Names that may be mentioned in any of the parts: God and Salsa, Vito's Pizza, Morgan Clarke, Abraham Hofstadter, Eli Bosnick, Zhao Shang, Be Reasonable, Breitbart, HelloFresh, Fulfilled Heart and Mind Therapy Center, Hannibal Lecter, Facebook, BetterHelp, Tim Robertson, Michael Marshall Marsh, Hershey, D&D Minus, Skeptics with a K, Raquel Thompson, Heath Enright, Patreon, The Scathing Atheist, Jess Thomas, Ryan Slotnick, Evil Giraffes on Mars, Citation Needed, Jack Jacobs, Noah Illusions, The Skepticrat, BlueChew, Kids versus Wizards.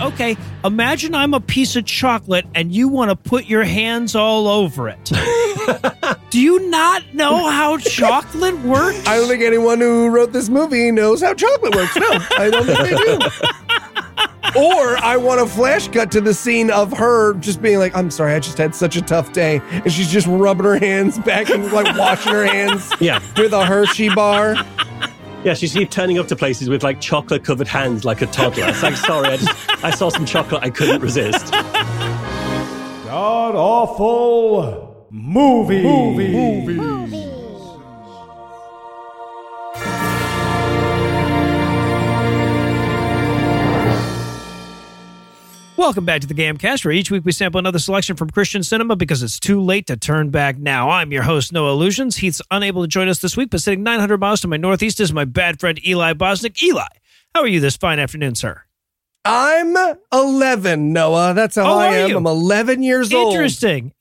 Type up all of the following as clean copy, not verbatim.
okay, imagine I'm a piece of chocolate and you want to put your hands all over it. Do you not know how chocolate works? I don't think anyone who wrote this movie knows how chocolate works. No, I don't think they do. Or I want a flash cut to the scene of her just being like, I'm sorry, I just had such a tough day. And she's just rubbing her hands back and like washing her hands with a Hershey bar. Yeah, she's turning up to places with like chocolate-covered hands like a toddler. It's like, sorry, I saw some chocolate I couldn't resist. God-awful movies. Welcome back to the Gamcast, where each week we sample another selection from Christian cinema because it's too late to turn back now. I'm your host, Noah Illusions. Heath's unable to join us this week, but sitting 900 miles to my northeast is my bad friend, Eli Bosnick. Eli, how are you this fine afternoon, sir? I'm 11, Noah. That's how I am. I'm 11 years old. Interesting.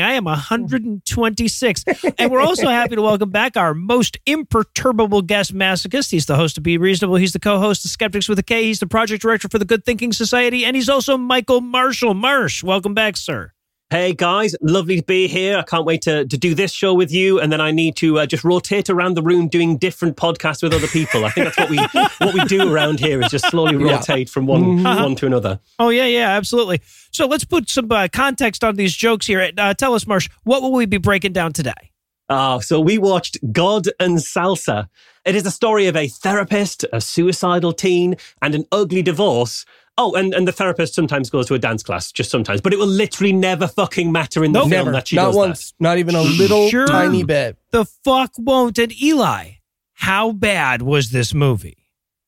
I am 126. And we're also happy to welcome back our most imperturbable guest, Masochist. He's the host of Be Reasonable. He's the co-host of Skeptics with a K. He's the project director for the Good Thinking Society. And he's also Michael Marshall Marsh. Welcome back, sir. Hey, guys. Lovely to be here. I can't wait to do this show with you. And then I need to just rotate around the room doing different podcasts with other people. I think that's what we do around here is just slowly rotate from one to another. Oh, yeah, absolutely. So let's put some context on these jokes here. Tell us, Marsh, what will we be breaking down today? So we watched God and Salsa. It is a story of a therapist, a suicidal teen, and an ugly divorce. Oh, and the therapist sometimes goes to a dance class, just sometimes. But it will literally never fucking matter in the film that she does that. Not once, not even a little tiny bit. The fuck won't. And Eli, how bad was this movie?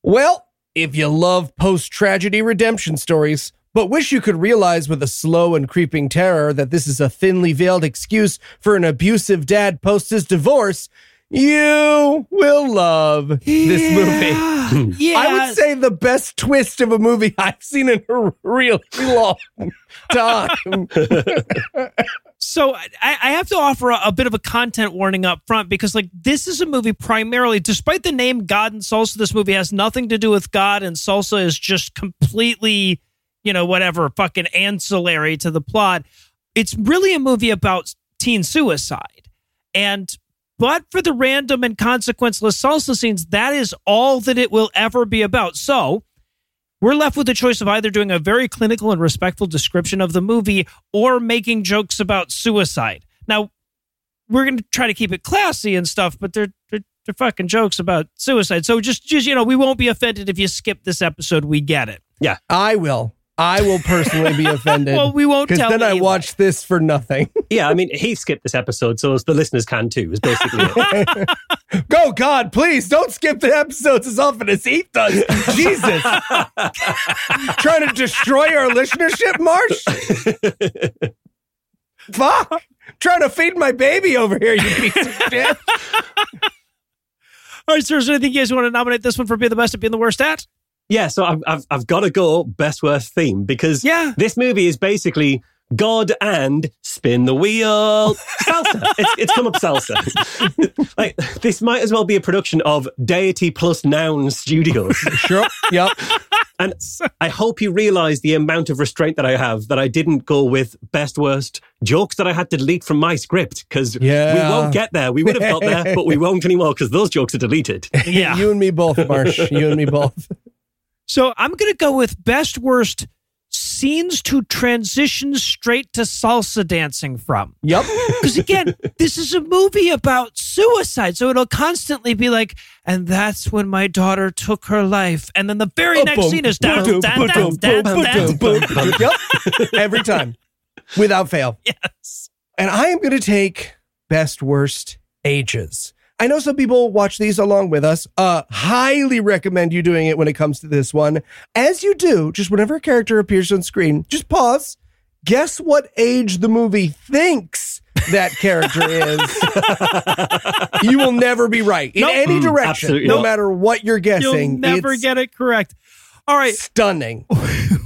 Well, if you love post-tragedy redemption stories, but wish you could realize with a slow and creeping terror that this is a thinly veiled excuse for an abusive dad post his divorce, you will love this movie. Yeah. I would say the best twist of a movie I've seen in a really long time. So I have to offer a bit of a content warning up front because, like, this is a movie primarily, despite the name God and Salsa, this movie has nothing to do with God, and Salsa is just completely, whatever, fucking ancillary to the plot. It's really a movie about teen suicide. But for the random and consequenceless salsa scenes, that is all that it will ever be about. So we're left with the choice of either doing a very clinical and respectful description of the movie or making jokes about suicide. Now, we're going to try to keep it classy and stuff, but they're fucking jokes about suicide. So just we won't be offended if you skip this episode. We get it. Yeah, I will. I will personally be offended. Well, we won't tell you. Because then I watched this for nothing. Yeah, I mean, he skipped this episode, so the listeners can too, is basically it. Go, God, please don't skip the episodes as often as Heath does. Jesus. Trying to destroy our listenership, Marsh? Fuck. Trying to feed my baby over here, you piece of shit. All right, sir, so I think you guys want to nominate this one for being the best at being the worst at? Yeah, so I've got to go best worst theme because this movie is basically God and spin the wheel salsa. It's come up salsa. Like this might as well be a production of Deity plus Noun Studios. Sure. Yep. And I hope you realize the amount of restraint that I have that I didn't go with best worst jokes that I had to delete from my script because we won't get there. We would have got there, but we won't anymore because those jokes are deleted. Yeah. You and me both, Marsh. You and me both. So I'm going to go with best worst scenes to transition straight to salsa dancing from. Yep. Because again, this is a movie about suicide. So it'll constantly be like, and that's when my daughter took her life. And then the very next scene is dance. Yep. Every time. Without fail. Yes. And I am going to take best worst ages. I know some people watch these along with us. Highly recommend you doing it when it comes to this one. As you do, just whenever a character appears on screen, just pause. Guess what age the movie thinks that character is. You will never be right in any direction, no matter what you're guessing. You'll never get it correct. All right. Stunning.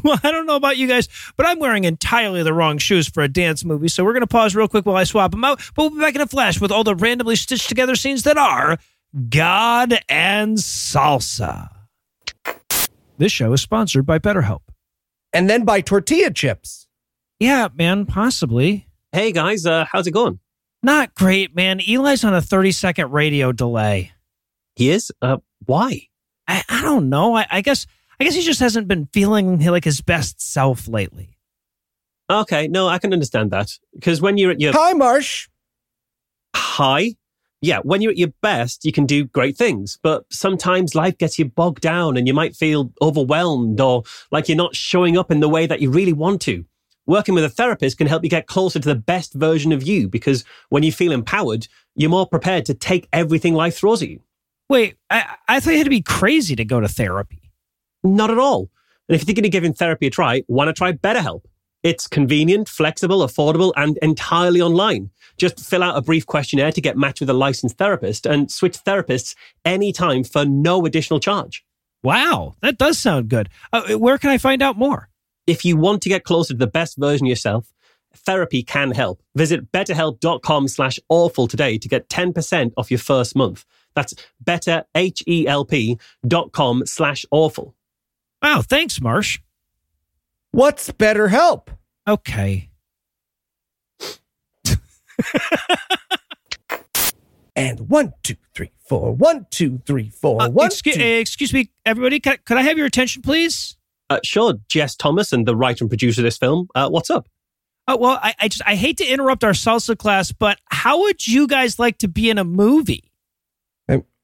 Well, I don't know about you guys, but I'm wearing entirely the wrong shoes for a dance movie, so we're going to pause real quick while I swap them out, but we'll be back in a flash with all the randomly stitched together scenes that are God and Salsa. This show is sponsored by BetterHelp. and then buy tortilla chips. Yeah, man, possibly. Hey, guys, how's it going? Not great, man. Eli's on a 30-second radio delay. He is? Why? I don't know. I guess he just hasn't been feeling like his best self lately. Okay, no, I can understand that. Because when you're at your... Hi, Marsh. Hi. Yeah, when you're at your best, you can do great things. But sometimes life gets you bogged down and you might feel overwhelmed or like you're not showing up in the way that you really want to. Working with a therapist can help you get closer to the best version of you because when you feel empowered, you're more prepared to take everything life throws at you. Wait, I thought you had to be crazy to go to therapy. Not at all. And if you're thinking of giving therapy a try, why not try BetterHelp? It's convenient, flexible, affordable, and entirely online. Just fill out a brief questionnaire to get matched with a licensed therapist and switch therapists anytime for no additional charge. Wow, that does sound good. Where can I find out more? If you want to get closer to the best version of yourself, therapy can help. Visit betterhelp.com/awful today to get 10% off your first month. That's betterhelp.com/awful. Wow, thanks, Marsh. What's BetterHelp? Okay. And 1, 2, 3, 4. 1, 2, 3, 4. Excuse me, everybody. Could I have your attention, please? Sure, Jess Thomas and the writer and producer of this film. What's up? Oh, well, I hate to interrupt our salsa class, but how would you guys like to be in a movie?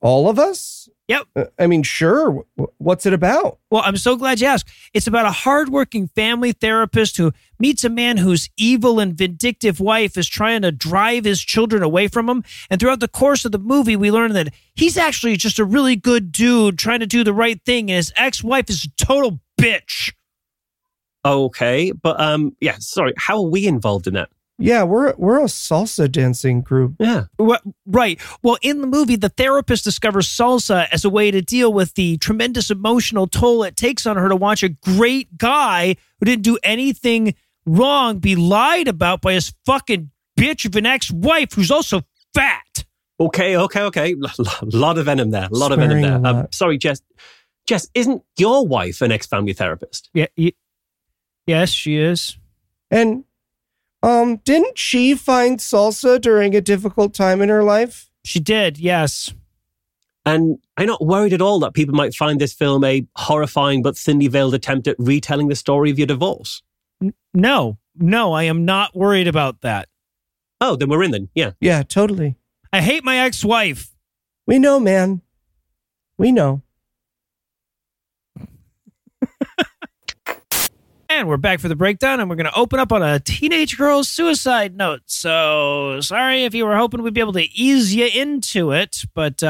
All of us? Yep. I mean, sure. What's it about? Well, I'm so glad you asked. It's about a hardworking family therapist who meets a man whose evil and vindictive wife is trying to drive his children away from him. And throughout the course of the movie, we learn that he's actually just a really good dude trying to do the right thing. And his ex-wife is a total bitch. Okay. But, yeah, sorry. How are we involved in that? Yeah, we're a salsa dancing group. Yeah. Right. Well, in the movie, the therapist discovers salsa as a way to deal with the tremendous emotional toll it takes on her to watch a great guy who didn't do anything wrong be lied about by his fucking bitch of an ex-wife who's also fat. Okay. Lot of venom there. Lot of venom there. Sorry, Jess. Jess, isn't your wife an ex-family therapist? Yeah. Yes, she is. And... didn't she find salsa during a difficult time in her life? She did, yes. And I'm not worried at all that people might find this film a horrifying but thinly veiled attempt at retelling the story of your divorce. No, I am not worried about that. Oh, then we're in then, yeah. Yeah, totally. I hate my ex-wife. We know, man. We know. And we're back for the breakdown, and we're going to open up on a teenage girl's suicide note. So sorry if you were hoping we'd be able to ease you into it, but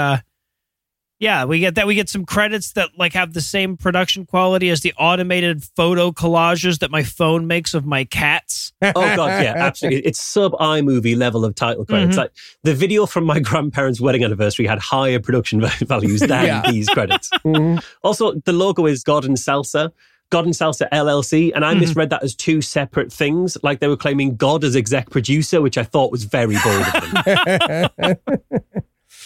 yeah, we get that. We get some credits that like have the same production quality as the automated photo collages that my phone makes of my cats. Oh God, yeah, absolutely. It's sub iMovie level of title credits. Mm-hmm. Like the video from my grandparents' wedding anniversary had higher production values than these credits. Mm-hmm. Also, the logo is God and Salsa. God and Salsa LLC, and I misread that as two separate things. Like they were claiming God as exec producer, which I thought was very bold of them.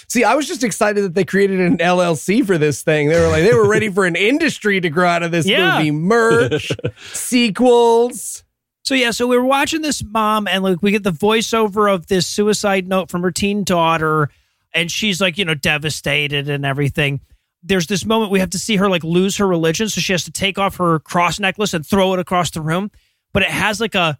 See, I was just excited that they created an LLC for this thing. They were ready for an industry to grow out of this movie. Merch, sequels. So we're watching this mom, and like we get the voiceover of this suicide note from her teen daughter, and she's like, devastated and everything. There's this moment we have to see her like lose her religion. So she has to take off her cross necklace and throw it across the room. But it has like a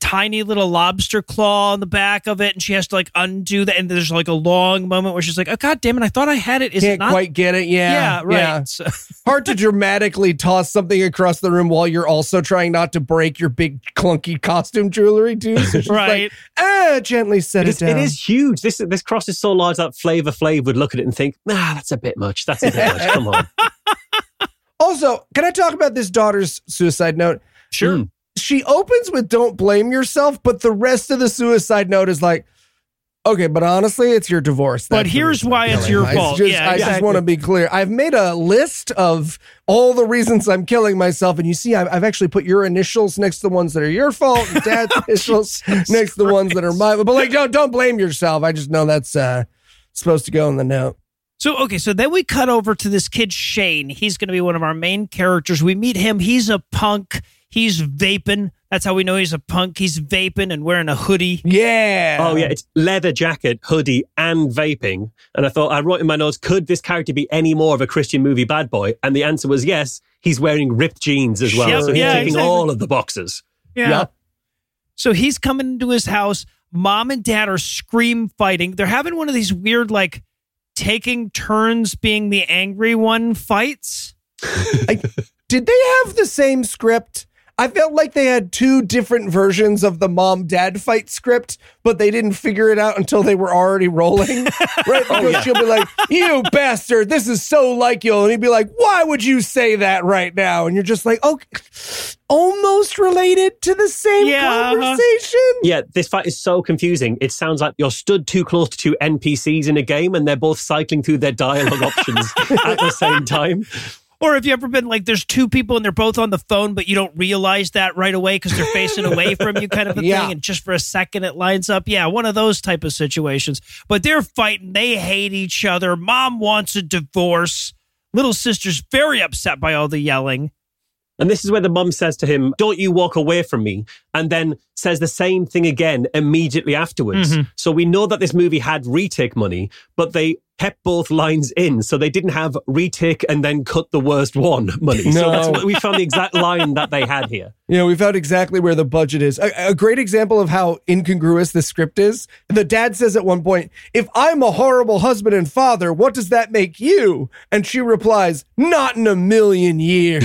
tiny little lobster claw on the back of it. And she has to like undo that. And there's like a long moment where she's like, oh, God damn it. I thought I had it. Can't quite get it. Yeah. Yeah. Right. Yeah. So hard to dramatically toss something across the room while you're also trying not to break your big clunky costume jewelry too. So she's right. Like, gently set it down. It is huge. This cross is so large that Flavor Flav would look at it and think, that's a bit much. That's a bit much. Come on. Also, can I talk about this daughter's suicide note? Sure. She opens with don't blame yourself, but the rest of the suicide note is like, okay, but honestly, it's your divorce. But here's why it's your fault. I just want to be clear. I've made a list of all the reasons I'm killing myself. And you see, I've actually put your initials next to the ones that are your fault. And dad's initials next to the ones that are mine. But like, don't blame yourself. I just know that's supposed to go in the note. So then we cut over to this kid, Shane. He's going to be one of our main characters. We meet him. He's a punk. He's vaping. That's how we know he's a punk. He's vaping and wearing a hoodie. Yeah. Oh, yeah. It's leather jacket, hoodie, and vaping. And I thought, I wrote in my notes, could this character be any more of a Christian movie bad boy? And the answer was yes. He's wearing ripped jeans as well. Yep, so he's taking all of the boxes. Yeah. Yep. So he's coming into his house. Mom and dad are scream fighting. They're having one of these weird, like, taking turns being the angry one fights. Did they have the same script? I felt like they had two different versions of the mom-dad fight script, but they didn't figure it out until they were already rolling. Right? Because she'll be like, you bastard, this is so like you. And he'd be like, why would you say that right now? And you're just like, okay, almost related to the same conversation. Yeah, this fight is so confusing. It sounds like you're stood too close to two NPCs in a game and they're both cycling through their dialogue options at the same time. Or have you ever been like, there's two people and they're both on the phone, but you don't realize that right away because they're facing away from you kind of a thing. And just for a second, it lines up. Yeah, one of those type of situations. But they're fighting. They hate each other. Mom wants a divorce. Little sister's very upset by all the yelling. And this is where the mum says to him, don't you walk away from me, and then says the same thing again immediately afterwards. Mm-hmm. So we know that this movie had retake money, but they kept both lines in. So they didn't have retake and then cut the worst one money. No. So that's what, we found the exact line that they had here. Yeah, we found exactly where the budget is. A great example of how incongruous the script is. The dad says at one point, if I'm a horrible husband and father, what does that make you? And she replies, not in a million years.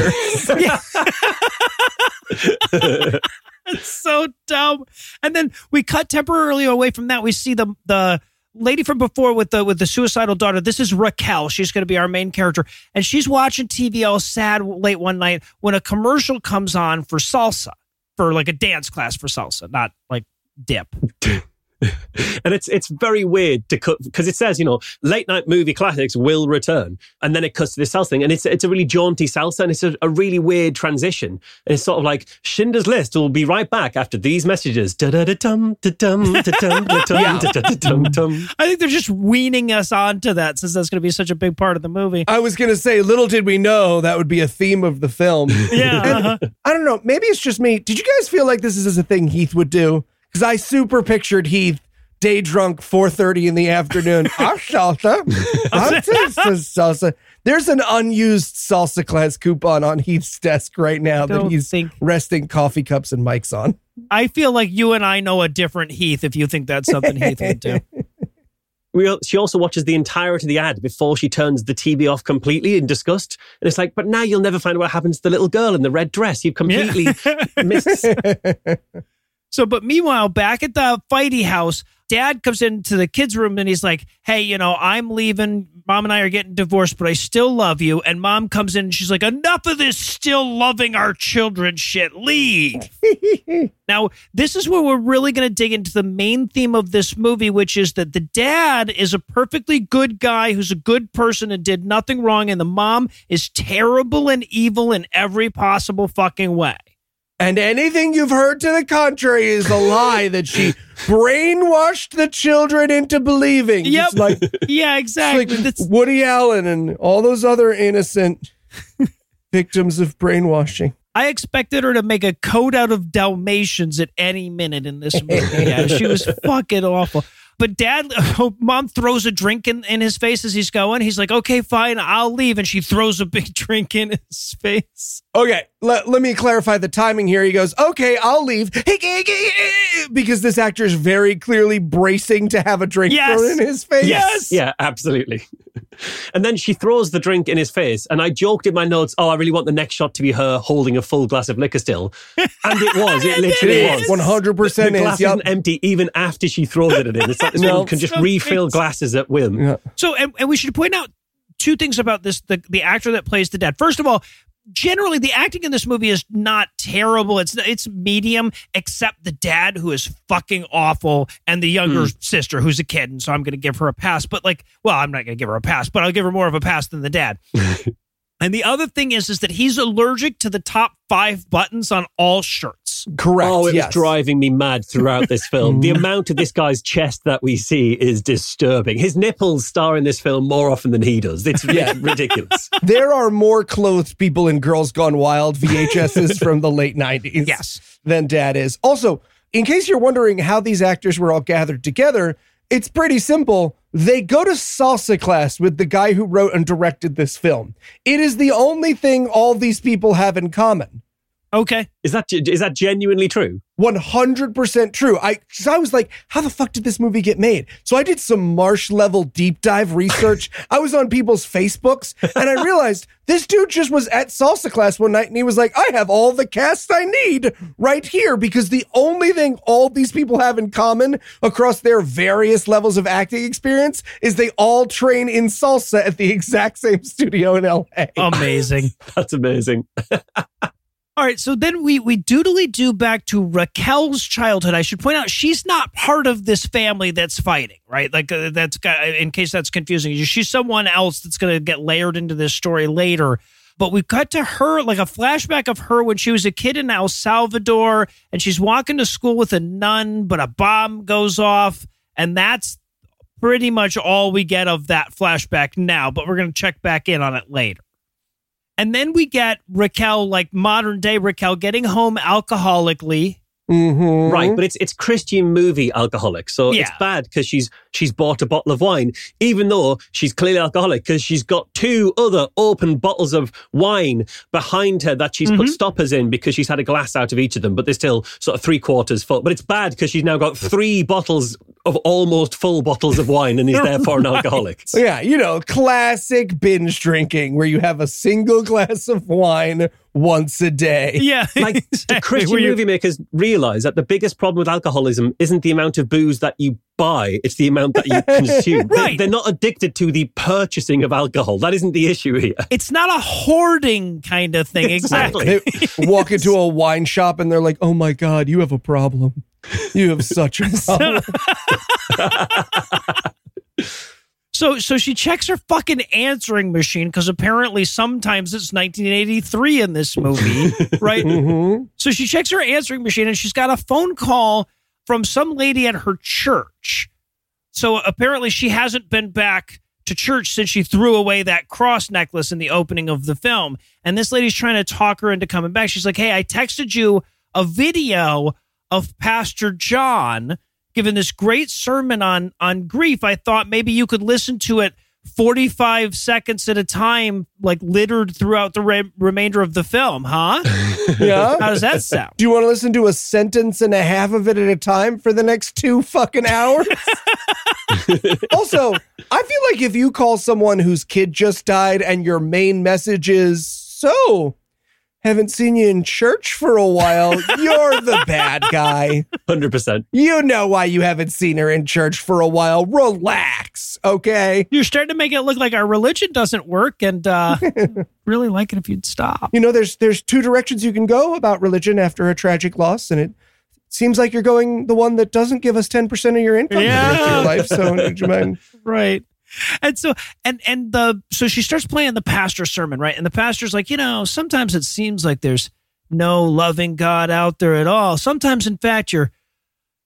It's so dumb. And then we cut temporarily away from that. We see the lady from before with the suicidal daughter. This is Raquel. She's going to be our main character. And she's watching TV all sad late one night when a commercial comes on for salsa, for like a dance class for salsa, not like dip. And it's very weird to cut, because it says, late night movie classics will return. And then it cuts to this salsa thing. And it's a really jaunty salsa, and it's a really weird transition. And it's sort of like, Schindler's List will be right back after these messages. I think they're just weaning us onto that, since that's going to be such a big part of the movie. I was going to say, little did we know that would be a theme of the film. I don't know, maybe it's just me. Did you guys feel like this is a thing Heath would do? Because I super pictured Heath, day drunk, 4:30 in the afternoon. Our salsa. Salsa. There's an unused salsa class coupon on Heath's desk right now that he's resting coffee cups and mics on. I feel like you and I know a different Heath if you think that's something Heath would do. She also watches the entirety of the ad before she turns the TV off completely in disgust. And it's like, but now you'll never find out what happens to the little girl in the red dress. You've completely missed... So, but meanwhile, back at the Fighty house, dad comes into the kids' room and he's like, hey, I'm leaving. Mom and I are getting divorced, but I still love you. And mom comes in and she's like, enough of this still loving our children shit. Leave. Now, this is where we're really going to dig into the main theme of this movie, which is that the dad is a perfectly good guy who's a good person and did nothing wrong. And the mom is terrible and evil in every possible fucking way. And anything you've heard to the contrary is a lie that she brainwashed the children into believing. Yep. It's like, yeah, exactly. It's like Woody Allen and all those other innocent victims of brainwashing. I expected her to make a coat out of Dalmatians at any minute in this movie. Yeah, she was fucking awful. But mom throws a drink in his face as he's going. He's like, okay, fine, I'll leave. And she throws a big drink in his face. Okay, let me clarify the timing here. He goes, okay, I'll leave. Because this actor is very clearly bracing to have a drink thrown in his face. Yes. Yeah, absolutely. And then she throws the drink in his face. And I joked in my notes, I really want the next shot to be her holding a full glass of liquor still. And it was. It literally was. 100% the glass isn't empty even after she throws it at him. It's like this woman can just refill glasses at whim. Yeah. So, and we should point out two things about this, the actor that plays the dad. First of all, generally the acting in this movie is not terrible. It's medium, except the dad, who is fucking awful, and the younger sister, who's a kid. And so I'm going to give her a pass, I'm not going to give her a pass, but I'll give her more of a pass than the dad. And the other thing is that he's allergic to the top 5 buttons on all shirts. muscles. Correct. Oh, it was driving me mad throughout this film. The amount of this guy's chest that we see is disturbing. His nipples star in this film more often than he does. It's ridiculous. There are more clothed people in Girls Gone Wild VHSs from the late 90s than Dad is. Also, in case you're wondering how these actors were all gathered together, it's pretty simple. They go to salsa class with the guy who wrote and directed this film. It is the only thing all these people have in common. Okay. Is that genuinely true? 100% true. I was like, how the fuck did this movie get made? So I did some Marsh-level deep dive research. I was on people's Facebooks, and I realized this dude just was at salsa class one night, and he was like, I have all the cast I need right here, because the only thing all these people have in common across their various levels of acting experience is they all train in salsa at the exact same studio in LA. Amazing. That's amazing. All right, so then we doodly-doo back to Raquel's childhood. I should point out, she's not part of this family that's fighting, right? Like, that's in case that's confusing you. She's someone else that's going to get layered into this story later. But we cut to her, like a flashback of her when she was a kid in El Salvador, and she's walking to school with a nun, but a bomb goes off, and that's pretty much all we get of that flashback now, but we're going to check back in on it later. And then we get Raquel, like modern day Raquel, getting home alcoholically. Mm-hmm. Right, but it's Christian movie alcoholic, so it's bad because she's bought a bottle of wine, even though she's clearly alcoholic because she's got two other open bottles of wine behind her that she's put stoppers in because she's had a glass out of each of them, but they're still sort of 3/4 full. But it's bad because she's now got 3 bottles of almost full bottles of wine and is therefore an alcoholic. Yeah, you know, classic binge drinking where you have a single glass of wine once a day. Yeah. Like, exactly. The Christian movie makers realize that the biggest problem with alcoholism isn't the amount of booze that you buy, it's the amount that you consume. Right. They're not addicted to the purchasing of alcohol. That isn't the issue here. It's not a hoarding kind of thing. Exactly. They walk into a wine shop and they're like, oh my God, you have a problem. You have such a problem. So she checks her fucking answering machine because apparently sometimes it's 1983 in this movie, right? Mm-hmm. So she checks her answering machine and she's got a phone call from some lady at her church. So apparently she hasn't been back to church since she threw away that cross necklace in the opening of the film. And this lady's trying to talk her into coming back. She's like, hey, I texted you a video of Pastor John given this great sermon on grief. I thought maybe you could listen to it 45 seconds at a time, like littered throughout the remainder of the film, huh? Yeah. How does that sound? Do you want to listen to a sentence and a half of it at a time for the next 2 fucking hours? Also, I feel like if you call someone whose kid just died and your main message is, so, haven't seen you in church for a while. You're the bad guy. 100%. You know why you haven't seen her in church for a while. Relax, okay? You're starting to make it look like our religion doesn't work, and really like it if you'd stop. You know, there's 2 directions you can go about religion after a tragic loss, and it seems like you're going the one that doesn't give us 10% of your income for the rest of your life, so would you mind? Right. And so so she starts playing the pastor's sermon, right? And the pastor's like, you know, sometimes it seems like there's no loving God out there at all. Sometimes, in fact, your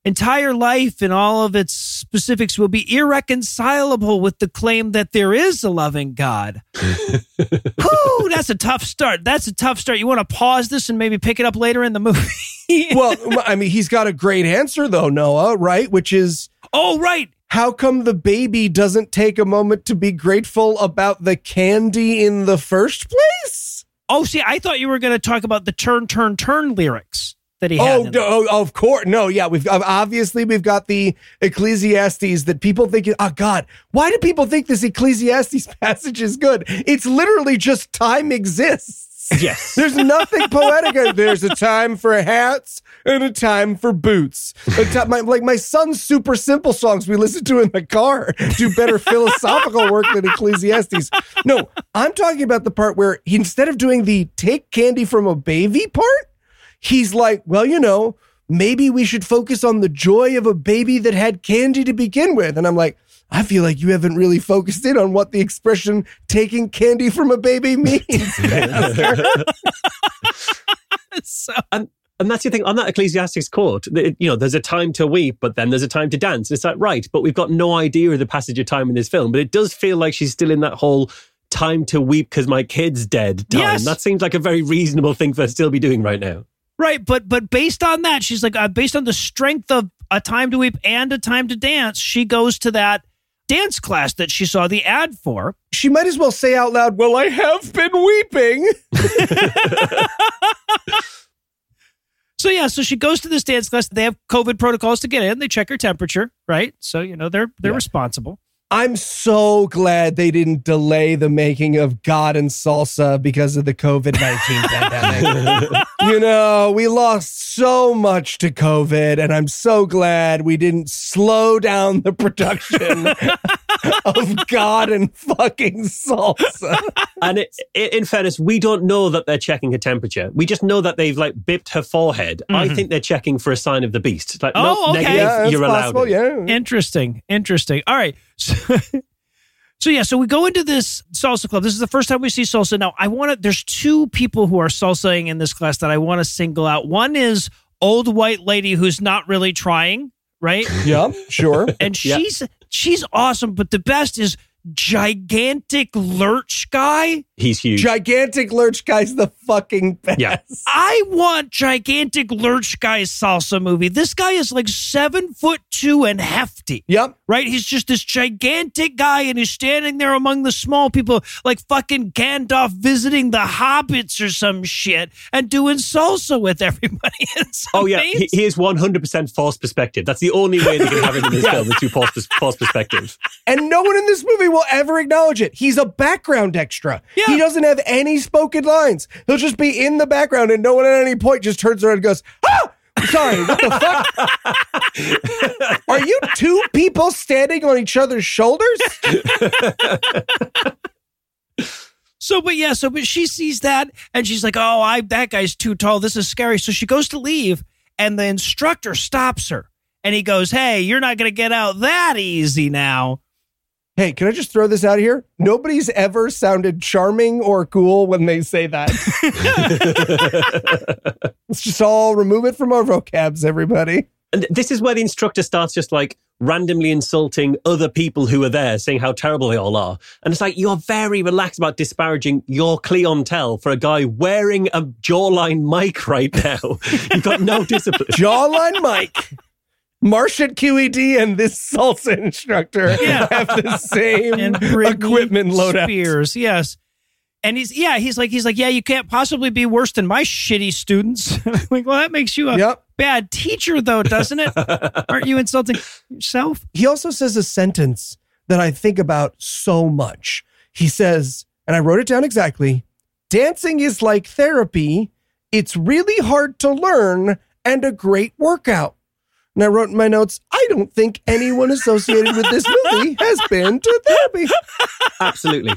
entire life and all of its specifics will be irreconcilable with the claim that there is a loving God. Whew, that's a tough start. That's a tough start. You want to pause this and maybe pick it up later in the movie? Well, I mean, he's got a great answer, though, Noah, right? Which is... Oh, right. How come the baby doesn't take a moment to be grateful about the candy in the first place? Oh, see, I thought you were going to talk about the turn, turn, turn lyrics that he had. Oh, of course. No, yeah. We've got the Ecclesiastes that people think, oh God, why do people think this Ecclesiastes passage is good? It's literally just time exists. Yes. There's nothing poetic. There's a time for hats and a time for boots. My son's super simple songs we listen to in the car do better philosophical work than Ecclesiastes. No, I'm talking about the part where he, instead of doing the take candy from a baby part, he's like, well, you know, maybe we should focus on the joy of a baby that had candy to begin with. And I'm like, I feel like you haven't really focused in on what the expression taking candy from a baby means. So, And that's the thing, on that Ecclesiastes quote, you know, there's a time to weep, but then there's a time to dance. It's like, right, but we've got no idea of the passage of time in this film, but it does feel like she's still in that whole time to weep because my kid's dead time. Yes. That seems like a very reasonable thing for her to still be doing right now. Right, but based on that, she's like, based on the strength of a time to weep and a time to dance, she goes to that dance class that she saw the ad for. She might as well say out loud, well, I have been weeping. So yeah, so she goes to this dance class. They have COVID protocols to get in. They check her temperature, right? So, you know, they're responsible. I'm so glad they didn't delay the making of God and Salsa because of the COVID-19 pandemic. You know, we lost so much to COVID, and I'm so glad we didn't slow down the production of God and fucking Salsa. And in fairness, we don't know that they're checking her temperature. We just know that they've, like, bipped her forehead. Mm-hmm. I think they're checking for a sign of the beast. Like, oh, okay. Negative, yeah, you're allowed. Yeah. Interesting. All right. So we go into this salsa club. This is the first time we see salsa. Now, there's two people who are salsaing in this class that I want to single out. One is old white lady who's not really trying, right? Yeah, sure. And she's awesome, but the best is gigantic lurch guy. He's huge. Gigantic lurch guy's the fucking best. Yeah. I want gigantic lurch guy's salsa movie. This guy is like 7'2" and hefty. Yep. Right? He's just this gigantic guy and he's standing there among the small people like fucking Gandalf visiting the hobbits or some shit and doing salsa with everybody. Oh yeah. He is 100% false perspective. That's the only way they can have him in this film, the two false perspectives. And no one in this movie will ever acknowledge it. He's a background extra. Yeah. He doesn't have any spoken lines. He'll just be in the background and no one at any point just turns around and goes, ah! Sorry, what the fuck? Are you two people standing on each other's shoulders? But she sees that and she's like, oh, that guy's too tall. This is scary. So she goes to leave and the instructor stops her and he goes, hey, you're not going to get out that easy now. Hey, can I just throw this out here? Nobody's ever sounded charming or cool when they say that. Let's just all remove it from our vocabs, everybody. And this is where the instructor starts just like randomly insulting other people who are there, saying how terrible they all are. And it's like, you're very relaxed about disparaging your clientele for a guy wearing a jawline mic right now. You've got no discipline. Jawline mic. Marsh at QED and this salsa instructor have the same equipment loadout. Spears, yes. And he's like, yeah, you can't possibly be worse than my shitty students. I'm like, well, that makes you a bad teacher, though, doesn't it? Aren't you insulting yourself? He also says a sentence that I think about so much. He says, and I wrote it down exactly, dancing is like therapy. It's really hard to learn and a great workout. And I wrote in my notes, I don't think anyone associated with this movie has been to therapy. Absolutely.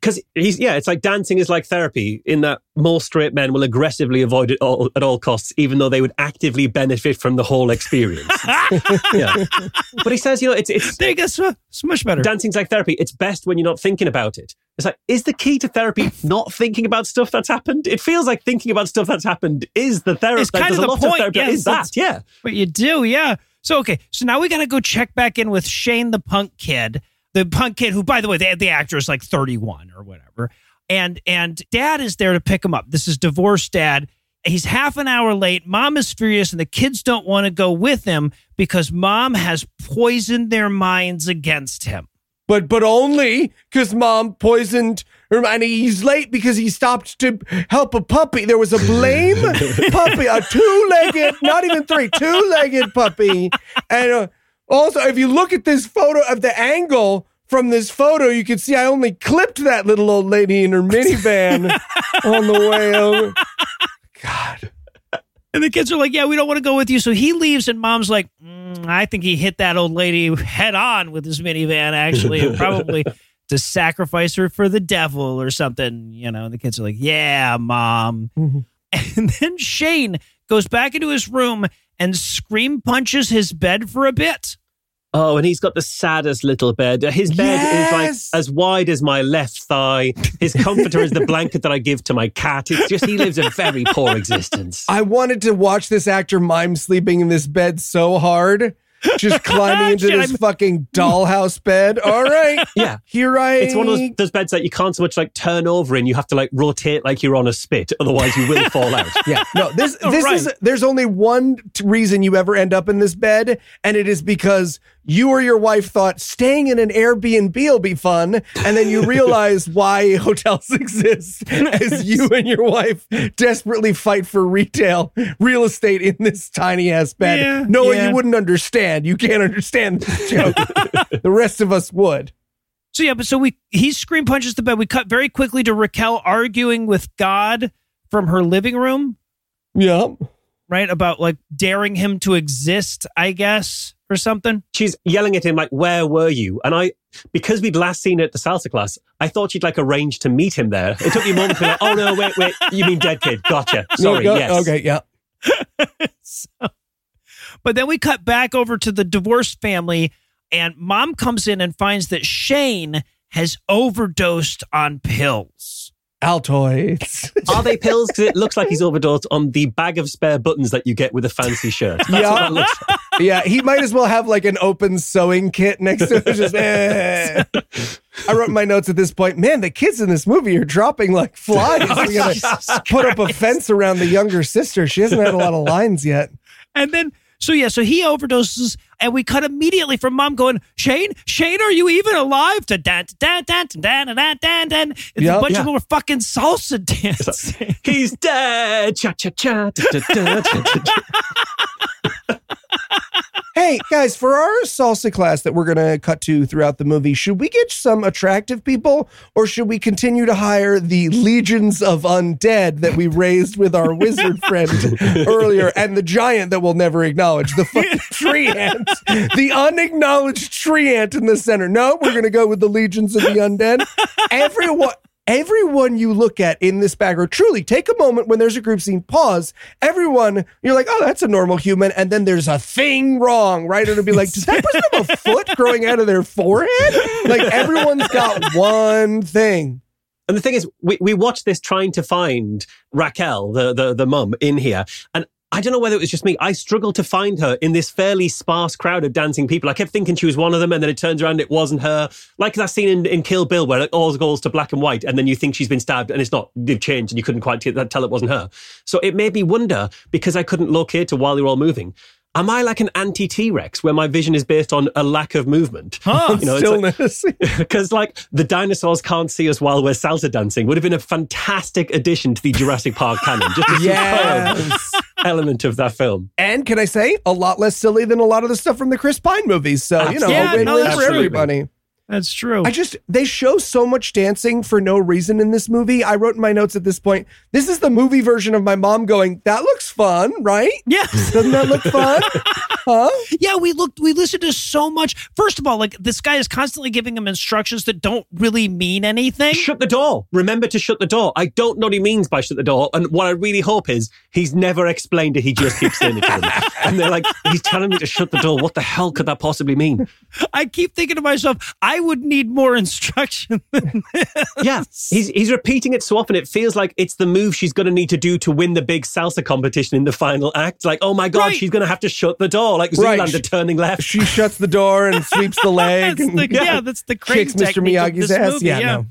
Because it's like dancing is like therapy in that more straight men will aggressively avoid it at all costs, even though they would actively benefit from the whole experience. Yeah. But he says, you know, it's much better. Dancing's like therapy. It's best when you're not thinking about it. It's like, is the key to therapy not thinking about stuff that's happened? It feels like thinking about stuff that's happened is the therapy. It's kind of the point. Is that, yeah. But you do, yeah. So, okay. So now we got to go check back in with Shane the punk kid. The punk kid who, by the way, the actor is like 31 or whatever. And dad is there to pick him up. This is divorced dad. He's half an hour late. Mom is furious and the kids don't want to go with him because mom has poisoned their minds against him. But only because mom poisoned her. And he's late because he stopped to help a puppy. There was a lame puppy, a two-legged, not even three, two-legged puppy. And also, if you look at this photo of the angle from this photo, you can see I only clipped that little old lady in her minivan on the way over. God. And the kids are like, yeah, we don't want to go with you. So he leaves and mom's like, I think he hit that old lady head on with his minivan, actually, and probably to sacrifice her for the devil or something. You know, and the kids are like, yeah, mom. Mm-hmm. And then Shane goes back into his room and scream punches his bed for a bit. Oh, and he's got the saddest little bed. His bed is like as wide as my left thigh. His comforter is the blanket that I give to my cat. It's just, he lives a very poor existence. I wanted to watch this actor mime sleeping in this bed so hard. Just climbing into this fucking dollhouse bed. All right. Yeah. Here I... It's one of those beds that you can't so much like turn over in. You have to like rotate like you're on a spit. Otherwise you will fall out. Yeah. No, this right. is... There's only one reason you ever end up in this bed. And it is because you or your wife thought staying in an Airbnb will be fun. And then you realize why hotels exist as you and your wife desperately fight for real estate in this tiny ass bed. Yeah, you wouldn't understand. You can't understand this joke. The rest of us would. So yeah, but he screen punches the bed. We cut very quickly to Raquel arguing with God from her living room. Yep. Right? About like daring him to exist, I guess. Or something. She's yelling at him like, where were you? And I, because we'd last seen her at the salsa class, I thought she'd like arranged to meet him there. It took me a moment to be like, oh no, wait, you mean dead kid. Gotcha. Sorry, yes. Okay, yeah. But then we cut back over to the divorced family and mom comes in and finds that Shane has overdosed on pills. Altoids. Are they pills? Because it looks like he's overdosed on the bag of spare buttons that you get with a fancy shirt. That's what that looks like. Yeah, he might as well have like an open sewing kit next to him. Just, I wrote in my notes at this point, man, the kids in this movie are dropping like flies. We gotta put up a fence around the younger sister. She hasn't had a lot of lines yet. And then, so he overdoses and we cut immediately from mom going, Shane, are you even alive? It's a bunch of more fucking salsa dance. Like, he's dead. Cha-cha-cha. Hey, guys, for our salsa class that we're going to cut to throughout the movie, should we get some attractive people or should we continue to hire the legions of undead that we raised with our wizard friend earlier and the giant that we'll never acknowledge, the fucking tree ant, the unacknowledged tree ant in the center? No, we're going to go with the legions of the undead. Everyone you look at in this background, truly take a moment when there's a group scene, pause. Everyone, you're like, oh, that's a normal human. And then there's a thing wrong, right? It'll be like, does that person have a foot growing out of their forehead? Like everyone's got one thing. And the thing is, we watched this trying to find Raquel, the mum in here. And I don't know whether it was just me. I struggled to find her in this fairly sparse crowd of dancing people. I kept thinking she was one of them, and then it turns around it wasn't her. Like that scene in Kill Bill where it all goes to black and white, and then you think she's been stabbed, and it's not. They've changed, and you couldn't quite tell it wasn't her. So it made me wonder, because I couldn't locate her while they were all moving, am I like an anti-T-Rex where my vision is based on a lack of movement? Stillness. Because like the dinosaurs can't see us while we're salsa dancing would have been a fantastic addition to the Jurassic Park canon. Just a superb element of that film. And can I say, a lot less silly than a lot of the stuff from the Chris Pine movies. So, win-win for everybody. That's true. They show so much dancing for no reason in this movie. I wrote in my notes at this point, this is the movie version of my mom going, that looks fun, right? Yeah. Doesn't that look fun? Huh? Yeah, we listened to so much. First of all, like this guy is constantly giving him instructions that don't really mean anything. Shut the door. Remember to shut the door. I don't know what he means by shut the door. And what I really hope is he's never explained it. He just keeps saying it to them. And they're like, he's telling me to shut the door. What the hell could that possibly mean? I keep thinking to myself, I would need more instruction than this. Yeah, he's repeating it so often. It feels like it's the move she's going to need to do to win the big salsa competition in the final act. Like, oh my God, She's going to have to shut the door. Like Zoolander turning left. She shuts the door and sweeps the leg. That's the crazy kicks Mr. Miyagi's ass. Movie, no.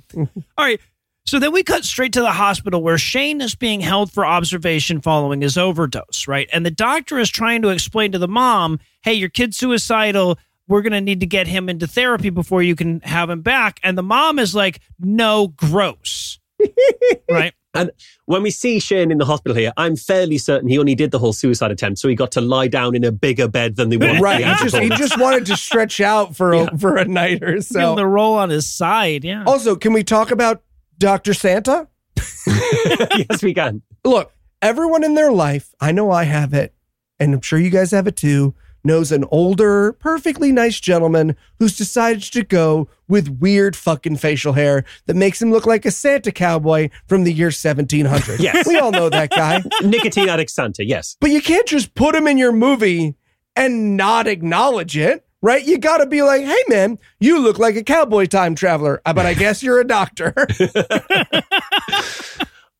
All right. So then we cut straight to the hospital where Shane is being held for observation following his overdose, right? And the doctor is trying to explain to the mom, hey, your kid's suicidal. We're going to need to get him into therapy before you can have him back. And the mom is like, no, gross. Right? And when we see Shane in the hospital here, I'm fairly certain he only did the whole suicide attempt. So he got to lie down in a bigger bed than the one. Right. He just wanted to stretch out for a night or so. Give him the roll on his side. Yeah. Also, can we talk about Dr. Santa? Yes, we can. Look, everyone in their life, I know I have it, and I'm sure you guys have it too, knows an older, perfectly nice gentleman who's decided to go with weird fucking facial hair that makes him look like a Santa cowboy from the year 1700. Yes. We all know that guy. Nicotine addict Santa, yes. But you can't just put him in your movie and not acknowledge it, right? You got to be like, hey, man, you look like a cowboy time traveler, but I guess you're a doctor.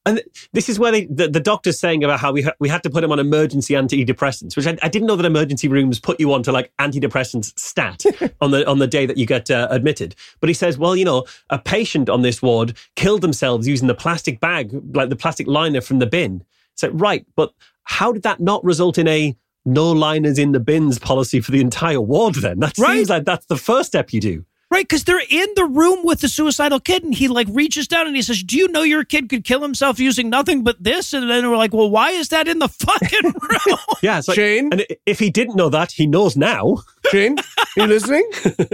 And this is where the doctor's saying about how we had to put him on emergency antidepressants, which I didn't know that emergency rooms put you onto like antidepressants stat on the day that you get admitted. But he says, well, you know, a patient on this ward killed themselves using the plastic bag, like the plastic liner from the bin. It's like, right, but how did that not result in a no liners in the bins policy for the entire ward then? That seems like that's the first step you do. Right, because they're in the room with the suicidal kid and he like reaches down and he says, do you know your kid could kill himself using nothing but this? And then we're like, well, why is that in the fucking room? Yeah, it's like, Shane. And if he didn't know that, he knows now. Shane, are you listening?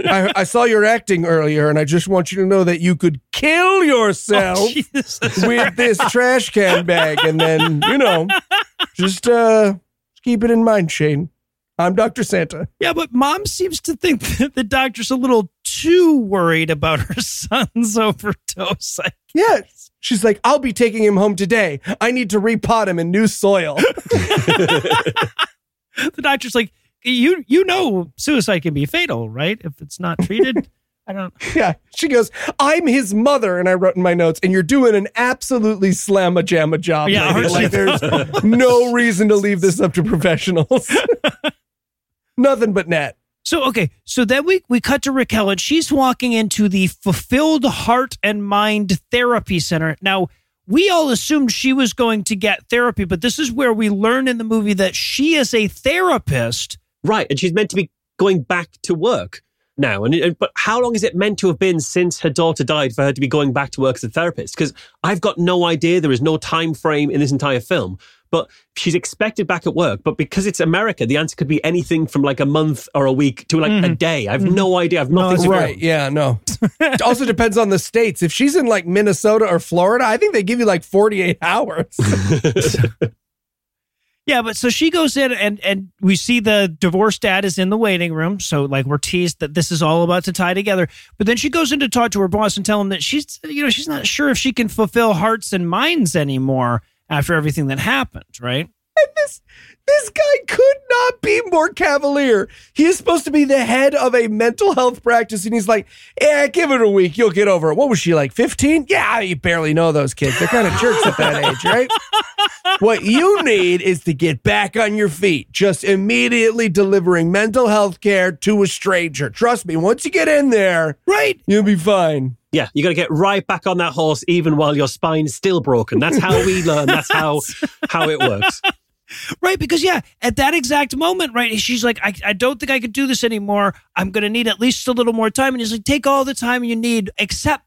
I saw your acting earlier and I just want you to know that you could kill yourself with this trash can bag. And then, you know, just keep it in mind, Shane. I'm Dr. Santa. Yeah, but mom seems to think that the doctor's a little too worried about her son's overdose. Yeah. She's like, I'll be taking him home today. I need to repot him in new soil. The doctor's like, you know suicide can be fatal, right? If it's not treated. I don't. Yeah. She goes, I'm his mother. And I wrote in my notes, and you're doing an absolutely slamma-jamma job. Yeah, like, there's no reason to leave this up to professionals. Nothing but net. So, okay. So then we cut to Raquel and she's walking into the Fulfilled Heart and Mind Therapy Center. Now, we all assumed she was going to get therapy, but this is where we learn in the movie that she is a therapist. Right. And she's meant to be going back to work now. But how long is it meant to have been since her daughter died for her to be going back to work as a therapist? Because I've got no idea. There is no time frame in this entire film. But she's expected back at work. But because it's America, the answer could be anything from like a month or a week to like a day. I have no idea. I have nothing to do. Yeah, no. It also depends on the states. If she's in like Minnesota or Florida, I think they give you like 48 hours. Yeah, but so she goes in and we see the divorced dad is in the waiting room. So like we're teased that this is all about to tie together. But then she goes in to talk to her boss and tell him that she's not sure if she can fulfill hearts and minds anymore after everything that happened, right? And this guy could not be more cavalier. He is supposed to be the head of a mental health practice, and he's like, yeah, give it a week. You'll get over it. What was she, like 15? Yeah, you barely know those kids. They're kind of jerks at that age, right? What you need is to get back on your feet, just immediately delivering mental health care to a stranger. Trust me, once you get in there, right, you'll be fine. Yeah, you got to get right back on that horse even while your spine's still broken. That's how we learn. That's how it works. Right, because, yeah, at that exact moment, right, she's like, I don't think I could do this anymore. I'm going to need at least a little more time. And he's like, take all the time you need, except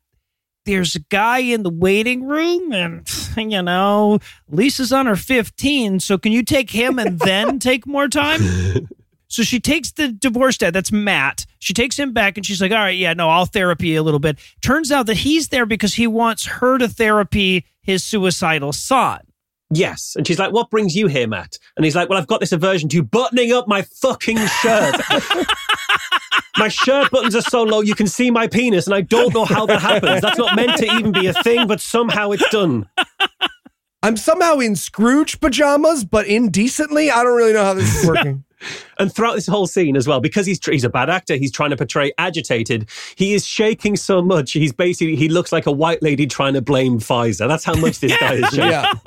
there's a guy in the waiting room and, you know, Lisa's on her 15, so can you take him and then take more time? So she takes the divorced dad, that's Matt. She takes him back and she's like, all right, yeah, no, I'll therapy a little bit. Turns out that he's there because he wants her to therapy his suicidal son. Yes. And she's like, what brings you here, Matt? And he's like, well, I've got this aversion to buttoning up my fucking shirt. My shirt buttons are so low, you can see my penis. And I don't know how that happens. That's not meant to even be a thing, but somehow it's done. I'm somehow in Scrooge pajamas, but indecently. I don't really know how this is working. And throughout this whole scene as well, because he's a bad actor, he's trying to portray agitated. He is shaking so much. He looks like a white lady trying to blame Pfizer. That's how much this guy is shaking.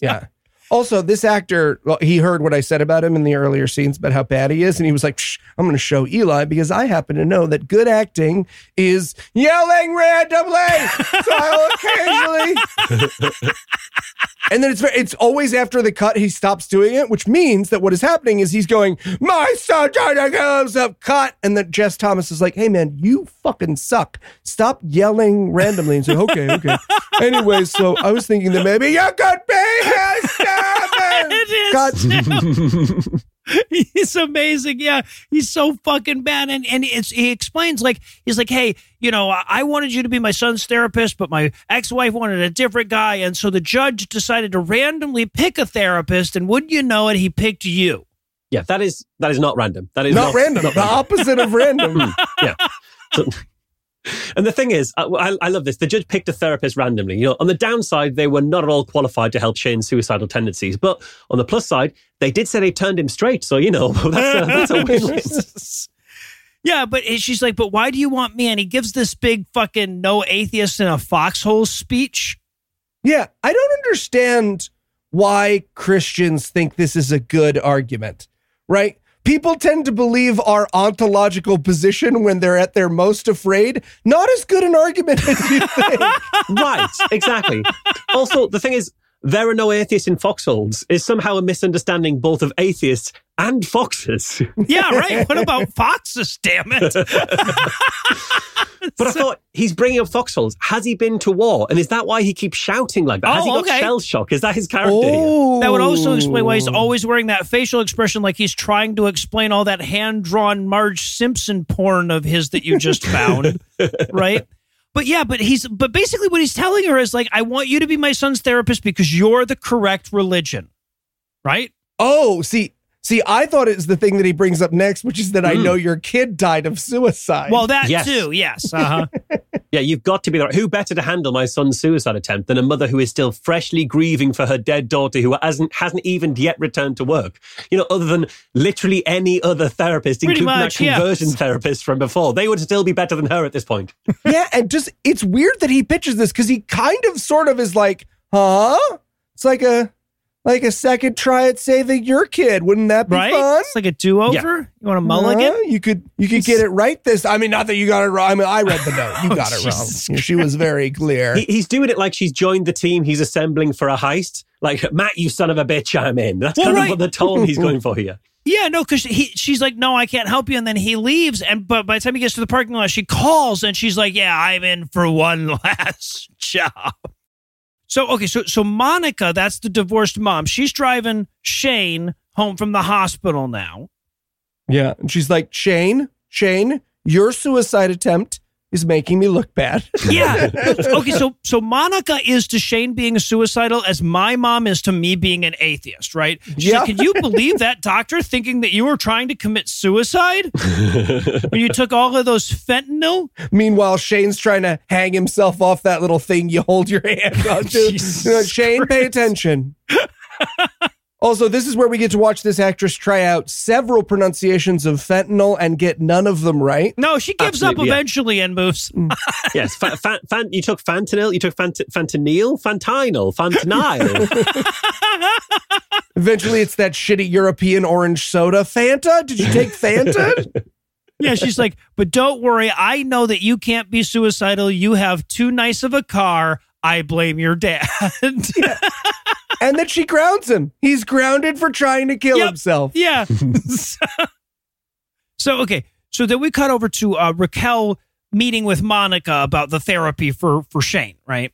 Yeah. Also, this actor, well, he heard what I said about him in the earlier scenes about how bad he is. And he was like, I'm going to show Eli because I happen to know that good acting is yelling randomly. So I will occasionally. And then it's always after the cut, he stops doing it, which means that what is happening is he's going, my son tried to kill himself, cut. And then Jess Thomas is like, hey, man, you fucking suck. Stop yelling randomly. And say, okay. Anyway, so I was thinking that maybe you could be his son. It is. He's amazing. Yeah. He's so fucking bad. And he explains, like, he's like, hey, you know, I wanted you to be my son's therapist, but my ex-wife wanted a different guy. And so the judge decided to randomly pick a therapist. And wouldn't you know it, he picked you. Yeah, that is not random. That is not random. Not the random. Opposite of random. Yeah. So, and the thing is, I love this. The judge picked a therapist randomly. You know, on the downside, they were not at all qualified to help Shane's suicidal tendencies. But on the plus side, they did say they turned him straight. So, you know, that's a win-win. Yeah, but she's like, but why do you want me? And he gives this big fucking no atheist in a foxhole speech. Yeah, I don't understand why Christians think this is a good argument, right? People tend to believe our ontological position when they're at their most afraid. Not as good an argument as you think. Right, exactly. Also, the thing is, there are no atheists in foxholes is somehow a misunderstanding both of atheists and foxes. Yeah, right. What about foxes, damn it? But I thought, he's bringing up foxholes. Has he been to war? And is that why he keeps shouting like that? Oh, has he got shell shock? Is that his character? Oh. That would also explain why he's always wearing that facial expression like he's trying to explain all that hand-drawn Marge Simpson porn of his that you just found, right? But yeah, but basically what he's telling her is like, I want you to be my son's therapist because you're the correct religion, right? Oh, see, I thought it's the thing that he brings up next, which is that I know your kid died of suicide. Well, that too, yes. Uh-huh. Yeah, you've got to be there. Who better to handle my son's suicide attempt than a mother who is still freshly grieving for her dead daughter who hasn't even yet returned to work? You know, other than literally any other therapist, including that conversion therapist from before. They would still be better than her at this point. Yeah, and just, it's weird that he pitches this because he kind of sort of is like, huh? It's like a second try at saving your kid. Wouldn't that be fun? It's like a do-over. Yeah. You want a mulligan? You could get it right this. I mean, not that you got it wrong. I mean, I read the note. You got it wrong. She was very clear. He's doing it like she's joined the team he's assembling for a heist. Like, Matt, you son of a bitch, I'm in. That's kind of what the tone he's going for here. Yeah, no, because she's like, no, I can't help you. And then he leaves. And but by the time he gets to the parking lot, she calls and she's like, yeah, I'm in for one last job. So, okay, so Monica, that's the divorced mom. She's driving Shane home from the hospital now. Yeah, and she's like, Shane, your suicide attempt is making me look bad. Yeah. Okay, so Monica is to Shane being suicidal as my mom is to me being an atheist, right? She's like, can you believe that doctor thinking that you were trying to commit suicide when you took all of those fentanyl? Meanwhile, Shane's trying to hang himself off that little thing you hold your hand onto. Shane, pay attention. Also, this is where we get to watch this actress try out several pronunciations of fentanyl and get none of them right. No, she gives up eventually and moves. Yes, you took fentanyl, you took fentanyl. Eventually, it's that shitty European orange soda. Fanta? Did you take Fanta? Yeah, she's like, but don't worry. I know that you can't be suicidal. You have too nice of a car. I blame your dad. Yeah. And then she grounds him. He's grounded for trying to kill himself. Yeah. So, okay. So then we cut over to Raquel meeting with Monica about the therapy for Shane, right?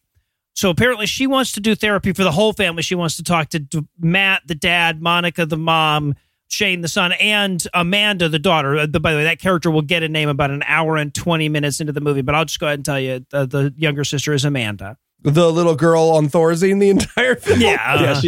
So apparently she wants to do therapy for the whole family. She wants to talk to Matt, the dad, Monica, the mom, Shane, the son, and Amanda, the daughter. By the way, that character will get a name about an hour and 20 minutes into the movie, but I'll just go ahead and tell you the younger sister is Amanda. The little girl on Thorazine the entire film. Yeah,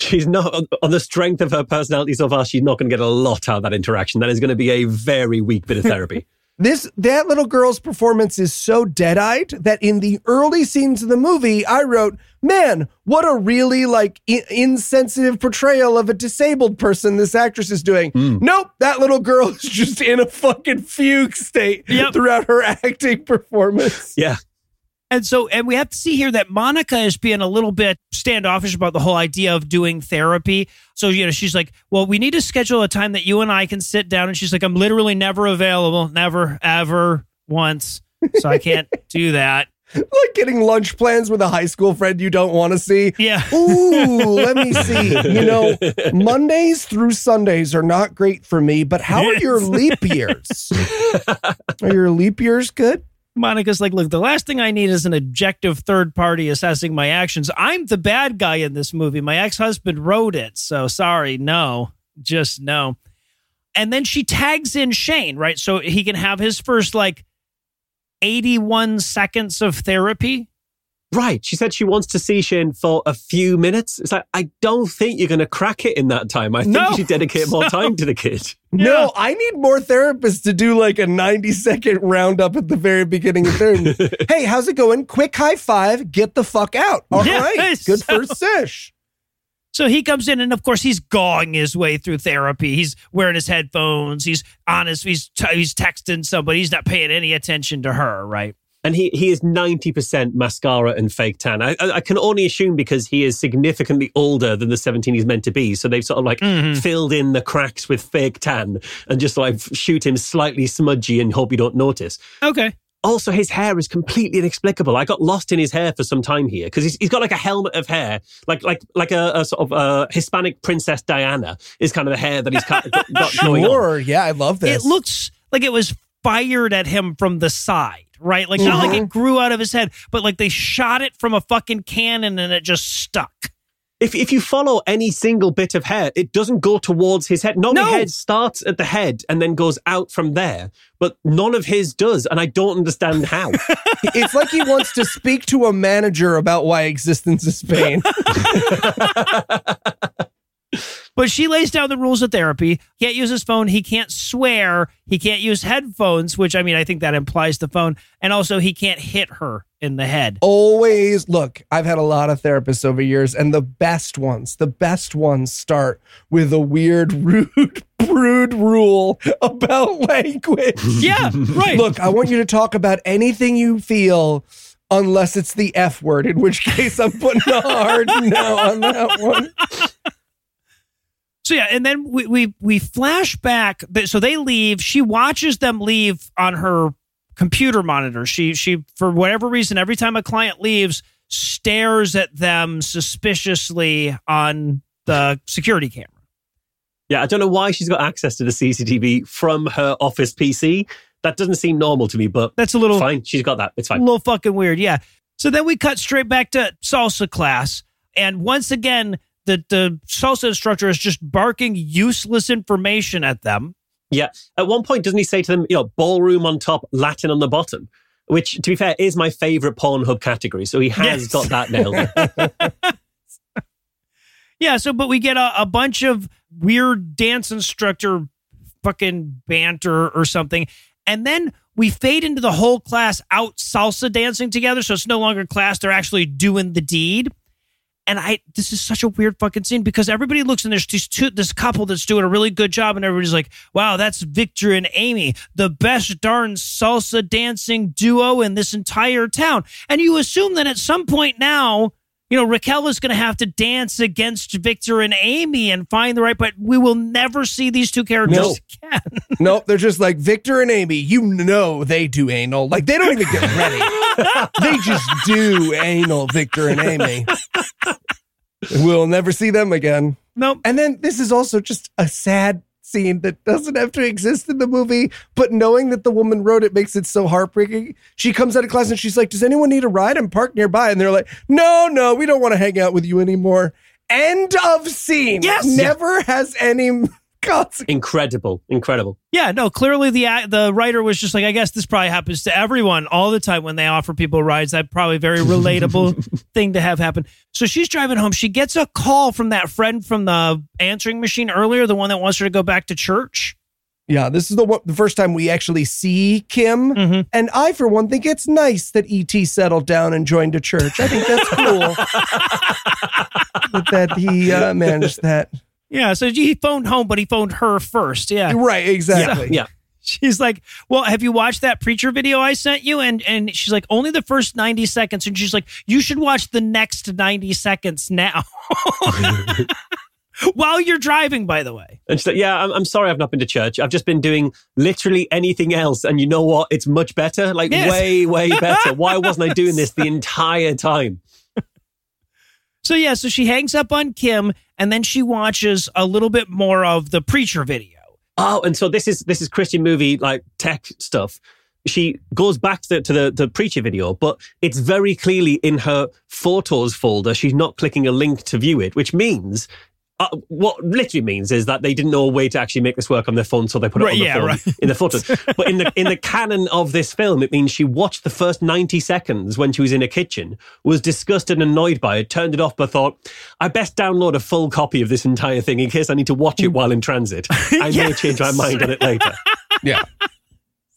she's not, on the strength of her personality so far, she's not going to get a lot out of that interaction. That is going to be a very weak bit of therapy. That little girl's performance is so dead-eyed that in the early scenes of the movie, I wrote, man, what a really insensitive portrayal of a disabled person this actress is doing. Mm. Nope, that little girl is just in a fucking fugue state throughout her acting performance. Yeah. And we have to see here that Monica is being a little bit standoffish about the whole idea of doing therapy. So, she's like, well, we need to schedule a time that you and I can sit down. And she's like, I'm literally never available. Never, ever, once. So I can't do that. Like getting lunch plans with a high school friend you don't want to see. Yeah. Ooh, let me see. Mondays through Sundays are not great for me, but how are your leap years? Are your leap years good? Monica's like, look, the last thing I need is an objective third party assessing my actions. I'm the bad guy in this movie. My ex-husband wrote it. So sorry. No, just no. And then she tags in Shane, right? So he can have his first 81 seconds of therapy. Right. She said she wants to see Shane for a few minutes. It's like, I don't think you're going to crack it in that time. I think you should dedicate more time to the kid. Yeah. No, I need more therapists to do a 90-second roundup at the very beginning of therapy. Hey, how's it going? Quick high five. Get the fuck out. All right. Good first sesh. So he comes in, and of course, he's gawing his way through therapy. He's wearing his headphones. He's honest. He's texting somebody. He's not paying any attention to her, right? And he is 90% mascara and fake tan. I can only assume because he is significantly older than the 17 he's meant to be. So they've sort of like filled in the cracks with fake tan and just like shoot him slightly smudgy and hope you don't notice. Okay. Also, his hair is completely inexplicable. I got lost in his hair for some time here because he's got like a helmet of hair, like a sort of Hispanic Princess Diana is kind of the hair that he's got going on. Yeah, I love this. It looks like it was fired at him from the side, right? Like not like it grew out of his head, but like they shot it from a fucking cannon and it just stuck. If you follow any single bit of hair, it doesn't go towards his head. Normally, head starts at the head and then goes out from there, but none of his does, and I don't understand how. It's like he wants to speak to a manager about why existence is pain. But she lays down the rules of therapy. He can't use his phone. He can't swear. He can't use headphones, which, I mean, I think that implies the phone. And also, he can't hit her in the head. Always. Look, I've had a lot of therapists over years, and the best ones start with a weird, rude rule about language. Yeah, right. Look, I want you to talk about anything you feel, unless it's the F word, in which case I'm putting a hard no on that one. So yeah, and then we flash back. So they leave. She watches them leave on her computer monitor. She for whatever reason, every time a client leaves, stares at them suspiciously on the security camera. Yeah, I don't know why she's got access to the CCTV from her office PC. That doesn't seem normal to me, but that's a little fine. She's got that. It's fine. A little fucking weird, yeah. So then we cut straight back to salsa class, and once again, the salsa instructor is just barking useless information at them. Yeah. At one point, doesn't he say to them, you know, ballroom on top, Latin on the bottom, which, to be fair, is my favorite Pornhub category. So he has got that nailed. Yeah. So, but we get a bunch of weird dance instructor fucking banter or something. And then we fade into the whole class out salsa dancing together. So it's no longer class. They're actually doing the deed. And this is such a weird fucking scene because everybody looks and there's this couple that's doing a really good job and everybody's like, wow, that's Victor and Amy, the best darn salsa dancing duo in this entire town. And you assume that at some point now, you know, Raquel is going to have to dance against Victor and Amy and find the right, but we will never see these two characters again. Nope, they're just like Victor and Amy, you know they do anal. Like they don't even get ready. They just do anal, Victor and Amy. We'll never see them again. Nope. And then this is also just a sad scene that doesn't have to exist in the movie, but knowing that the woman wrote it makes it so heartbreaking. She comes out of class and she's like, does anyone need a ride? I'm parked nearby. And they're like, no, we don't want to hang out with you anymore. End of scene. Yes. Never has any... Incredible. Yeah, no, clearly the writer was just like, I guess this probably happens to everyone all the time when they offer people rides. That probably very relatable thing to have happen. So she's driving home. She gets a call from that friend from the answering machine earlier, the one that wants her to go back to church. Yeah, this is the first time we actually see Kim. Mm-hmm. And I, for one, think it's nice that E.T. settled down and joined a church. I think that's cool that he managed that. Yeah, so he phoned home, but he phoned her first. Yeah, right. Exactly. Yeah. She's like, well, have you watched that preacher video I sent you? And she's like, only the first 90 seconds. And she's like, you should watch the next 90 seconds now. While you're driving, by the way. And she's like, yeah, I'm sorry I've not been to church. I've just been doing literally anything else. And you know what? It's much better. Like way better. Why wasn't I doing this the entire time? So yeah, so she hangs up on Kim and then she watches a little bit more of the preacher video. Oh, and so this is Christian movie like tech stuff. She goes back to the preacher video, but it's very clearly in her photos folder. She's not clicking a link to view it, which means what literally means is that they didn't know a way to actually make this work on their phone, so they put it on the phone in the photos. But in the canon of this film, it means she watched the first 90 seconds when she was in a kitchen, was disgusted and annoyed by it, turned it off, but thought, I best download a full copy of this entire thing in case I need to watch it while in transit. I may change my mind on it later. Yeah.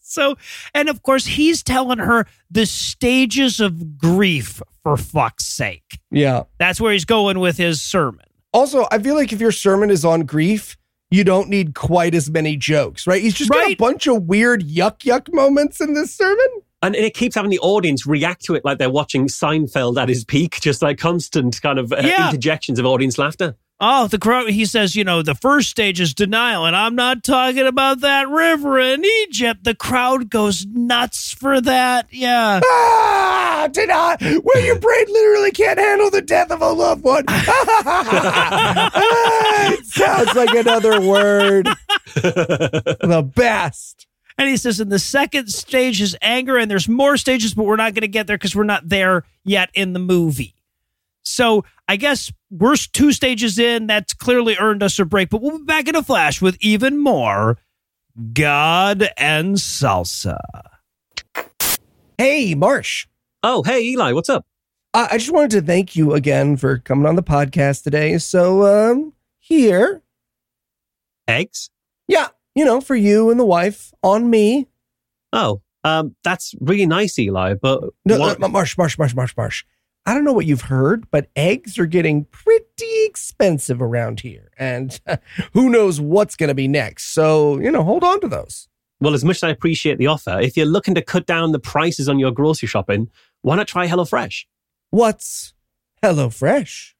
So, and of course, he's telling her the stages of grief, for fuck's sake. Yeah. That's where he's going with his sermon. Also, I feel like if your sermon is on grief, you don't need quite as many jokes, right? He's just got a bunch of weird yuck moments in this sermon. And it keeps having the audience react to it like they're watching Seinfeld at his peak, just like constant kind of interjections of audience laughter. Oh, he says, you know, the first stage is denial, and I'm not talking about that river in Egypt. The crowd goes nuts for that. Yeah. Ah, where your brain literally can't handle the death of a loved one. It sounds like another word. The best. And he says, and the second stage is anger, and there's more stages, but we're not going to get there because we're not there yet in the movie. So I guess we're 2 stages in. That's clearly earned us a break, but we'll be back in a flash with even more God and Salsa. Hey, Marsh. Oh, hey, Eli. What's up? I just wanted to thank you again for coming on the podcast today. So here. Eggs? Yeah. You know, for you and the wife on me. Oh, that's really nice, Eli, but... No, Marsh. I don't know what you've heard, but eggs are getting pretty expensive around here. And who knows what's going to be next. So, you know, hold on to those. Well, as much as I appreciate the offer, if you're looking to cut down the prices on your grocery shopping, why not try HelloFresh? What's HelloFresh?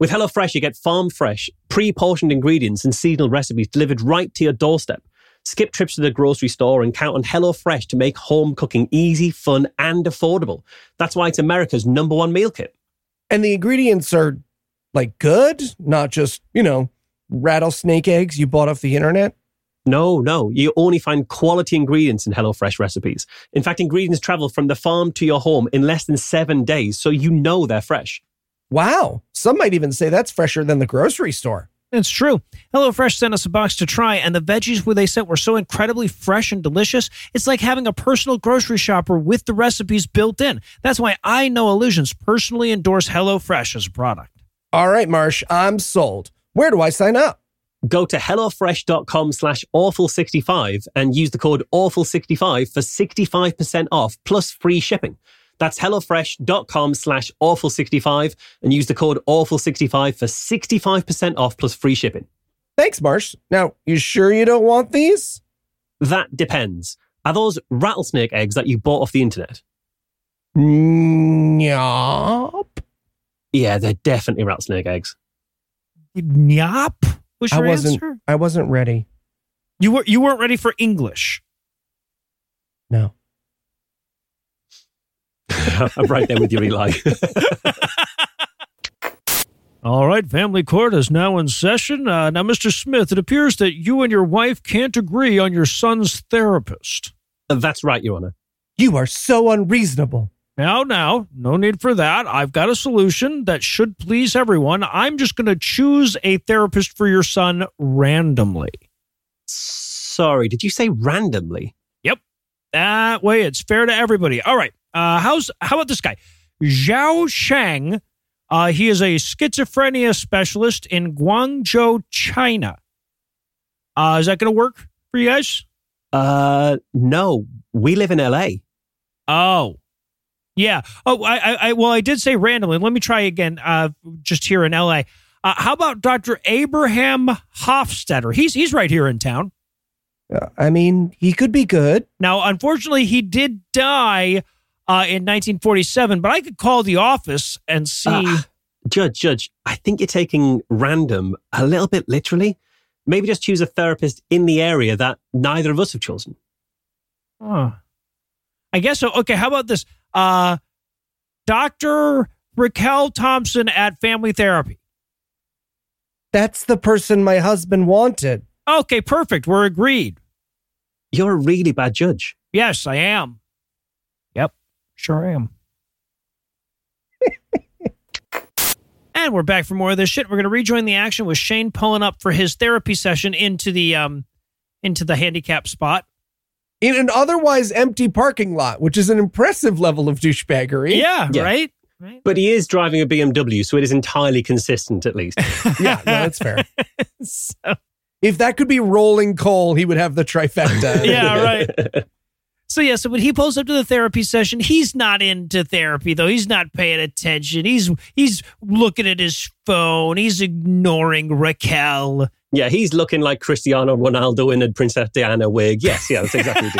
With HelloFresh, you get farm fresh, pre-portioned ingredients and seasonal recipes delivered right to your doorstep. Skip trips to the grocery store and count on HelloFresh to make home cooking easy, fun, and affordable. That's why it's America's #1 meal kit. And the ingredients are, like, good? Not just, you know, rattlesnake eggs you bought off the internet? No. You only find quality ingredients in HelloFresh recipes. In fact, ingredients travel from the farm to your home in less than 7 days, so you know they're fresh. Wow. Some might even say that's fresher than the grocery store. It's true. HelloFresh sent us a box to try, and the veggies they sent were so incredibly fresh and delicious. It's like having a personal grocery shopper with the recipes built in. That's why I, Noah Illusions, personally endorse HelloFresh as a product. All right, Marsh, I'm sold. Where do I sign up? Go to HelloFresh.com/Awful65 and use the code Awful65 for 65% off plus free shipping. That's HelloFresh.com/Awful65 and use the code Awful65 for 65% off plus free shipping. Thanks, Marsh. Now, you sure you don't want these? That depends. Are those rattlesnake eggs that you bought off the internet? Nyop. Yeah, they're definitely rattlesnake eggs. Nyop was your answer? I wasn't ready. You weren't ready for English? No. I'm right there with you, Eli. All right, family court is now in session. Now, Mr. Smith, it appears that you and your wife can't agree on your son's therapist. That's right, Your Honor. You are so unreasonable. Now, no need for that. I've got a solution that should please everyone. I'm just going to choose a therapist for your son randomly. Sorry, did you say randomly? Yep. That way it's fair to everybody. All right. How about this guy? Zhao Shang. He is a schizophrenia specialist in Guangzhou, China. Is that going to work for you guys? No. We live in L.A. Oh. Yeah. Oh, I did say randomly. Let me try again just here in L.A. How about Dr. Abraham Hofstadter? He's right here in town. I mean, he could be good. Now, unfortunately, he did die... in 1947, but I could call the office and see... Judge, I think you're taking random a little bit literally. Maybe just choose a therapist in the area that neither of us have chosen. I guess so. Okay, how about this? Dr. Raquel Thompson at Family Therapy. That's the person my husband wanted. Okay, perfect. We're agreed. You're a really bad judge. Yes, I am. Sure am. And we're back for more of this shit. We're going to rejoin the action with Shane pulling up for his therapy session into the handicap spot. In an otherwise empty parking lot, which is an impressive level of douchebaggery. Yeah. Right? But he is driving a BMW, so it is entirely consistent, at least. Yeah, no, that's fair. If that could be rolling coal, he would have the trifecta. Yeah, right. So yeah, so when he pulls up to the therapy session, he's not into therapy though. He's not paying attention. He's looking at his phone. He's ignoring Raquel. Yeah, he's looking like Cristiano Ronaldo in a Princess Diana wig. Yes, yeah, that's exactly what he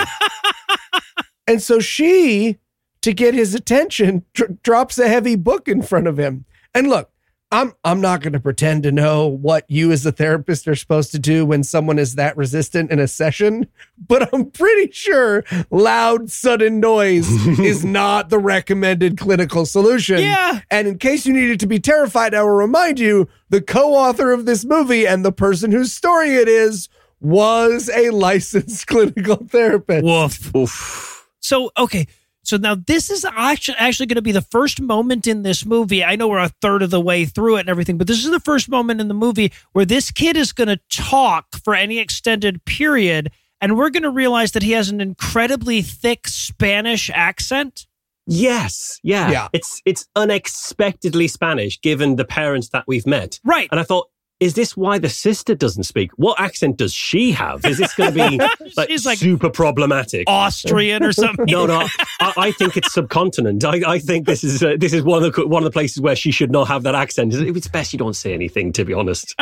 did. And so she, to get his attention, drops a heavy book in front of him. And look, I'm not going to pretend to know what you as the therapist are supposed to do when someone is that resistant in a session, but I'm pretty sure loud, sudden noise is not the recommended clinical solution. Yeah. And in case you needed to be terrified, I will remind you, the co-author of this movie and the person whose story it is was a licensed clinical therapist. Woof. Oof. So, okay. So now this is actually going to be the first moment in this movie. I know we're a third of the way through it and everything, but this is the first moment in the movie where this kid is going to talk for any extended period. And we're going to realize that he has an incredibly thick Spanish accent. Yes. Yeah. It's unexpectedly Spanish given the parents that we've met. Right. And I thought, is this why the sister doesn't speak? What accent does she have? Is this going to be like super problematic? Austrian or something? No. I think it's subcontinent. I think this is one of the places where she should not have that accent. It's best you don't say anything, to be honest.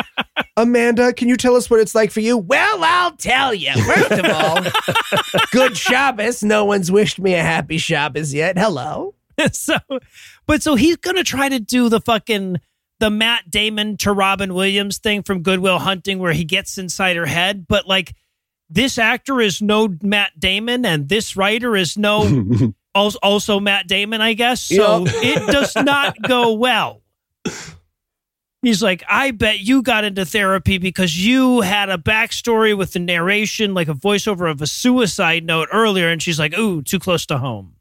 Amanda, can you tell us what it's like for you? Well, I'll tell you. First of all, good Shabbos. No one's wished me a happy Shabbos yet. Hello. So he's going to try to do the fucking... the Matt Damon to Robin Williams thing from Good Will Hunting where he gets inside her head. But like this actor is no Matt Damon and this writer is no also Matt Damon, I guess. So it does not go well. He's like, I bet you got into therapy because you had a backstory with the narration, like a voiceover of a suicide note earlier. And she's like, ooh, too close to home.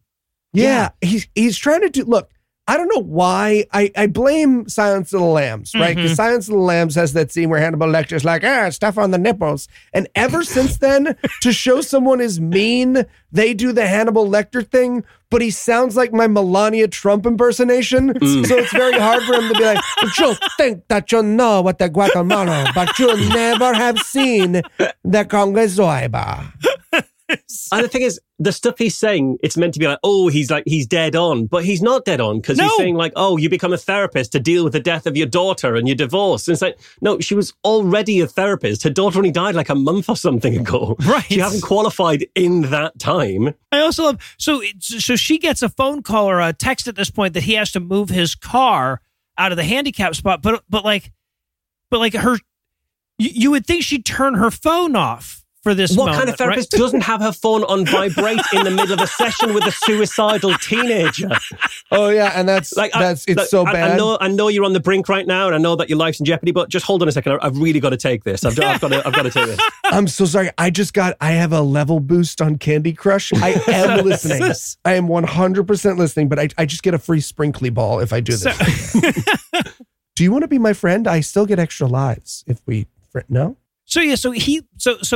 Yeah. He's trying to do, look, I don't know why. I blame Silence of the Lambs, right? Because Silence of the Lambs has that scene where Hannibal Lecter's like, stuff on the nipples. And ever since then, to show someone is mean, they do the Hannibal Lecter thing, but he sounds like my Melania Trump impersonation. So it's very hard for him to be like, but you think that you know what the Guatemala, but you never have seen the Congresueba. And the thing is, the stuff he's saying, it's meant to be like, oh, he's dead on, but he's not dead on because he's saying like, oh, you become a therapist to deal with the death of your daughter and your divorce. And it's like, no, she was already a therapist. Her daughter only died like a month or something ago. Right. She hasn't qualified in that time. I also love, so she gets a phone call or a text at this point that he has to move his car out of the handicap spot. But her, you would think she'd turn her phone off. For this what moment, kind of therapist doesn't have her phone on vibrate in the middle of a session with a suicidal teenager? Oh yeah, and that's so bad. I know you're on the brink right now, and I know that your life's in jeopardy. But just hold on a second. I've really got to take this. I've got to take this. I'm so sorry. I have a level boost on Candy Crush. I am listening. I am 100% listening. But I just get a free sprinkly ball if I do this. Do you want to be my friend? I still get extra lives if we no. So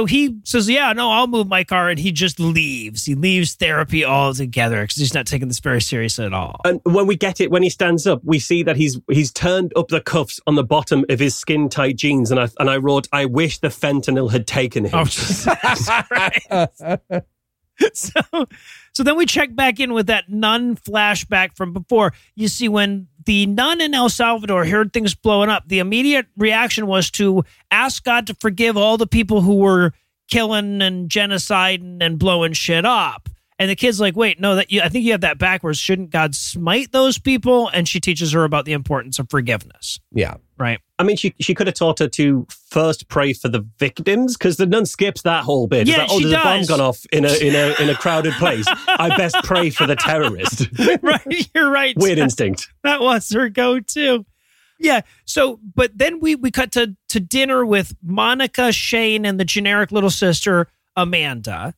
he says, yeah, no, I'll move my car. And he just leaves. He leaves therapy altogether because he's not taking this very seriously at all. And when he stands up, we see that he's turned up the cuffs on the bottom of his skin tight jeans. And I wrote, I wish the fentanyl had taken him. Oh, right. So then we check back in with that nun flashback from before. You see, when the nun in El Salvador heard things blowing up, the immediate reaction was to ask God to forgive all the people who were killing and genociding and blowing shit up. And the kid's like, wait, no, I think you have that backwards. Shouldn't God smite those people? And she teaches her about the importance of forgiveness. Yeah. Right. I mean, she could have taught her to first pray for the victims because the nun skips that whole bit. Yeah, like, there's a bomb gone off in a crowded place. I best pray for the terrorist. Right, you're right. Weird instinct. That was her go-to. Yeah. So, but then we cut to dinner with Monica, Shane, and the generic little sister, Amanda.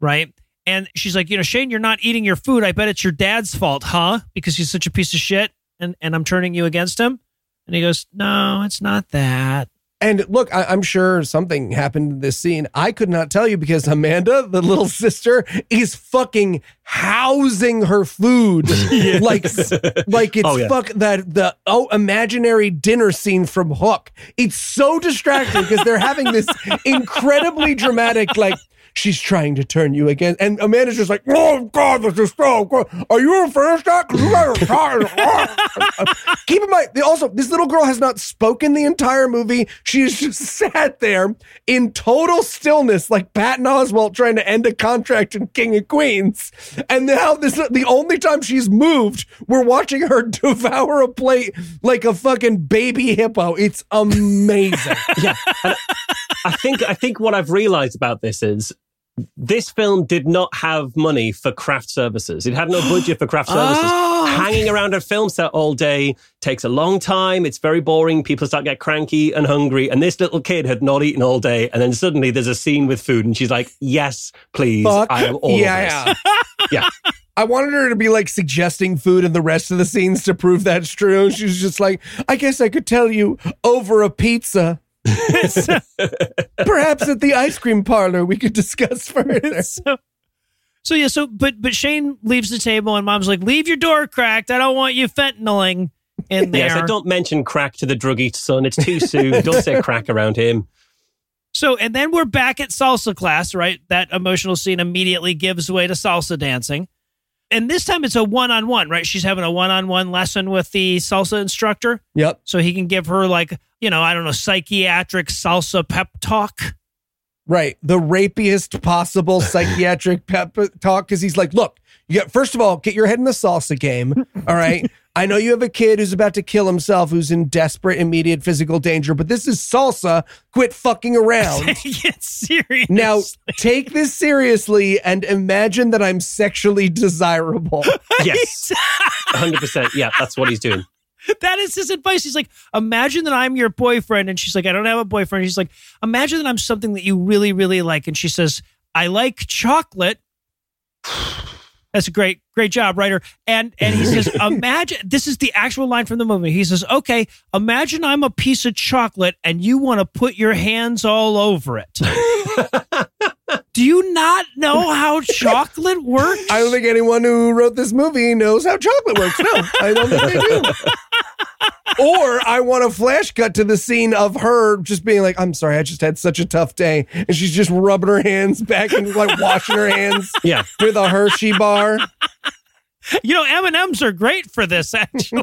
Right. And she's like, Shane, you're not eating your food. I bet it's your dad's fault, huh? Because he's such a piece of shit and I'm turning you against him. And he goes, no, it's not that. And look, I'm sure something happened in this scene. I could not tell you because Amanda, the little sister, is fucking housing her food. Yeah. Like it's the imaginary dinner scene from Hook. It's so distracting because they're having this incredibly dramatic, like, she's trying to turn you against. And Amanda's just like, oh, God, this is so good. Are you finished yet? Because you guys are tired. Keep in mind, also, this little girl has not spoken the entire movie. She's just sat there in total stillness, like Patton Oswalt trying to end a contract in King of Queens. And now this is the only time she's moved. We're watching her devour a plate like a fucking baby hippo. It's amazing. Yeah. I think what I've realized about this is this film did not have money for craft services. It had no budget for craft services. Hanging around a film set all day takes a long time. It's very boring. People start to get cranky and hungry. And this little kid had not eaten all day. And then suddenly there's a scene with food. And she's like, yes, please. Fuck. I am all of this. Yeah. Yeah. I wanted her to be like suggesting food in the rest of the scenes to prove that's true. She was just like, I guess I could tell you over a pizza. Perhaps at the ice cream parlor we could discuss further. So Shane leaves the table and Mom's like, leave your door cracked. I don't want you fentanyling in there. Yes, I don't mention crack to the druggy son. It's too soon. Don't say crack around him. So, and then we're back at salsa class, right? That emotional scene immediately gives way to salsa dancing. And this time it's a one-on-one, right? She's having a one-on-one lesson with the salsa instructor. Yep. So he can give her like, psychiatric salsa pep talk. Right. The rapiest possible psychiatric pep talk. Because he's like, look, first of all, get your head in the salsa game. All right. I know you have a kid who's about to kill himself, who's in desperate, immediate physical danger, but this is salsa. Quit fucking around. Get serious. Now, take this seriously and imagine that I'm sexually desirable. Yes. 100%. Yeah, that's what he's doing. That is his advice. He's like, imagine that I'm your boyfriend. And she's like, I don't have a boyfriend. He's like, imagine that I'm something that you really, really like. And she says, I like chocolate. That's a great job, writer. And he says, imagine, this is the actual line from the movie. He says, okay, imagine I'm a piece of chocolate and you want to put your hands all over it. Do you not know how chocolate works? I don't think anyone who wrote this movie knows how chocolate works. No, I don't think they do. Or I want a flash cut to the scene of her just being like, I'm sorry, I just had such a tough day. And she's just rubbing her hands back and like washing her hands with a Hershey bar. M&Ms are great for this, actually.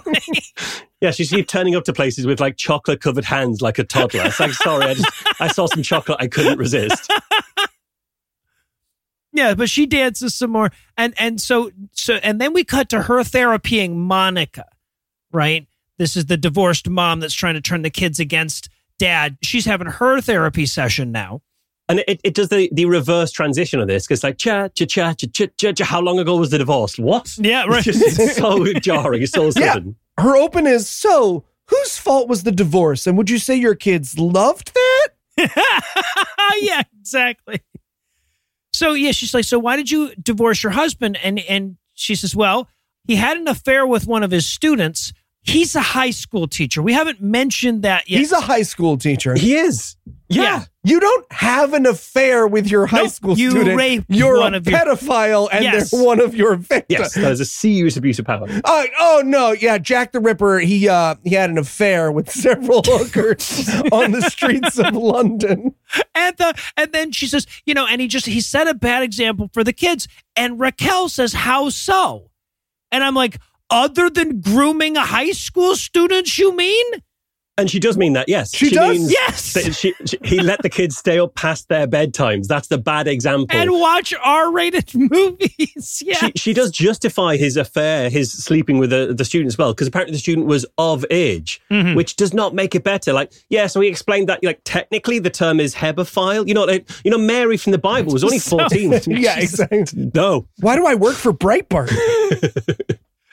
Yeah, she's turning up to places with like chocolate-covered hands like a toddler. It's like, sorry, I saw some chocolate I couldn't resist. Yeah, but she dances some more. And then we cut to her therapying Monica, right? This is the divorced mom that's trying to turn the kids against dad. She's having her therapy session now. And it does the reverse transition of this. Because like, cha-cha-cha-cha-cha-cha, how long ago was the divorce? What? Yeah, right. It's so jarring. It's so sudden. Yeah. Her open is, so whose fault was the divorce? And would you say your kids loved that? Yeah, exactly. So, yeah, she's like, so why did you divorce your husband? And she says, well, he had an affair with one of his students. He's a high school teacher. We haven't mentioned that yet. He's a high school teacher. He is. Yeah. You don't have an affair with your high school student. You're one of pedophile and they're one of your victims. Yes, that is a serious abuse of power. Oh, no. Yeah, Jack the Ripper, he had an affair with several hookers on the streets of London. And then she says, and he set a bad example for the kids. And Raquel says, how so? And I'm like, other than grooming high school students, you mean? And she does mean that, yes. She does? Means yes! That he let the kids stay up past their bedtimes. That's the bad example. And watch R-rated movies, yeah. She does justify his affair, his sleeping with the student as well, because apparently the student was of age, which does not make it better. Like, so we explained that, like, technically the term is hebophile. Mary from the Bible was only 14. Yeah, exactly. No. Why do I work for Breitbart?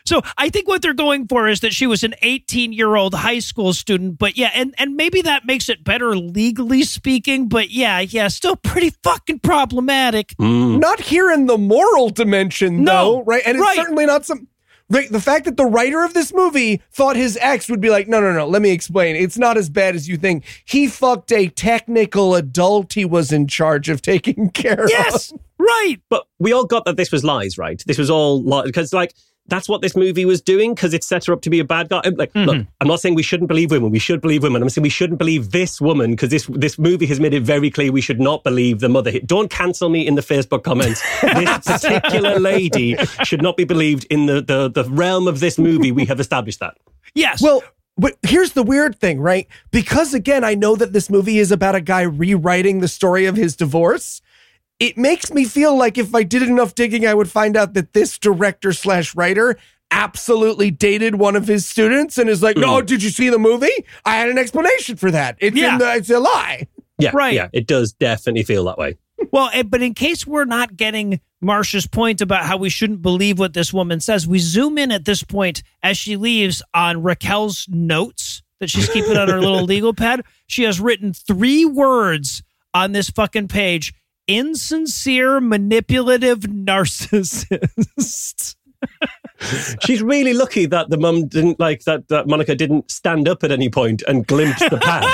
So I think what they're going for is that she was an 18-year-old high school student. But yeah, and maybe that makes it better legally speaking. But yeah, still pretty fucking problematic. Not here in the moral dimension, though, right? And it's certainly not some... Right, the fact that the writer of this movie thought his ex would be like, no, let me explain. It's not as bad as you think. He fucked a technical adult he was in charge of taking care of. Yes, right. But we all got that this was lies, right? This was all lies. Because, like... that's what this movie was doing because it set her up to be a bad guy. Like, look, I'm not saying we shouldn't believe women. We should believe women. I'm saying we shouldn't believe this woman because this movie has made it very clear we should not believe the mother. Don't cancel me in the Facebook comments. This particular lady should not be believed in the realm of this movie. We have established that. Yes. Well, but here's the weird thing, right? Because again, I know that this movie is about a guy rewriting the story of his divorce. It makes me feel like if I did enough digging, I would find out that this director/writer absolutely dated one of his students and is like, no, did you see the movie? I had an explanation for that. It's a lie. Yeah, right. Yeah, it does definitely feel that way. Well, but in case we're not getting Marsh's point about how we shouldn't believe what this woman says, we zoom in at this point as she leaves on Raquel's notes that she's keeping on her little legal pad. She has written 3 words on this fucking page: insincere, manipulative narcissist. She's really lucky that the mum didn't like that Monica didn't stand up at any point and glimpse the pad,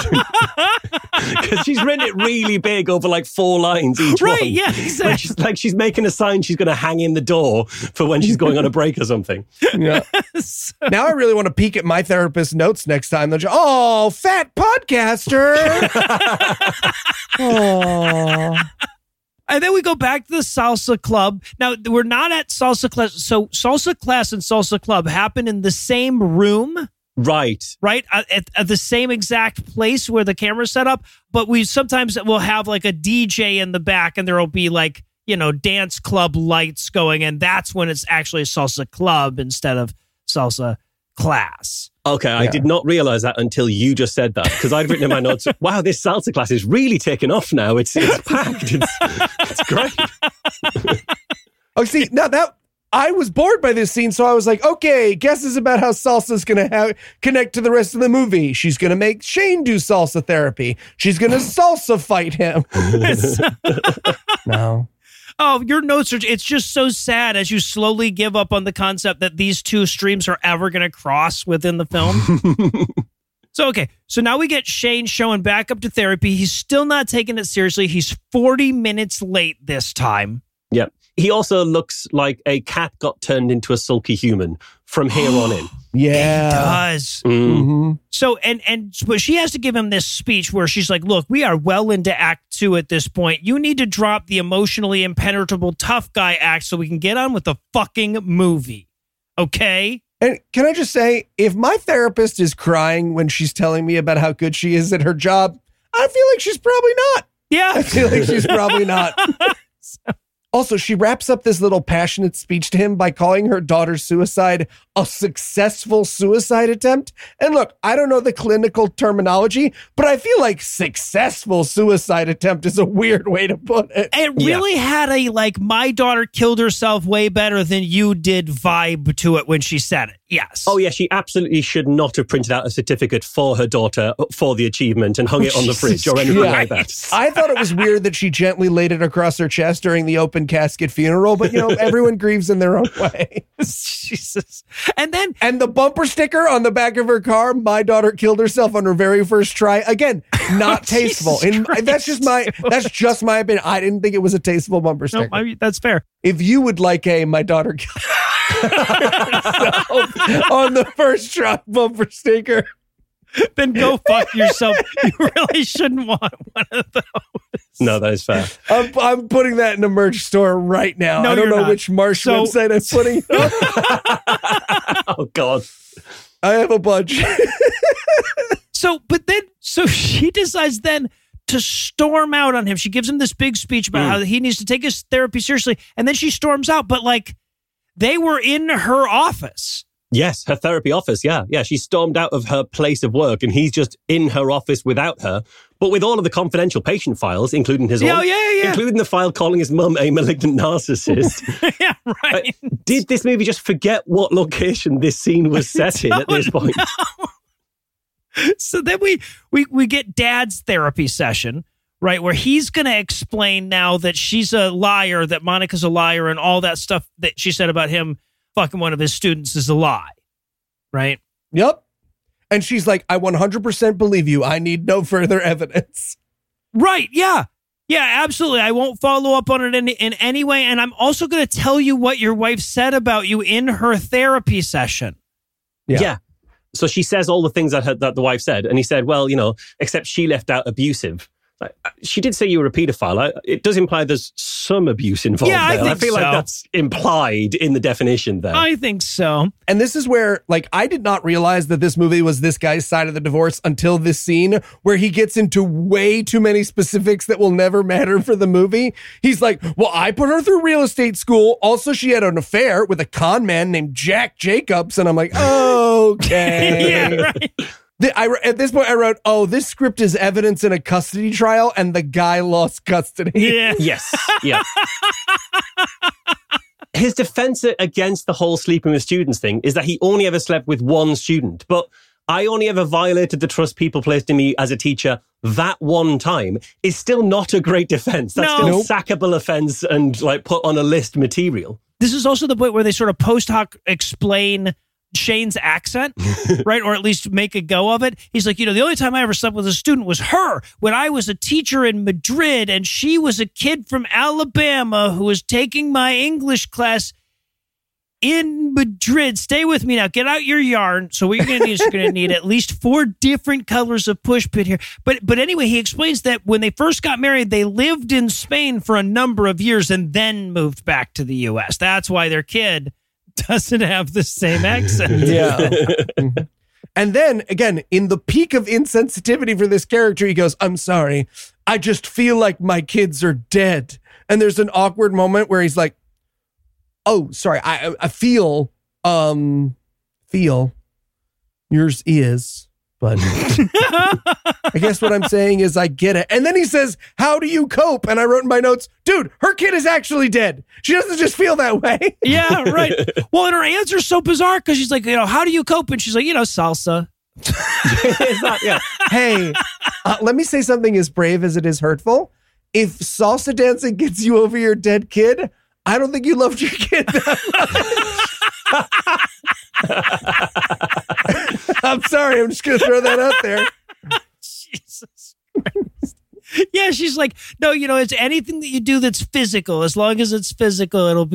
because she's written it really big over like 4 lines each one. Right, yeah, exactly. She's making a sign she's going to hang in the door for when she's going on a break or something. Yeah. So, now I really want to peek at my therapist's notes next time. They'll just, oh, fat podcaster. Oh. And then we go back to the salsa club. Now, we're not at salsa class. So salsa class and salsa club happen in the same room. Right. Right. At the same exact place where the camera's set up. But we sometimes will have like a DJ in the back and there will be like, you know, dance club lights going. And that's when it's actually a salsa club instead of salsa class. Okay, yeah. I did not realize that until you just said that, because I've written in my notes, wow, this salsa class is really taking off now. It's packed. It's great. Oh, see, now that I was bored by this scene, so I was like, okay, guesses about how salsa's going to connect to the rest of the movie. She's going to make Shane do salsa therapy. She's going to salsa fight him. No. Oh, your notes are, it's just so sad as you slowly give up on the concept that these two streams are ever going to cross within the film. So, okay. So now we get Shane showing back up to therapy. He's still not taking it seriously. He's 40 minutes late this time. Yep. He also looks like a cat got turned into a sulky human from here on in. Yeah. He does. Mm-hmm. So, but she has to give him this speech where she's like, look, we are well into act 2 at this point. You need to drop the emotionally impenetrable tough guy act so we can get on with the fucking movie. Okay? And can I just say, if my therapist is crying when she's telling me about how good she is at her job, I feel like she's probably not. Yeah. I feel like she's probably not. Also, she wraps up this little passionate speech to him by calling her daughter's suicide a successful suicide attempt. And look, I don't know the clinical terminology, but I feel like successful suicide attempt is a weird way to put it. It really had a, like, my daughter killed herself way better than you did vibe to it when she said it. Yes. Oh, yeah, she absolutely should not have printed out a certificate for her daughter for the achievement and hung it on the fridge or anything like that. I thought it was weird that she gently laid it across her chest during the open casket funeral, but, you know, everyone grieves in their own way. Jesus. And the bumper sticker on the back of her car, my daughter killed herself on her very first try. Again, not tasteful. And that's just my opinion. I didn't think it was a tasteful bumper sticker. No, that's fair. If you would like my daughter killed herself on the first try bumper sticker, then go fuck yourself. You really shouldn't want one of those. No, that is fair. I'm putting that in the merch store right now. No, I don't know which Marsh website I'm putting it on. Oh, God. I have a bunch. So she decides then to storm out on him. She gives him this big speech about how he needs to take his therapy seriously. And then she storms out. But like, they were in her office. Yes, her therapy office, yeah. Yeah, she stormed out of her place of work and he's just in her office without her, but with all of the confidential patient files, including his own, including the file calling his mum a malignant narcissist. Yeah, right. Did this movie just forget what location this scene was set in at this point? No. So then we get Dad's therapy session, right, where he's going to explain now that she's a liar, that Monica's a liar and all that stuff that she said about him fucking one of his students is a lie, right? Yep. And she's like, I 100% believe you. I need no further evidence. Right, yeah. Yeah, absolutely. I won't follow up on it in any way. And I'm also going to tell you what your wife said about you in her therapy session. Yeah. So she says all the things that the wife said. And he said, well, you know, except she left out abusive. Like, she did say you were a pedophile. It does imply there's some abuse involved. Yeah, there. I feel so. Like that's implied in the definition there. I think so. And this is where, like, I did not realize that this movie was this guy's side of the divorce until this scene where he gets into way too many specifics that will never matter for the movie. He's like, well, I put her through real estate school. Also, she had an affair with a con man named Jack Jacobs. And I'm like, okay. Yeah, right. At this point, I wrote, oh, this script is evidence in a custody trial, and the guy lost custody. Yeah. Yes. Yeah. His defense against the whole sleeping with students thing is that he only ever slept with one student, but I only ever violated the trust people placed in me as a teacher that one time is still not a great defense. That's still sackable offense and like put on a list material. This is also the point where they sort of post hoc explain Shane's accent, right? Or at least make a go of it. He's like, you know, the only time I ever slept with a student was her when I was a teacher in Madrid and she was a kid from Alabama who was taking my English class in Madrid. Stay with me now. Get out your yarn. So what you're going to need is you're going to need at least 4 different colors of push pin here. But anyway, he explains that when they first got married, they lived in Spain for a number of years and then moved back to the U.S. That's why their kid doesn't have the same accent. Yeah. And then, again, in the peak of insensitivity for this character, he goes, I'm sorry, I just feel like my kids are dead. And there's an awkward moment where he's like, oh, sorry, I feel yours is, but I guess what I'm saying is I get it. And then he says, how do you cope? And I wrote in my notes, dude, her kid is actually dead. She doesn't just feel that way. Yeah, right. Well, and her answer's so bizarre because she's like, you know, how do you cope? And she's like, you know, salsa. It's not, yeah. Hey, let me say something as brave as it is hurtful. If salsa dancing gets you over your dead kid, I don't think you loved your kid that much. I'm sorry, I'm just going to throw that out there. Jesus Christ. Yeah, she's like, no, you know, it's anything that you do that's physical. As long as it's physical, it'll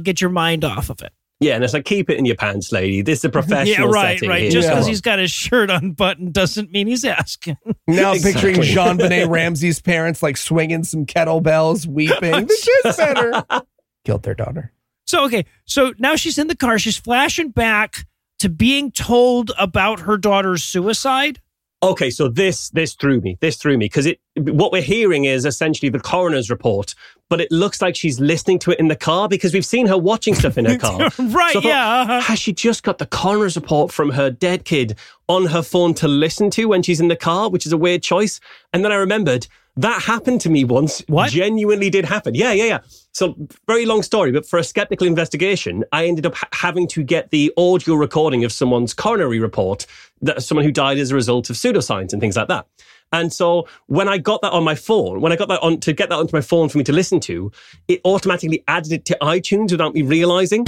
get your mind off of it. Yeah, and it's like, keep it in your pants, lady. This is a professional setting. Right. Here. Just because he's got his shirt unbuttoned doesn't mean he's asking. Now exactly. Picturing JonBenet Ramsey's parents like swinging some kettlebells, weeping. The shit center killed their daughter. So, okay, so now she's in the car. She's flashing back to being told about her daughter's suicide. Okay, so this threw me because what we're hearing is essentially the coroner's report, but it looks like she's listening to it in the car because we've seen her watching stuff in her car. Right, so I thought, has she just got the coroner's report from her dead kid on her phone to listen to when she's in the car, which is a weird choice? And then I remembered that happened to me once. What? Genuinely did happen. Yeah. So very long story, but for a skeptical investigation, I ended up having to get the audio recording of someone's coronary report, that someone who died as a result of pseudoscience and things like that. And so when I got that on to get that onto my phone for me to listen to, it automatically added it to iTunes without me realizing.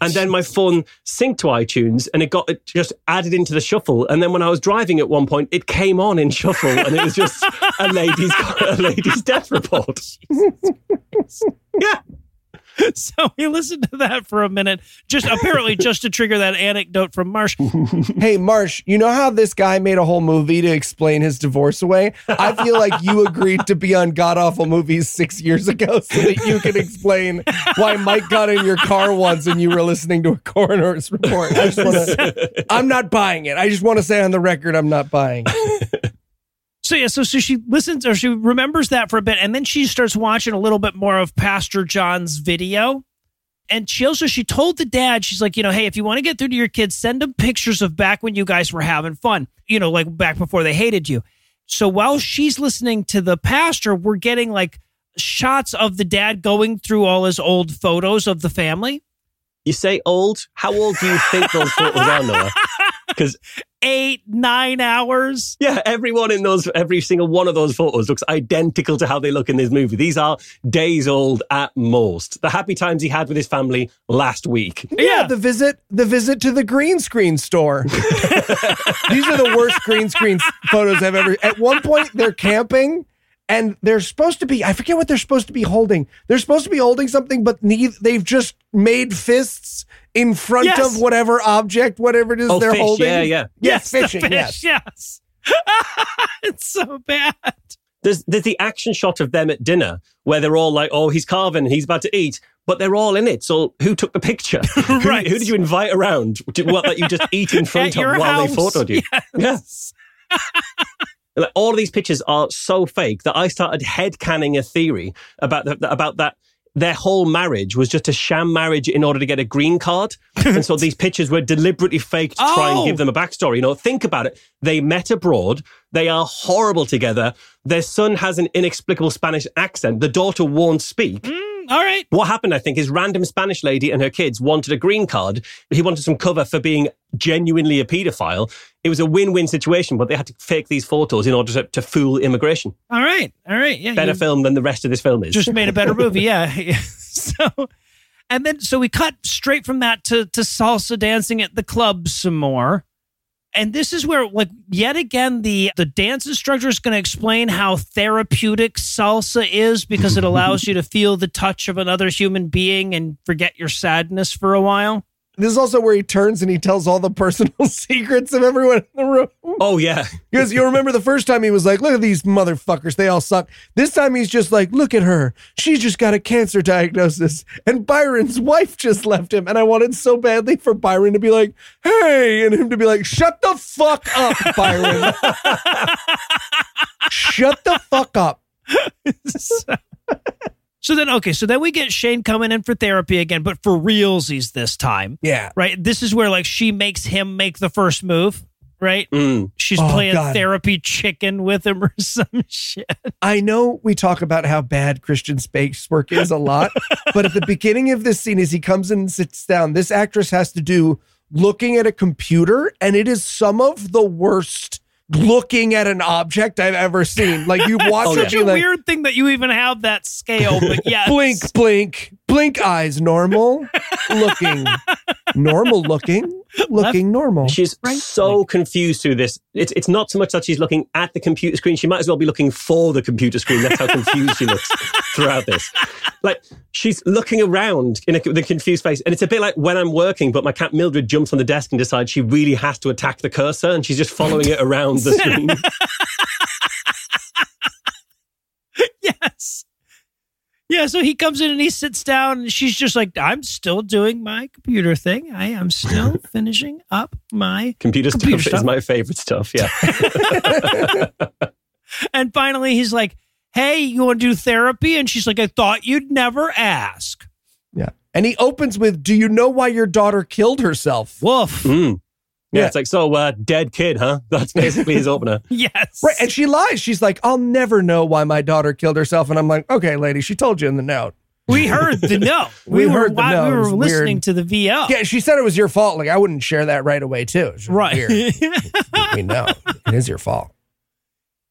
And then my phone synced to iTunes and it just added into the shuffle. And then when I was driving at one point, it came on in shuffle and it was just a lady's death report. Yeah. So we listened to that for a minute, just to trigger that anecdote from Marsh. Hey, Marsh, you know how this guy made a whole movie to explain his divorce away? I feel like you agreed to be on God Awful Movies 6 years ago so that you can explain why Mike got in your car once and you were listening to a coroner's report. I'm not buying it. I just want to say on the record, I'm not buying it. So she listens, or she remembers that for a bit, and then she starts watching a little bit more of Pastor John's video. And she told the dad, she's like, you know, hey, if you want to get through to your kids, send them pictures of back when you guys were having fun, you know, like back before they hated you. So while she's listening to the pastor, we're getting like shots of the dad going through all his old photos of the family. You say old? How old do you think those photos are, Noah? Because 8-9 hours. Yeah, every single one of those photos looks identical to how they look in this movie. These are days old at most. The happy times he had with his family last week. Yeah, the visit to the green screen store. These are the worst green screen photos I've ever. At one point, they're camping And they're supposed to be, I forget what they're supposed to be holding. They're supposed to be holding something, but they've just made fists in front of whatever object, whatever it is they're fish, holding. Yes, fishing. It's so bad. There's the action shot of them at dinner where they're all like, oh, he's carving, he's about to eat, but they're all in it. So who took the picture? Right. Who did you invite around? What, that you just eat in front of while they photoed you? Yes. Yeah. Like, all of these pictures are so fake that I started headcanning a theory about that their whole marriage was just a sham marriage in order to get a green card. And so these pictures were deliberately fake to try and give them a backstory. You know, think about it. They met abroad. They are horrible together. Their son has an inexplicable Spanish accent. The daughter won't speak. All right. What happened, I think, is random Spanish lady and her kids wanted a green card. He wanted some cover for being genuinely a pedophile. It was a win-win situation, but they had to fake these photos in order to fool immigration. All right. All right. Yeah, better film than the rest of this film is. Just made a better movie, yeah. So we cut straight from that to salsa dancing at the club some more. And this is where, like, yet again, the dance instructor is going to explain how therapeutic salsa is because it allows you to feel the touch of another human being and forget your sadness for a while. This is also where he turns and he tells all the personal secrets of everyone in the room. Oh, yeah. Because you remember the first time he was like, look at these motherfuckers. They all suck. This time he's just like, look at her. She's just got a cancer diagnosis. And Byron's wife just left him. And I wanted so badly for Byron to be like, hey, and him to be like, shut the fuck up, Byron. Shut the fuck up. So then we get Shane coming in for therapy again, but for realsies this time. Yeah. Right? This is where, like, she makes him make the first move, right? Mm. She's playing therapy chicken with him or some shit. I know we talk about how bad Christian Spake's work is a lot, but at the beginning of this scene, as he comes in and sits down, this actress has to do looking at a computer, and it is some of the worst looking at an object I've ever seen. Like, you watch it. Such a weird thing that you even have that scale, but yes. Blink, blink, blink eyes, normal, looking, normal. She's so confused through this. It's not so much that she's looking at the computer screen. She might as well be looking for the computer screen. That's how confused she looks throughout this. Like, she's looking around in the confused face. And it's a bit like when I'm working, but my cat Mildred jumps on the desk and decides she really has to attack the cursor, and she's just following it around the screen. Yes. Yeah, so he comes in and he sits down, and she's just like, I'm still doing my computer thing. I am still finishing up my computer stuff. Is my favorite stuff, yeah. And finally, he's like, hey, you want to do therapy? And she's like, I thought you'd never ask. Yeah. And he opens with, do you know why your daughter killed herself? Woof. Mm. Yeah, it's like, so dead kid, huh? That's basically his opener. Yes. Right, and she lies. She's like, I'll never know why my daughter killed herself. And I'm like, okay, lady, she told you in the note. We heard the note. We heard the note. We were listening to the VO. Yeah, she said it was your fault. Like, I wouldn't share that right away, too. Right. We know. It is your fault.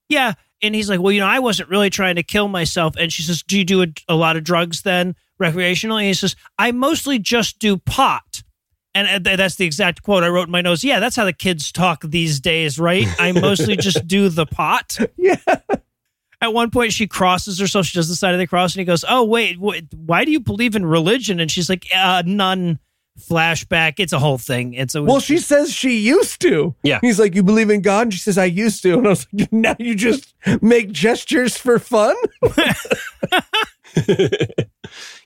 Yeah. And he's like, well, you know, I wasn't really trying to kill myself. And she says, do you do a lot of drugs then, recreationally? And he says, I mostly just do pot. And that's the exact quote I wrote in my notes. Yeah, that's how the kids talk these days, right? I mostly just do the pot. Yeah. At one point, she crosses herself. She does the sign of the cross. And he goes, oh, wait, why do you believe in religion? And she's like, none. Flashback. It's a whole thing. She says she used to. Yeah. He's like, you believe in God? And she says, I used to. And I was like, now you just make gestures for fun?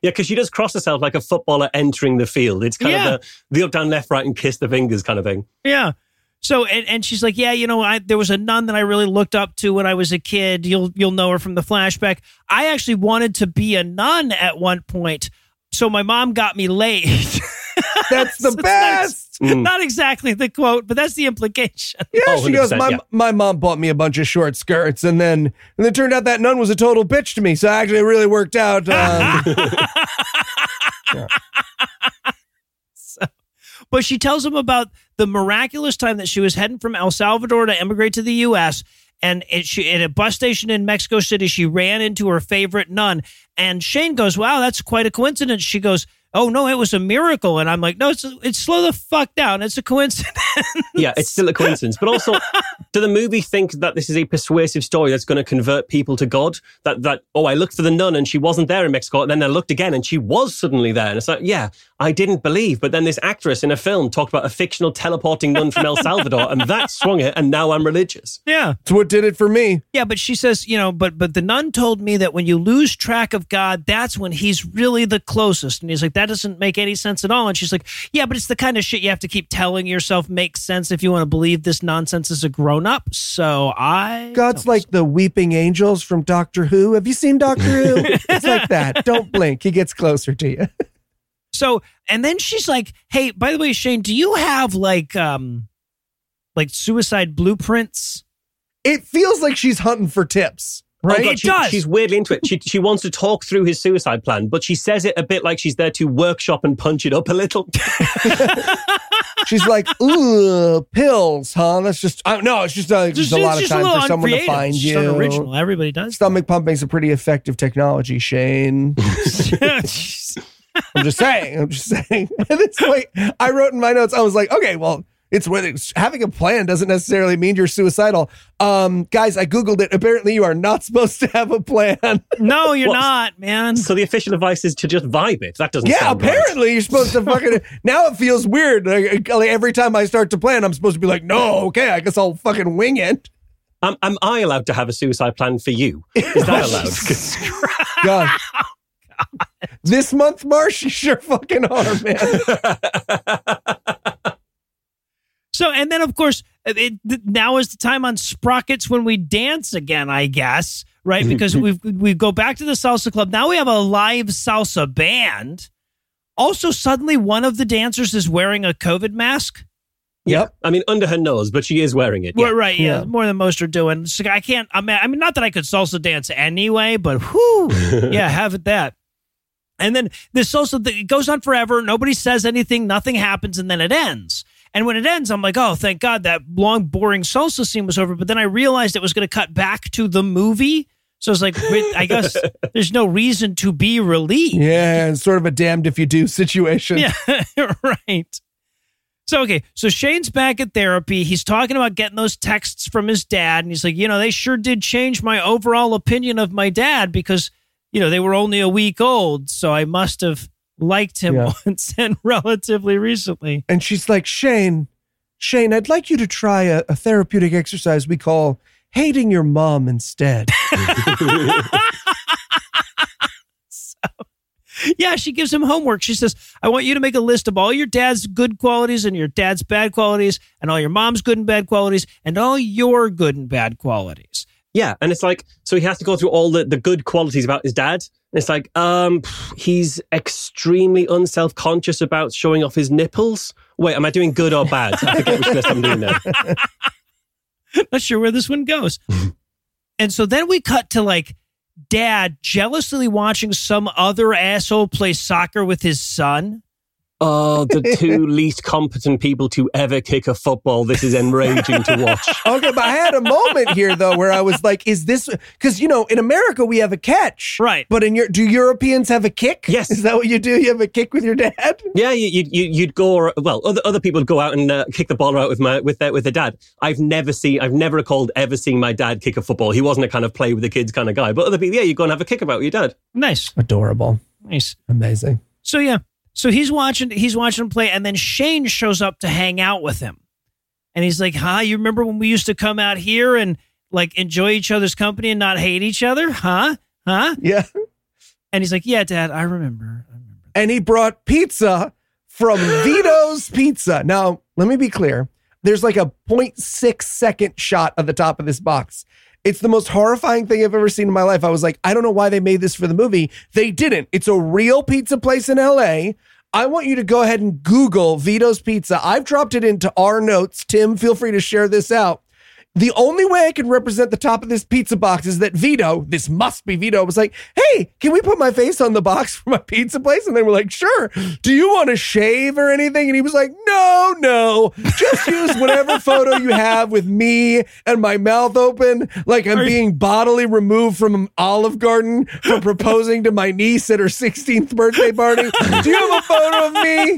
Yeah, because she does cross herself like a footballer entering the field. It's kind of the up, down, left, right, and kiss the fingers kind of thing. Yeah. So, and she's like, yeah, you know, there was a nun that I really looked up to when I was a kid. You'll know her from the flashback. I actually wanted to be a nun at one point. So my mom got me laid. That's the best. Not exactly the quote, but that's the implication. Yeah, she goes, my mom bought me a bunch of short skirts, and then it turned out that nun was a total bitch to me, so actually it really worked out. Yeah. But she tells him about the miraculous time that she was heading from El Salvador to emigrate to the U.S., and at a bus station in Mexico City, she ran into her favorite nun, and Shane goes, wow, that's quite a coincidence. She goes, oh no, it was a miracle. And I'm like, no, it's slow the fuck down. It's a coincidence. Yeah, it's still a coincidence. But also, do the movie think that this is a persuasive story that's going to convert people to God? That oh, I looked for the nun and she wasn't there in Mexico. And then I looked again and she was suddenly there. And it's like, yeah, I didn't believe. But then this actress in a film talked about a fictional teleporting nun from El Salvador and that swung it. And now I'm religious. Yeah. It's what did it for me. Yeah, but she says, you know, but the nun told me that when you lose track of God, that's when he's really the closest. And he's like, that doesn't make any sense at all. And she's like, yeah, but it's the kind of shit you have to keep telling yourself makes sense if you want to believe this nonsense as a grown-up. So God's like the weeping angels from Doctor Who. Have you seen Doctor Who? It's like that. Don't blink. He gets closer to you. So, and then she's like, hey, by the way, Shane, do you have like suicide blueprints? It feels like she's hunting for tips. Right? Oh God, she's weirdly into it. She wants to talk through his suicide plan, but she says it a bit like she's there to workshop and punch it up a little. She's like, ooh, pills, huh? That's just, no, it's just a lot of time for someone to find you. It's unoriginal. Everybody does. Stomach pumping's a pretty effective technology, Shane. I'm just saying. And it's like, I wrote in my notes, I was like, okay, well, having a plan doesn't necessarily mean you're suicidal. Guys, I Googled it. Apparently, you are not supposed to have a plan. No, you're not, man. So the official advice is to just vibe it. That doesn't sound right. Yeah, apparently you're supposed to fucking... Now it feels weird. Like, every time I start to plan, I'm supposed to be like, no, okay, I guess I'll fucking wing it. Am I allowed to have a suicide plan for you? Is that allowed? God. God. This month, Marsh, you sure fucking are, man. So, and then, of course, now is the time on Sprockets when we dance again, I guess, right? Because we go back to the salsa club. Now we have a live salsa band. Also, suddenly one of the dancers is wearing a COVID mask. Yep. I mean, under her nose, but she is wearing it. Yeah. Right, yeah. More than most are doing. So I mean, not that I could salsa dance anyway, but whoo, yeah, have it that. And then this salsa, it goes on forever. Nobody says anything. Nothing happens. And then it ends. And when it ends, I'm like, oh, thank God that long, boring salsa scene was over. But then I realized it was going to cut back to the movie. So it's like, I guess there's no reason to be relieved. Yeah, it's sort of a damned if you do situation. Yeah, right. So, okay. So Shane's back at therapy. He's talking about getting those texts from his dad. And he's like, you know, they sure did change my overall opinion of my dad because, you know, they were only a week old. So I must have liked him once and relatively recently. And she's like, Shane, I'd like you to try a therapeutic exercise we call hating your mom instead. Yeah, she gives him homework. She says, I want you to make a list of all your dad's good qualities and your dad's bad qualities and all your mom's good and bad qualities and all your good and bad qualities. Yeah, and it's like, so he has to go through all the good qualities about his dad. And it's like, he's extremely unself-conscious about showing off his nipples. Wait, am I doing good or bad? I forget which list I'm doing now. Not sure where this one goes. And so then we cut to like dad jealously watching some other asshole play soccer with his son. Oh, the two least competent people to ever kick a football. This is enraging to watch. Okay, but I had a moment here, though, where I was like, is this... Because, you know, in America, we have a catch. Right. But do Europeans have a kick? Yes. Is that what you do? You have a kick with your dad? Yeah, you'd go... Well, other people would go out and kick the ball out with their dad. I've never recalled ever seeing my dad kick a football. He wasn't a kind of play with the kids kind of guy. But other people, yeah, you go and have a kick about with your dad. Nice. Adorable. Nice. Amazing. So, yeah. So he's watching him play, and then Shane shows up to hang out with him. And he's like, huh, you remember when we used to come out here and like enjoy each other's company and not hate each other? Huh? Yeah. And he's like, yeah, Dad, I remember. And he brought pizza from Vito's Pizza. Now, let me be clear. There's like a 0.6 second shot of the top of this box. It's the most horrifying thing I've ever seen in my life. I was like, I don't know why they made this for the movie. They didn't. It's a real pizza place in LA. I want you to go ahead and Google Vito's Pizza. I've dropped it into our notes. Tim, feel free to share this out. the only way I can represent the top of this pizza box is that Vito, this must be Vito, was like, hey, can we put my face on the box for my pizza place? And they were like, sure. Do you want to shave or anything? And he was like, no, just use whatever photo you have with me and my mouth open like I'm being bodily removed from Olive Garden for proposing to my niece at her 16th birthday party. Do you have a photo of me?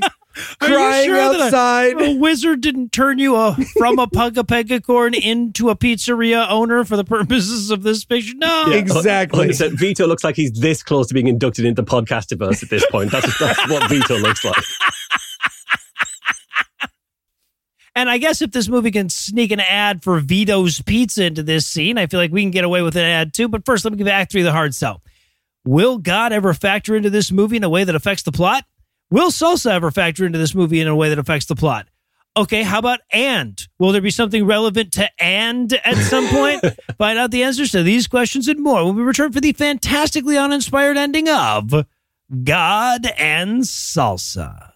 Crying outside. That a wizard didn't turn you from a Pugapegacorn into a pizzeria owner for the purposes of this picture? No. Yeah, exactly. So Vito looks like he's this close to being inducted into the podcastiverse at this point. That's what Vito looks like. And I guess if this movie can sneak an ad for Vito's Pizza into this scene, I feel like we can get away with an ad too. But first, let me give Act 3 the hard sell. Will God ever factor into this movie in a way that affects the plot? Will Salsa ever factor into this movie in a way that affects the plot? Okay, how about and? Will there be something relevant to and at some point? Find out the answers to these questions and more when we return for the fantastically uninspired ending of God and Salsa.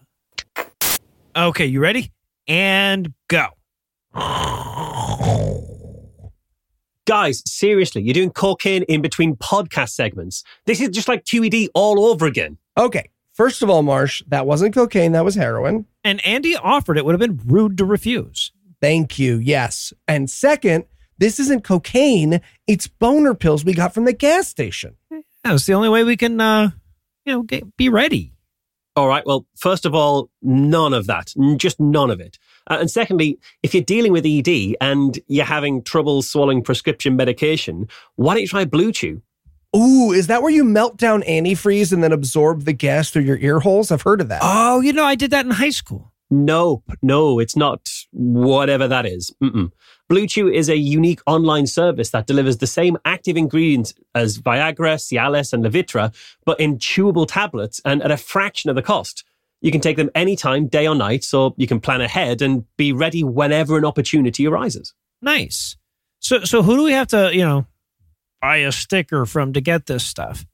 Okay, you ready? And go. Guys, seriously, you're doing cocaine in between podcast segments. This is just like QED all over again. Okay. First of all, Marsh, that wasn't cocaine, that was heroin. And Andy offered it would have been rude to refuse. Thank you, yes. And second, this isn't cocaine, it's boner pills we got from the gas station. That's the only way we can, be ready. All right, well, first of all, none of that, just none of it. And secondly, if you're dealing with ED and you're having trouble swallowing prescription medication, why don't you try BlueChew? Ooh, is that where you melt down antifreeze and then absorb the gas through your ear holes? I've heard of that. Oh, I did that in high school. No, it's not whatever that is. BlueChew is a unique online service that delivers the same active ingredients as Viagra, Cialis, and Levitra, but in chewable tablets and at a fraction of the cost. You can take them anytime, day or night, so you can plan ahead and be ready whenever an opportunity arises. Nice. So who do we have to, buy a sticker from to get this stuff?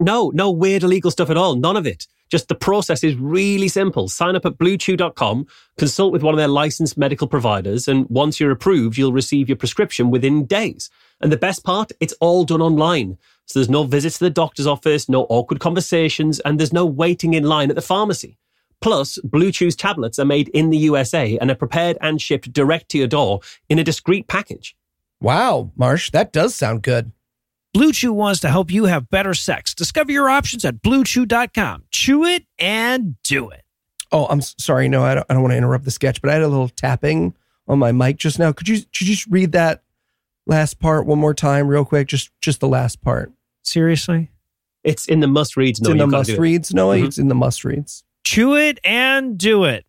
No weird illegal stuff at all. None of it. Just the process is really simple. Sign up at BlueChew.com, consult with one of their licensed medical providers, and once you're approved, you'll receive your prescription within days. And the best part, it's all done online. So there's no visits to the doctor's office, no awkward conversations, and there's no waiting in line at the pharmacy. Plus, BlueChew's tablets are made in the USA and are prepared and shipped direct to your door in a discreet package. Wow, Marsh, that does sound good. BlueChew wants to help you have better sex. Discover your options at BlueChew.com. Chew it and do it. Oh, I'm sorry. No, I don't want to interrupt the sketch, but I had a little tapping on my mic just now. Could you just read that last part one more time real quick? Just the last part. Seriously? It's in the must-reads, Noah. It's in the must-reads, Noah. It's in the must-reads. Chew it and do it.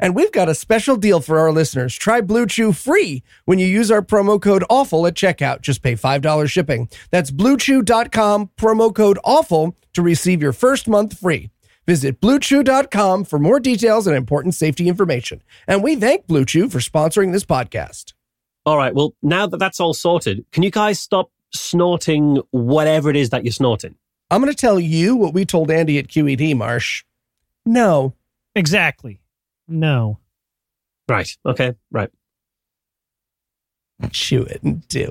And we've got a special deal for our listeners. Try BlueChew free when you use our promo code AWFUL at checkout. Just pay $5 shipping. That's BlueChew.com, promo code AWFUL to receive your first month free. Visit BlueChew.com for more details and important safety information. And we thank BlueChew for sponsoring this podcast. All right, well, now that that's all sorted, can you guys stop snorting whatever it is that you're snorting? I'm going to tell you what we told Andy at QED, Marsh. No. Exactly. No. Right. Okay. Right. Chew it and do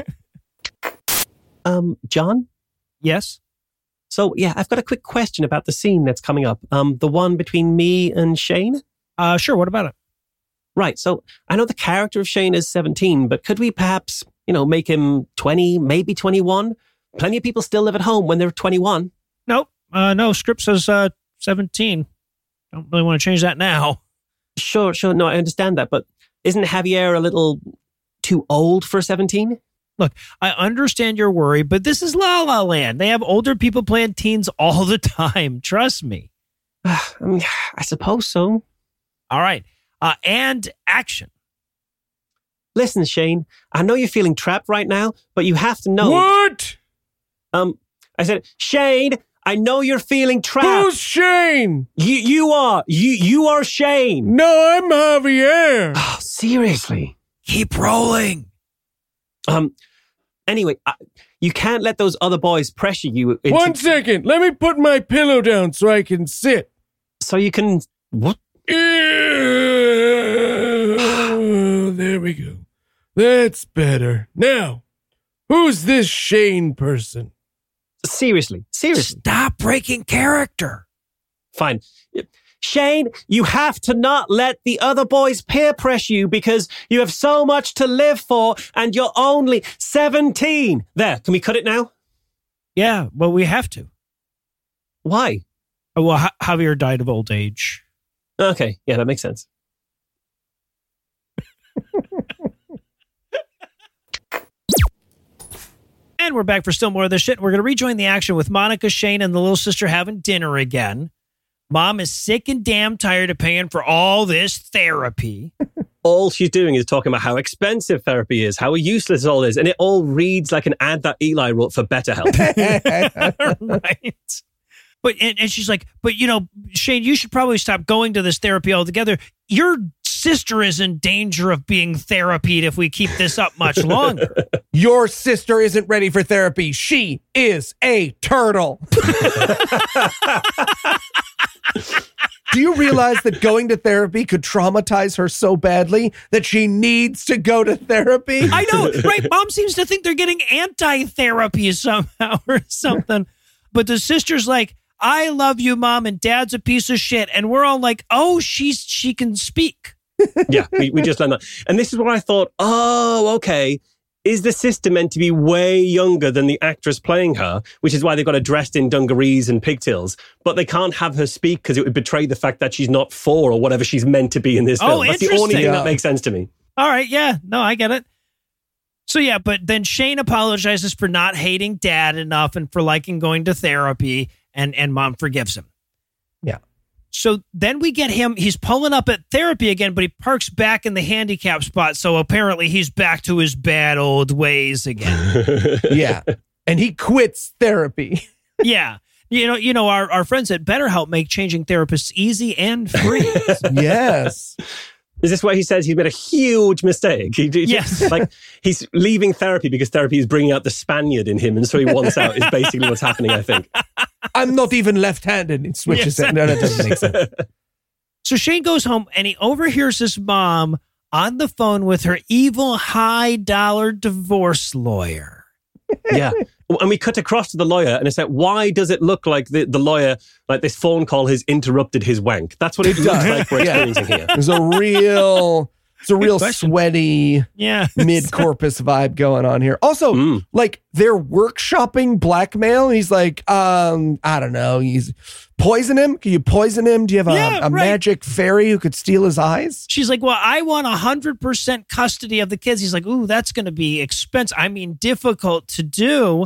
it. John? Yes? So, yeah, I've got a quick question about the scene that's coming up. The one between me and Shane? Sure. What about it? Right. So, I know the character of Shane is 17, but could we perhaps, make him 20, maybe 21? Plenty of people still live at home when they're 21. Nope. No, script says 17. Don't really want to change that now. Sure. No, I understand that. But isn't Javier a little too old for 17? Look, I understand your worry, but this is La La Land. They have older people playing teens all the time. Trust me. I suppose so. All right. And action. Listen, Shane, I know you're feeling trapped right now, but you have to know. What? I said, Shane, I know you're feeling trapped. Who's Shane? You are. You are Shane. No, I'm Javier. Oh, seriously. Keep rolling. Anyway, you can't let those other boys pressure you. One second. Let me put my pillow down so I can sit. So you can... What? there we go. That's better. Now, who's this Shane person? Seriously. Stop breaking character. Fine. Shane, you have to not let the other boys peer pressure you because you have so much to live for and you're only 17. There, can we cut it now? Yeah, well, we have to. Why? Oh, well, Javier died of old age. Okay, yeah, that makes sense. And we're back for still more of this shit. We're going to rejoin the action with Monica, Shane, and the little sister having dinner again. Mom is sick and damn tired of paying for all this therapy. All she's doing is talking about how expensive therapy is, how useless all is, and it all reads like an ad that Eli wrote for BetterHelp. Right. But and she's like, but you know, Shane, you should probably stop going to this therapy altogether. Your sister is in danger of being therapied if we keep this up much longer. Your sister isn't ready for therapy. She is a turtle. Do you realize that going to therapy could traumatize her so badly that she needs to go to therapy? I know, right? Mom seems to think they're getting anti-therapy somehow or something. But the sister's like, I love you, Mom, and Dad's a piece of shit. And we're all like, oh, she can speak. Yeah, we just learned that. And this is where I thought, oh, okay. Is the sister meant to be way younger than the actress playing her, which is why they've got her dressed in dungarees and pigtails, but they can't have her speak because it would betray the fact that she's not four or whatever she's meant to be in this film. That's the only thing that makes sense to me. All right, yeah. No, I get it. So yeah, but then Shane apologizes for not hating Dad enough and for liking going to therapy, and Mom forgives him. Yeah. So then we get him, he's pulling up at therapy again, but he parks back in the handicap spot. So apparently he's back to his bad old ways again. Yeah. And he quits therapy. Yeah. You know, our friends at BetterHelp make changing therapists easy and free. Yes. Is this where he says he's made a huge mistake? Yes. Like he's leaving therapy because therapy is bringing out the Spaniard in him. And so he wants out is basically what's happening, I think. I'm not even left-handed. It switches it. No, that doesn't make sense. So Shane goes home and he overhears his mom on the phone with her evil high-dollar divorce lawyer. Yeah. And we cut across to the lawyer and it's like, why does it look like the lawyer, like this phone call has interrupted his wank? That's what it looks like we're experiencing here. There's a real... It's a real sweaty mid-corpus vibe going on here. Also, like, they're workshopping blackmail. He's like, I don't know. He's poison him? Can you poison him? Do you have a magic fairy who could steal his eyes? She's like, well, I want 100% custody of the kids. He's like, ooh, that's going to be expensive. I mean, difficult to do.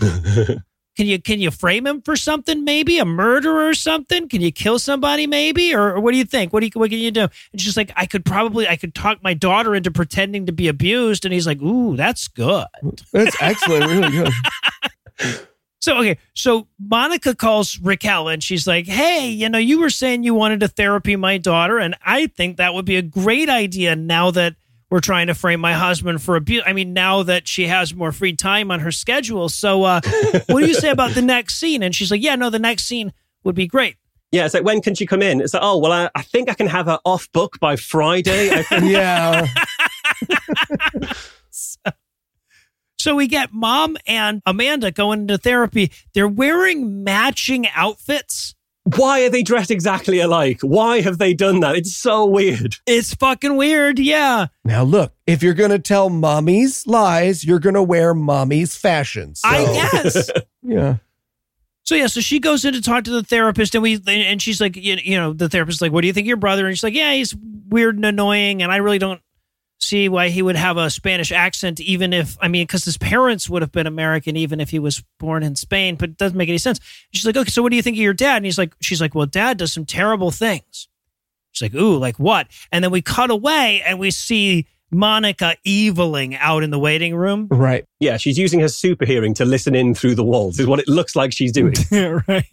Can you frame him for something? Maybe a murder or something? Can you kill somebody? Maybe or what do you think? What can you do? And she's like, I could talk my daughter into pretending to be abused. And he's like, ooh, that's good. That's excellent, really good. So Monica calls Raquel and she's like, hey, you know, you were saying you wanted to therapy my daughter, and I think that would be a great idea now that we're trying to frame my husband for abuse. I mean, now that she has more free time on her schedule. So what do you say about the next scene? And she's like, yeah, no, the next scene would be great. Yeah, it's like, when can she come in? It's like, oh, well, I think I can have her off book by Friday. Yeah. So we get Mom and Amanda going into therapy. They're wearing matching outfits. Why are they dressed exactly alike? Why have they done that? It's so weird. It's fucking weird, yeah. Now look, if you're going to tell mommy's lies, you're going to wear mommy's fashions. So. I guess. Yeah. So she goes in to talk to the therapist and she's like, you know, the therapist's like, what do you think of your brother? And she's like, yeah, he's weird and annoying, and I really don't see why he would have a Spanish accent, even if, I mean, because his parents would have been American, even if he was born in Spain, but it doesn't make any sense. She's like, okay, so what do you think of your dad? And she's like, well, Dad does some terrible things. She's like, ooh, like what? And then we cut away and we see Monica eviling out in the waiting room. Right. Yeah, she's using her super hearing to listen in through the walls is what it looks like she's doing. Right.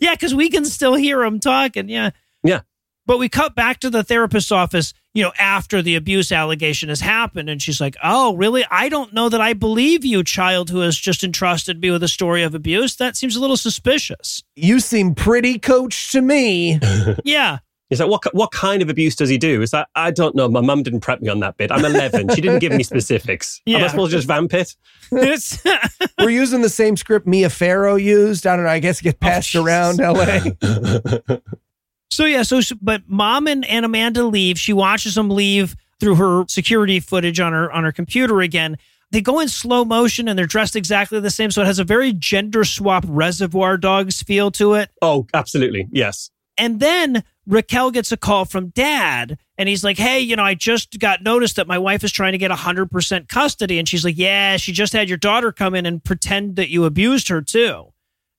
Yeah, because we can still hear him talking. Yeah. Yeah. But we cut back to the therapist's office, you know, after the abuse allegation has happened. And she's like, oh, really? I don't know that I believe you, child who has just entrusted me with a story of abuse. That seems a little suspicious. You seem pretty coached to me. Yeah. It's like, what kind of abuse does he do? It's like, I don't know. My mum didn't prep me on that bit. I'm 11. She didn't give me specifics. Yeah. Am I supposed to just vamp it? We're using the same script Mia Farrow used. I don't know. I guess get passed around LA. But mom and Amanda leave. She watches them leave through her security footage on her computer again. They go in slow motion and they're dressed exactly the same. So it has a very gender swap Reservoir Dogs feel to it. Oh, absolutely. Yes. And then Raquel gets a call from dad and he's like, hey, I just got noticed that my wife is trying to get 100% custody. And she's like, yeah, she just had your daughter come in and pretend that you abused her too.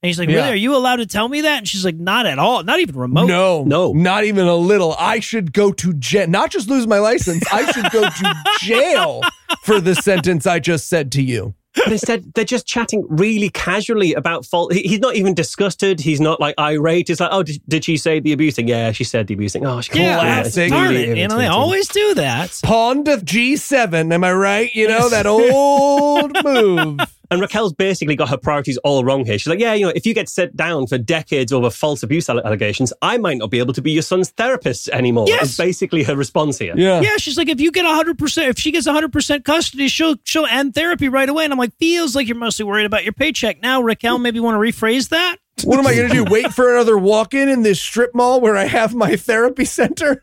And he's like, really? Yeah. Are you allowed to tell me that? And she's like, not at all. Not even remotely. No, not even a little. I should go to jail. Not just lose my license. I should go to jail for the sentence I just said to you. But instead, they're just chatting really casually about fault. He's not even disgusted. He's not like irate. It's like, oh, did she say the abusing? Yeah, she said the abusing. Oh, she can't. Yeah, darn it. They always do that. Pawn to G7, am I right? That old move. And Raquel's basically got her priorities all wrong here. She's like, yeah, if you get set down for decades over false abuse allegations, I might not be able to be your son's therapist anymore. Yes. It's basically her response here. Yeah, she's like, if she gets 100% custody, she'll end therapy right away. And I'm like, feels like you're mostly worried about your paycheck. Now, Raquel, maybe you want to rephrase that? What am I going to do? Wait for another walk-in in this strip mall where I have my therapy center?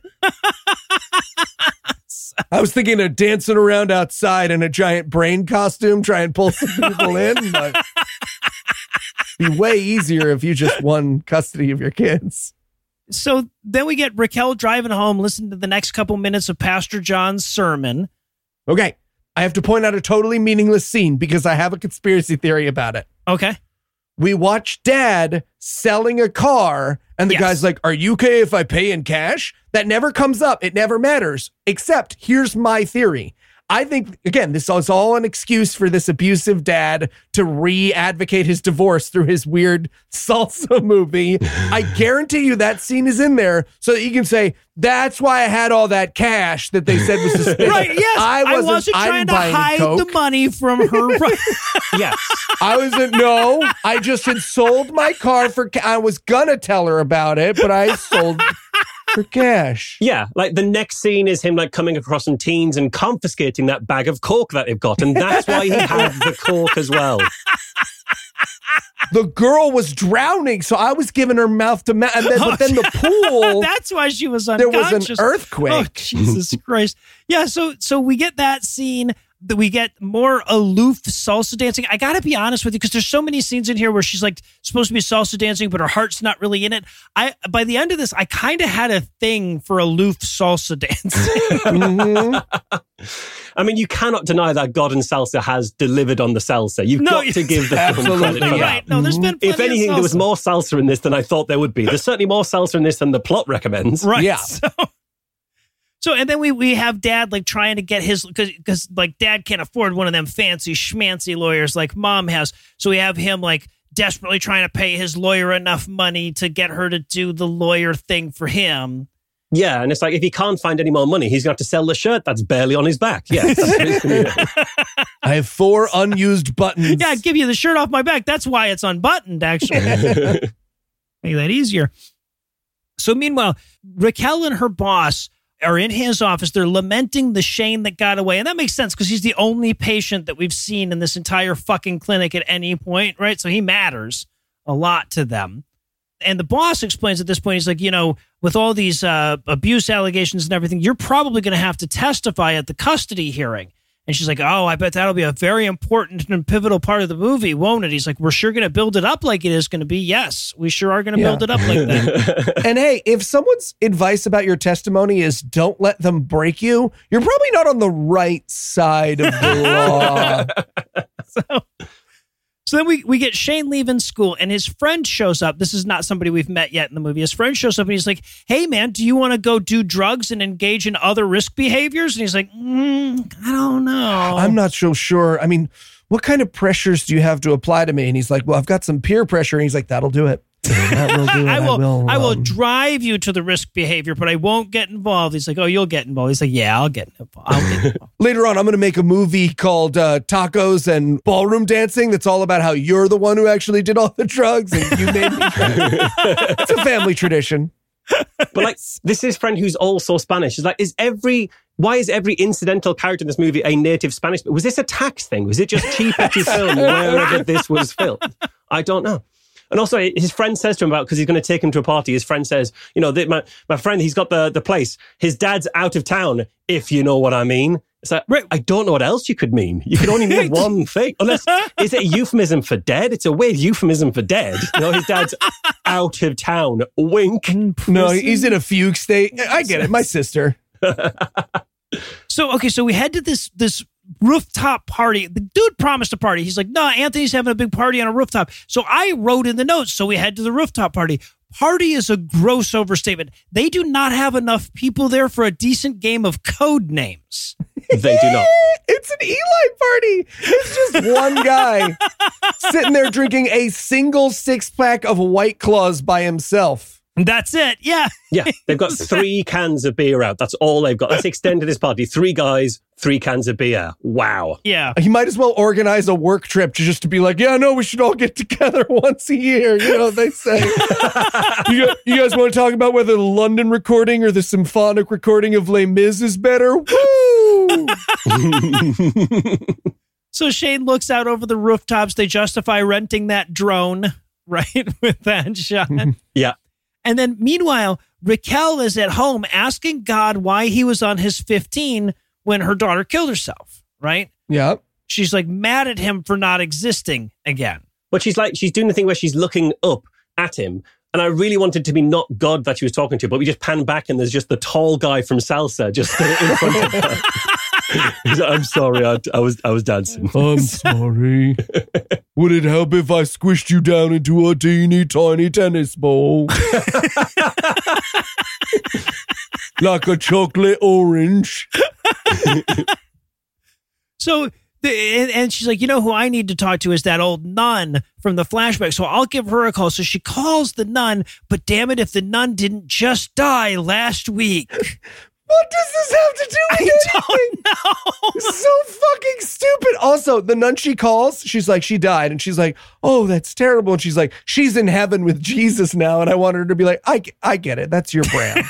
I was thinking of dancing around outside in a giant brain costume, try and pull some people in. Like, it'd be way easier if you just won custody of your kids. So then we get Raquel driving home, listening to the next couple minutes of Pastor John's sermon. Okay. I have to point out a totally meaningless scene because I have a conspiracy theory about it. Okay. We watch dad selling a car and the guy's like, are you okay if I pay in cash? That never comes up. It never matters. Except here's my theory. I think, again, this is all an excuse for this abusive dad to re-advocate his divorce through his weird salsa movie. I guarantee you that scene is in there so that you can say, that's why I had all that cash that they said was suspicious. Right, yes. I wasn't trying to hide Coke. The money from her. Yes. I just had sold my car for I was going to tell her about it, but I sold for cash. Yeah, like the next scene is him like coming across some teens and confiscating that bag of cork that they've got, and that's why he had the cork as well. The girl was drowning, so I was giving her mouth to mouth, but then the pool. That's why she was unconscious. There was an earthquake. Oh, Jesus Christ! Yeah, so we get that scene. That we get more aloof salsa dancing. I got to be honest with you because there's so many scenes in here where she's like supposed to be salsa dancing, but her heart's not really in it. By the end of this, I kind of had a thing for aloof salsa dancing. Mm-hmm. I mean, you cannot deny that God and Salsa has delivered on the salsa. You've got to give the film credit for that. No, there's been plenty of salsa. If anything, there was more salsa in this than I thought there would be. There's certainly more salsa in this than the plot recommends. Right. Yeah. So and then we have dad like trying to get his because like dad can't afford one of them fancy schmancy lawyers like mom has. So we have him like desperately trying to pay his lawyer enough money to get her to do the lawyer thing for him. Yeah. And it's like if he can't find any more money, he's going to have to sell the shirt that's barely on his back. Yeah. I have 4 unused buttons. Yeah, I'd give you the shirt off my back. That's why it's unbuttoned, actually. Make that easier. So meanwhile, Raquel and her boss are in his office. They're lamenting the Shane that got away. And that makes sense because he's the only patient that we've seen in this entire fucking clinic at any point, right? So he matters a lot to them. And the boss explains at this point, he's like, with all these abuse allegations and everything, you're probably going to have to testify at the custody hearing. And she's like, oh, I bet that'll be a very important and pivotal part of the movie, won't it? He's like, we're sure going to build it up like it is going to be. Yes, we sure are going to build it up like that. And hey, if someone's advice about your testimony is don't let them break you, you're probably not on the right side of the law. So then we get Shane leaving school and his friend shows up. This is not somebody we've met yet in the movie. His friend shows up and he's like, hey, man, do you want to go do drugs and engage in other risk behaviors? And he's like, I don't know. I'm not so sure. I mean, what kind of pressures do you have to apply to me? And he's like, well, I've got some peer pressure. And he's like, that'll do it. That will do it. I will drive you to the risk behavior, but I won't get involved. He's like, oh, you'll get involved. He's like, yeah, I'll get involved. Later on, I'm going to make a movie called Tacos and Ballroom Dancing that's all about how you're the one who actually did all the drugs and you made me. It's a family tradition. But like, this is friend who's also Spanish. It's like, why is every incidental character in this movie a native Spanish? Was this a tax thing? Was it just cheaper to film wherever this was filmed? I don't know. And also, his friend says to him about, because he's going to take him to a party, his friend says, you know, my friend, he's got the place. His dad's out of town, if you know what I mean. It's like, I don't know what else you could mean. You could only mean one thing. Unless, is it a euphemism for dead? It's a weird euphemism for dead. You know, his dad's out of town. Wink. No, he's in a fugue state. I get it. My sister. So we head to this rooftop party. The dude promised a party. He's like, no, Anthony's having a big party on a rooftop. So I wrote in the notes, so we head to the rooftop party. Party is a gross overstatement. They do not have enough people there for a decent game of code names. They do not. It's an Eli party. It's just one guy sitting there drinking a single six-pack of White Claws by himself. That's it. Yeah. Yeah. They've got 3 cans of beer out. That's all they've got. That's extended this party. 3 guys, 3 cans of beer. Wow. Yeah. He might as well organize a work trip just to be like, yeah, no, we should all get together once a year. You know, they say. You guys want to talk about whether the London recording or the symphonic recording of Les Mis is better? Woo! So Shane looks out over the rooftops. They justify renting that drone, right? With that shot. Yeah. And then, meanwhile, Raquel is at home asking God why he was on his 15 when her daughter killed herself, right? Yeah. She's like mad at him for not existing again. But she's doing the thing where she's looking up at him. And I really wanted to be not God that she was talking to, but we just pan back and there's just the tall guy from Salsa just in front of her. He's like, I'm sorry, I was dancing. I'm sorry. Would it help if I squished you down into a teeny tiny tennis ball? Like a chocolate orange. And she's like, you know who I need to talk to is that old nun from the flashback. So I'll give her a call. So she calls the nun, but damn it, if the nun didn't just die last week. What does this have to do with anything? I don't know. So fucking stupid. Also, the nun she calls, she's like, she died. And she's like, oh, that's terrible. And she's like, she's in heaven with Jesus now. And I want her to be like, I get it. That's your brand.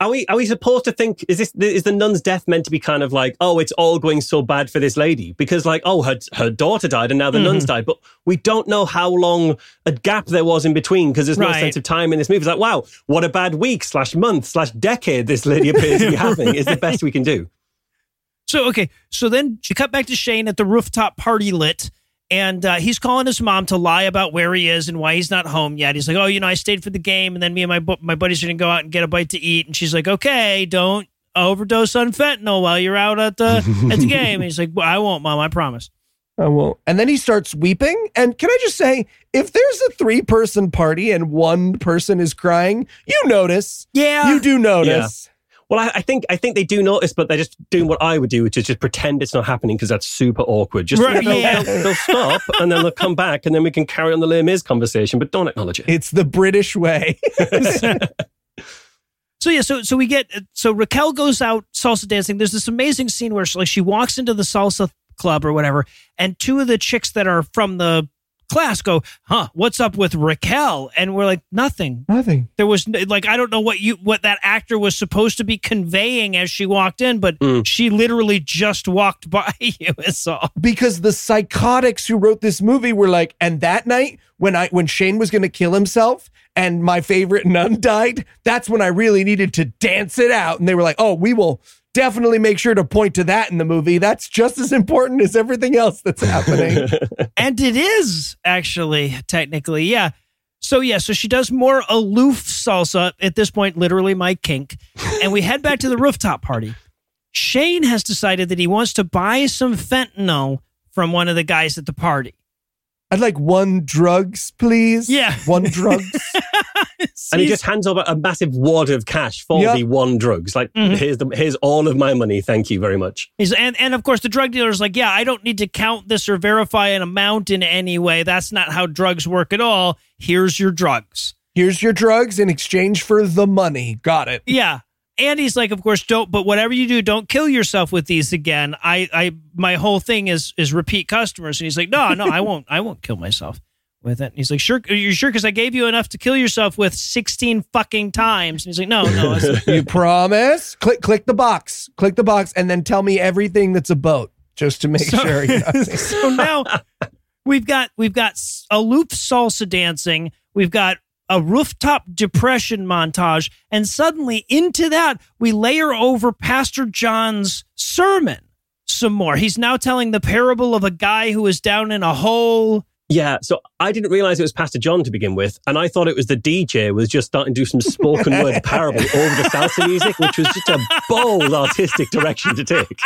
Are we supposed to think, is the nun's death meant to be kind of like, oh, it's all going so bad for this lady? Because like, oh, her daughter died and now the nun's died. But we don't know how long a gap there was in between because there's no sense of time in this movie. It's like, wow, what a bad week /month/decade this lady appears to be having is the best we can do. So then she cut back to Shane at the rooftop party lit. And he's calling his mom to lie about where he is and why he's not home yet. He's like, oh, you know, I stayed for the game. And then me and my buddies are going to go out and get a bite to eat. And she's like, okay, don't overdose on fentanyl while you're out at the game. And he's like, well, I won't, Mom. I promise. I won't. And then he starts weeping. And can I just say, if there's a 3-person party and one person is crying, you notice. Yeah. You do notice. Yeah. Well, I think they do notice, but they're just doing what I would do, which is just pretend it's not happening because that's super awkward. Just they'll stop and then they'll come back and then we can carry on the Les Mis conversation, but don't acknowledge it. It's the British way. So Raquel goes out salsa dancing. There's this amazing scene where she walks into the salsa club or whatever, and 2 of the chicks that are from the class go, huh, what's up with Raquel? And we're like, nothing. There was like, I don't know what that actor was supposed to be conveying as she walked in, but she literally just walked by you. It's all because the psychotics who wrote this movie were like, and that night when Shane was going to kill himself and my favorite nun died, that's when I really needed to dance it out. And they were like, oh, we will definitely make sure to point to that in the movie. That's just as important as everything else that's happening. And it is, actually, technically, yeah. So she does more aloof salsa. At this point, literally my kink. And we head back to the rooftop party. Shane has decided that he wants to buy some fentanyl from one of the guys at the party. I'd like 1 drugs, please. Yeah. 1 drugs. And he just hands over a massive wad of cash for the 1 drugs. Like, here's all of my money. Thank you very much. And of course, the drug dealer's like, yeah, I don't need to count this or verify an amount in any way. That's not how drugs work at all. Here's your drugs. Here's your drugs in exchange for the money. Got it. Yeah. And he's like, of course, but whatever you do, don't kill yourself with these again. My whole thing is repeat customers. And he's like, no, I won't kill myself. with it. And he's like, sure, you're sure? Because I gave you enough to kill yourself with 16 fucking times. And he's like, no. You promise? Click the box. Click the box and then tell me everything that's a boat just to make sure. You know. So now we've got aloof salsa dancing. We've got a rooftop depression montage. And suddenly into that, we layer over Pastor John's sermon some more. He's now telling the parable of a guy who is down in a hole. Yeah, so I didn't realize it was Pastor John to begin with, and I thought it was the DJ was just starting to do some spoken word parable over the salsa music, which was just a bold artistic direction to take.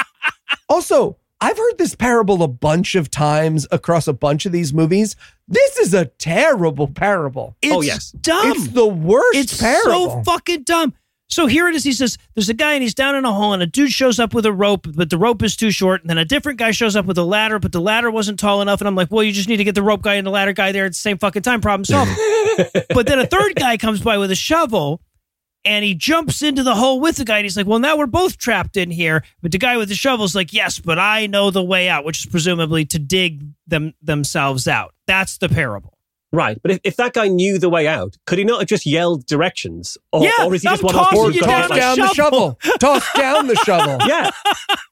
Also, I've heard this parable a bunch of times across a bunch of these movies. This is a terrible parable. It's dumb. It's the worst parable. It's so fucking dumb. So here it is. He says, there's a guy and he's down in a hole and a dude shows up with a rope, but the rope is too short. And then a different guy shows up with a ladder, but the ladder wasn't tall enough. And I'm like, well, you just need to get the rope guy and the ladder guy there at the same fucking time. Problem solved. But then a third guy comes by with a shovel and he jumps into the hole with the guy. And he's like, well, now we're both trapped in here. But the guy with the shovel's like, yes, but I know the way out, which is presumably to dig themselves out. That's the parable. Right, but if that guy knew the way out, could he not have just yelled directions? Or is he just one of those bored guys? Toss down the shovel. Toss down the shovel. Yeah.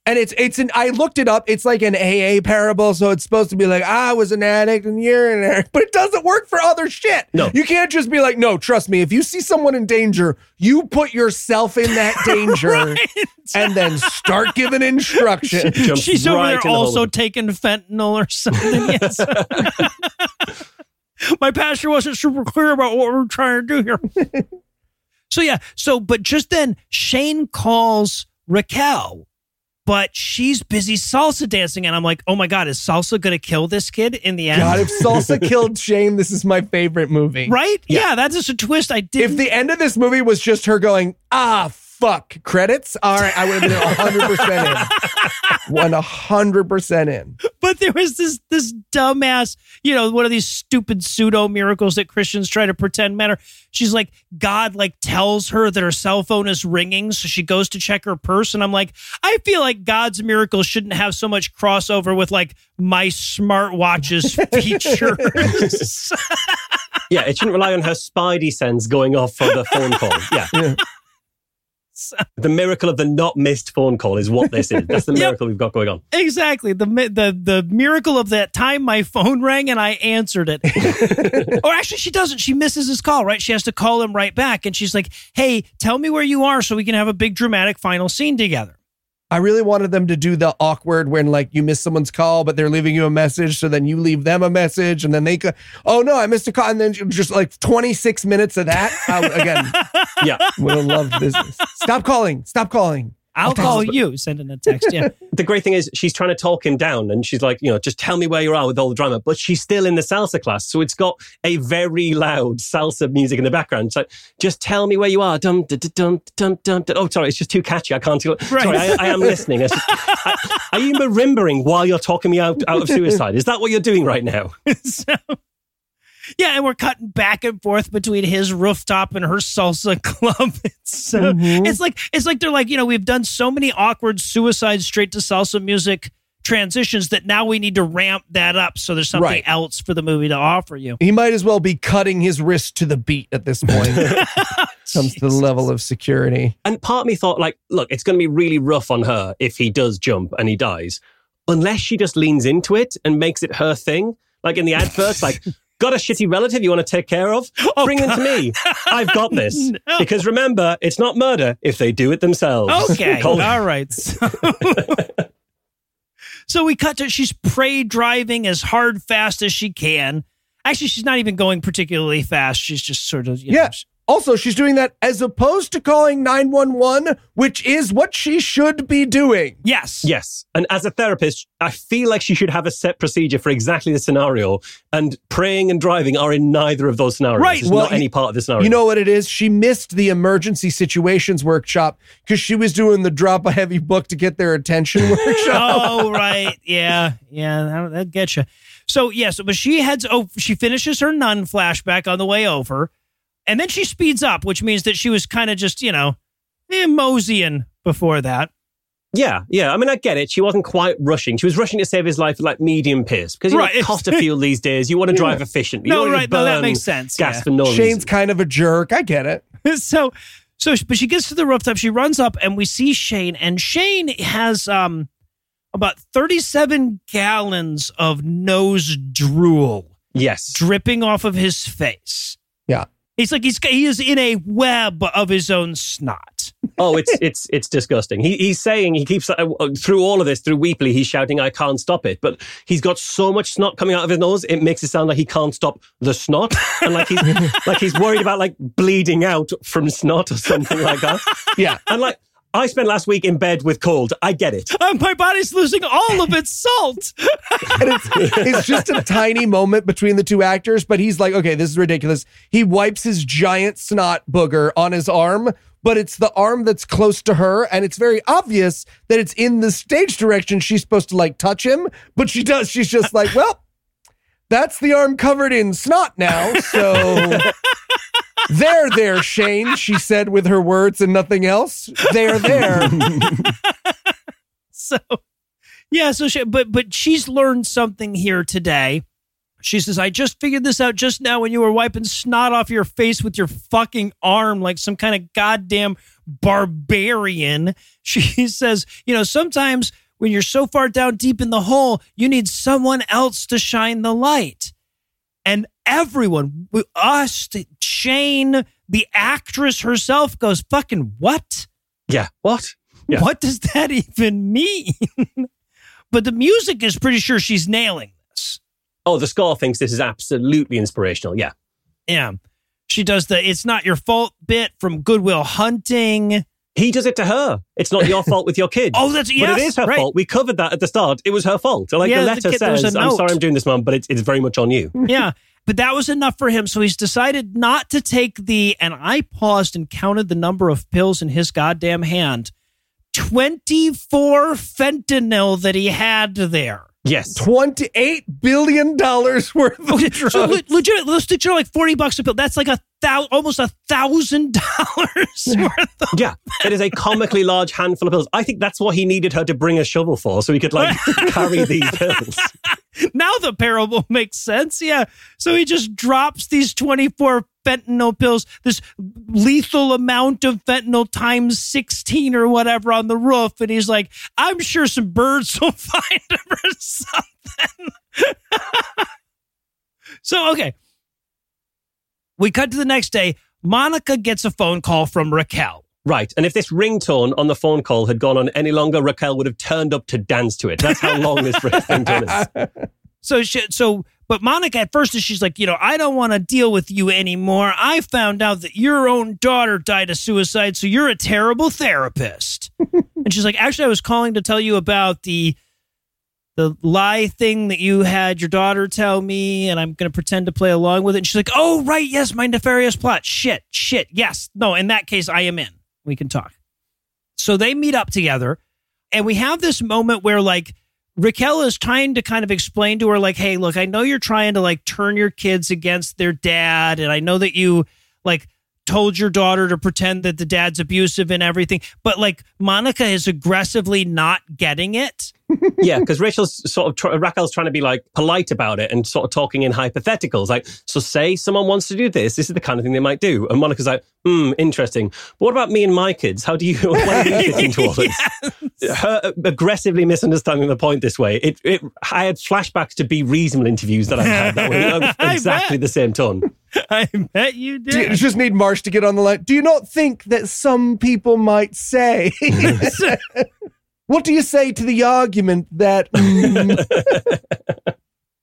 And it's I looked it up. It's like an AA parable, so it's supposed to be like, I was an addict and you're an addict. But it doesn't work for other shit. No. You can't just be like, no, trust me, if you see someone in danger, you put yourself in that danger and then start giving instructions. She's over there also taking fentanyl or something. Yes. My pastor wasn't super clear about what we're trying to do here. But just then Shane calls Raquel, but she's busy salsa dancing. And I'm like, oh my God, is salsa going to kill this kid in the end? God, if salsa killed Shane, this is my favorite movie. Right? Yeah, that's just a twist I didn't. If the end of this movie was just her going, fuck, credits? All right, I would have been 100% in. But there was this dumbass, one of these stupid pseudo miracles that Christians try to pretend matter. She's like, God tells her that her cell phone is ringing, so she goes to check her purse. And I'm like, I feel like God's miracles shouldn't have so much crossover with my smartwatch's features. Yeah, it shouldn't rely on her spidey sense going off for the phone call. Yeah. The miracle of the not missed phone call is what this is. That's the miracle we've got going on. Exactly. The miracle of that time my phone rang and I answered it. Or actually she doesn't. She misses his call, right? She has to call him right back. And she's like, hey, tell me where you are so we can have a big dramatic final scene together. I really wanted them to do the awkward when you miss someone's call, but they're leaving you a message. So then you leave them a message and then they go, oh no, I missed a call. And then just 26 minutes of that. Would have loved this. Stop calling. I'll call you, sending a text. Yeah. The great thing is she's trying to talk him down and she's like, just tell me where you are with all the drama, but she's still in the salsa class. So it's got a very loud salsa music in the background. It's like, just tell me where you are. Dum, dum, dum, dum, dum. Oh, sorry. It's just too catchy. I can't do it. Right. Sorry, I am listening. Are you marimbering while you're talking me out of suicide? Is that what you're doing right now? Yeah, and we're cutting back and forth between his rooftop and her salsa club. It's like they're like, we've done so many awkward suicide straight to salsa music transitions that now we need to ramp that up so there's something else for the movie to offer you. He might as well be cutting his wrist to the beat at this point. Comes to the level of security. And part of me thought, look, it's going to be really rough on her if he does jump and he dies, unless she just leans into it and makes it her thing. Like in the adverts, got a shitty relative you want to take care of? Bring them to me. I've got this. No. Because remember, it's not murder if they do it themselves. Okay. All right. So we cut to she's prey driving as hard, fast as she can. Actually, she's not even going particularly fast. She's just sort of... You know, also, she's doing that as opposed to calling 911, which is what she should be doing. Yes. And as a therapist, I feel like she should have a set procedure for exactly the scenario. And praying and driving are in neither of those scenarios. Right. It's not any part of the scenario. You know what it is? She missed the emergency situations workshop because she was doing the drop a heavy book to get their attention workshop. Oh, right. Yeah. That'd get you. So, but she heads over. She finishes her nun flashback on the way over. And then she speeds up, which means that she was kind of just moseying before that. Yeah. I mean, I get it. She wasn't quite rushing. She was rushing to save his life at like medium pace because you cost a fuel these days. You want to drive efficiently. No, right. No, that makes sense. Gas for no reason. Shane's kind of a jerk. I get it. But she gets to the rooftop. She runs up and we see Shane, and Shane has about 37 gallons of nose drool. Yes. Dripping off of his face. Yeah. He's like, he is in a web of his own snot. Oh, it's disgusting. He's saying, he keeps, through all of this, through Weeply, he's shouting, I can't stop it. But he's got so much snot coming out of his nose, it makes it sound like he can't stop the snot. And like he's, like he's worried about like bleeding out from snot or something like that. Yeah. And like, I spent last week in bed with cold. I get it. My body's losing all of its salt. And it's just a tiny moment between the two actors, but he's like, okay, this is ridiculous. He wipes his giant snot booger on his arm, but it's the arm that's close to her, and it's very obvious that it's in the stage direction she's supposed to, like, touch him, but she does. She's just like, well, that's the arm covered in snot now, so... There, Shane, she said with her words and nothing else. There. So she's learned something here today. She says, I just figured this out just now when you were wiping snot off your face with your fucking arm like some kind of goddamn barbarian. She says, sometimes when you're so far down deep in the hole, you need someone else to shine the light. And everyone, us, Shane, the actress herself goes, fucking what? Yeah, what? Yeah. What does that even mean? But the music is pretty sure she's nailing this. Oh, the score thinks this is absolutely inspirational, yeah. Yeah. She does the It's Not Your Fault bit from Good Will Hunting. He does it to her. It's not your fault with your kids. Oh, that's, yes. But it is her fault. We covered that at the start. It was her fault. So, the letter says, I'm sorry I'm doing this, Mom, but it's very much on you. Yeah. But that was enough for him. So he's decided not to take and I paused and counted the number of pills in his goddamn hand. 24 fentanyl that he had there. Yes. $28 billion worth of drugs. So legit, let's do $40 a pill. That's like almost $1,000 worth of... Yeah, it is a comically large handful of pills. I think that's what he needed her to bring a shovel for, so he could, carry these pills. Now the parable makes sense, yeah. So he just drops these 24 fentanyl pills, this lethal amount of fentanyl times 16 or whatever on the roof, and he's like, I'm sure some birds will find him or something. So, okay. We cut to the next day. Monica gets a phone call from Raquel. Right. And if this ringtone on the phone call had gone on any longer, Raquel would have turned up to dance to it. That's how long this ringtone is. But Monica at first, she's like, I don't want to deal with you anymore. I found out that your own daughter died of suicide, so you're a terrible therapist. And she's like, actually, I was calling to tell you about the lie thing that you had your daughter tell me, and I'm going to pretend to play along with it. And she's like, oh, right, yes, my nefarious plot. Shit, yes. No, in that case, I am in. We can talk. So they meet up together, and we have this moment where, Raquel is trying to kind of explain to her, hey, look, I know you're trying to, turn your kids against their dad, and I know that you, told your daughter to pretend that the dad's abusive and everything. But Monica is aggressively not getting it. Yeah, because Raquel's trying to be polite about it and sort of talking in hypotheticals. So say someone wants to do this. This is the kind of thing they might do. And Monica's like, interesting. But what about me and my kids? How do you play this into all this? Yes. Her aggressively misunderstanding the point this way. I had flashbacks to Be Reasonable interviews that I had that were exactly the same tone. I bet you did. You just need Marsh to get on the line. Do you not think that some people might say? What do you say to the argument that?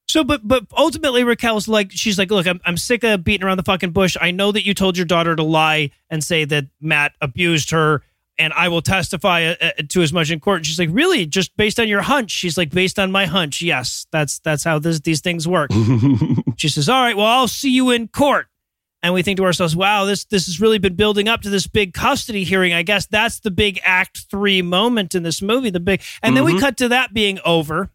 So, but ultimately, Raquel's she's like, look, I'm sick of beating around the fucking bush. I know that you told your daughter to lie and say that Matt abused her, and I will testify to as much in court. And she's like, really? Just based on your hunch? She's like, based on my hunch. Yes, that's how these things work. She says, all right, well, I'll see you in court. And we think to ourselves, wow, this has really been building up to this big custody hearing. I guess that's the big Act 3 moment in this movie. And then we cut to that being over.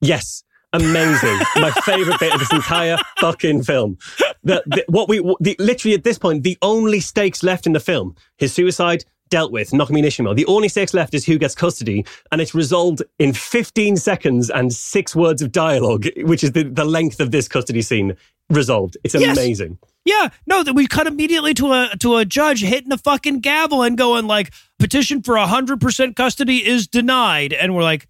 Yes. Amazing. My favorite bit of this entire fucking film. Literally at this point, the only stakes left in the film, his suicide, dealt with, non-communication email. The only stakes left is who gets custody, and it's resolved in 15 seconds and 6 words of dialogue, which is the length of this custody scene resolved. It's amazing. Yes. Yeah. No, that we cut immediately to a judge hitting the fucking gavel and going like, petition for 100% custody is denied. And we're like,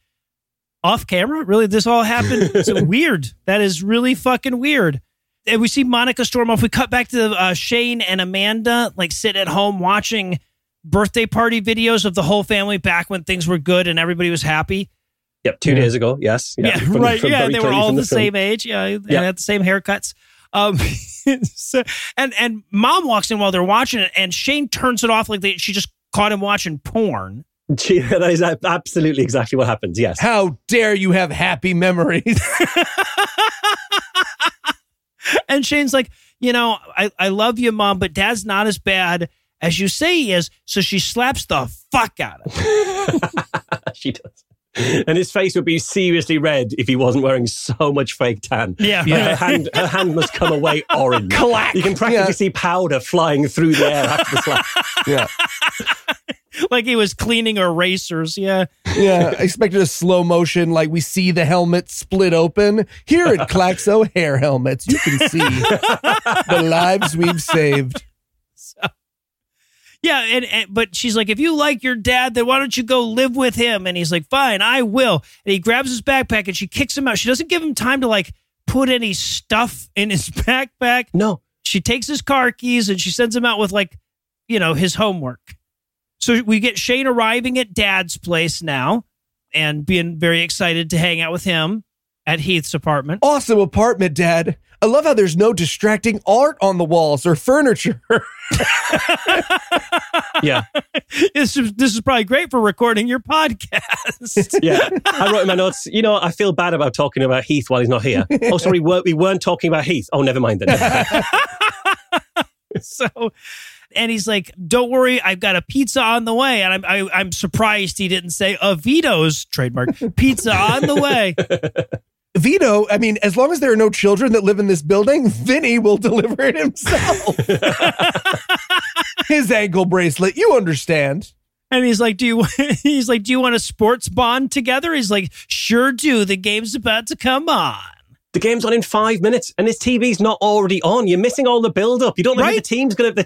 off camera? Really? This all happened? It's weird. That is really fucking weird. And we see Monica storm off. We cut back to Shane and Amanda, like, sit at home watching birthday party videos of the whole family back when things were good and everybody was happy. Yep, 2 days ago. Yes. Yeah, yeah, from, right. From yeah, they were all the same age. Yeah, yep. And had the same haircuts. So, and mom walks in while they're watching it, and Shane turns it off like she just caught him watching porn. That is absolutely exactly what happens. Yes. How dare you have happy memories? And Shane's like, you know, I love you, mom, but dad's not as bad as you say he is. So she slaps the fuck out of him. She does. And his face would be seriously red if he wasn't wearing so much fake tan. Yeah. Yeah. Her hand must come away orange. Clack. You can practically see powder flying through the air after the slap. Yeah. Like he was cleaning erasers. Yeah. Yeah. I expected a slow motion, like we see the helmet split open. Here at Clack's O'Hare Helmets, you can see the lives we've saved. Yeah, but she's like, if you like your dad, then why don't you go live with him? And he's like, fine, I will. And he grabs his backpack and she kicks him out. She doesn't give him time to, like, put any stuff in his backpack. No. She takes his car keys and she sends him out with, like, you know, his homework. So we get Shane arriving at dad's place now and being very excited to hang out with him at Heath's apartment. Awesome apartment, Dad. I love how there's no distracting art on the walls or furniture. Yeah. This is probably great for recording your podcast. Yeah. I wrote in my notes, you know, I feel bad about talking about Heath while he's not here. Oh, sorry, we weren't talking about Heath. Oh, never mind then. So, and he's like, don't worry, I've got a pizza on the way. And I'm surprised he didn't say a Vito's trademark pizza on the way. Vito, I mean, as long as there are no children that live in this building, Vinny will deliver it himself. His ankle bracelet, you understand. And he's like, do you want a sports bond together? He's like, sure do. The game's about to come on. The game's on in 5 minutes, and this TV's not already on. You're missing all the build-up. You don't know who the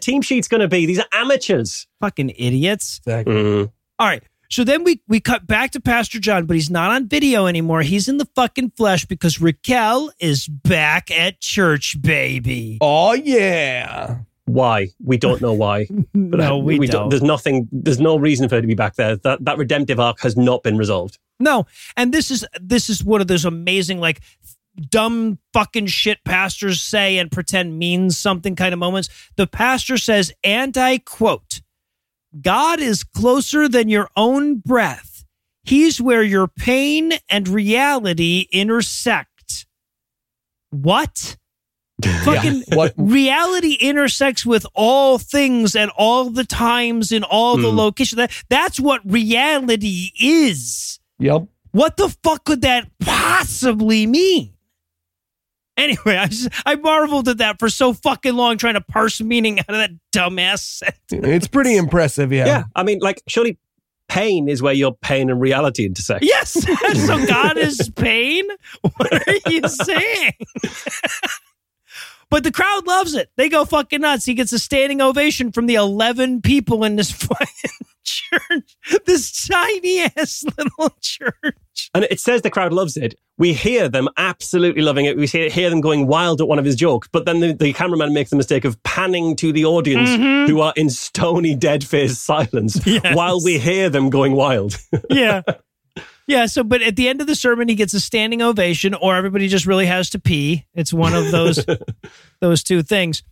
team sheet's going to be. These are amateurs. Fucking idiots. Exactly. Mm. All right. So then we cut back to Pastor John, but he's not on video anymore. He's in the fucking flesh because Raquel is back at church, baby. Oh, yeah. Why? We don't know why. But no, we don't. There's no reason for her to be back there. That redemptive arc has not been resolved. No. And this is one of those amazing, like, dumb fucking shit pastors say and pretend means something kind of moments. The pastor says, and I quote, God is closer than your own breath. He's where your pain and reality intersect. What? Fucking what? Reality intersects with all things at all the times in all the locations. That's what reality is. Yep. What the fuck could that possibly mean? Anyway, I marveled at that for so fucking long, trying to parse meaning out of that dumbass sentence. It's pretty impressive, yeah. Yeah, I mean, like, surely pain is where your pain and reality intersect. Yes! So God is pain? What are you saying? But the crowd loves it. They go fucking nuts. He gets a standing ovation from the 11 people in this fucking church. This tiny-ass little church. And it says the crowd loves it. We hear them absolutely loving it. We hear them going wild at one of his jokes. But then the cameraman makes the mistake of panning to the audience who are in stony, dead-faced silence while we hear them going wild. Yeah. Yeah, so, but at the end of the sermon, he gets a standing ovation, or everybody just really has to pee. It's one of those those two things.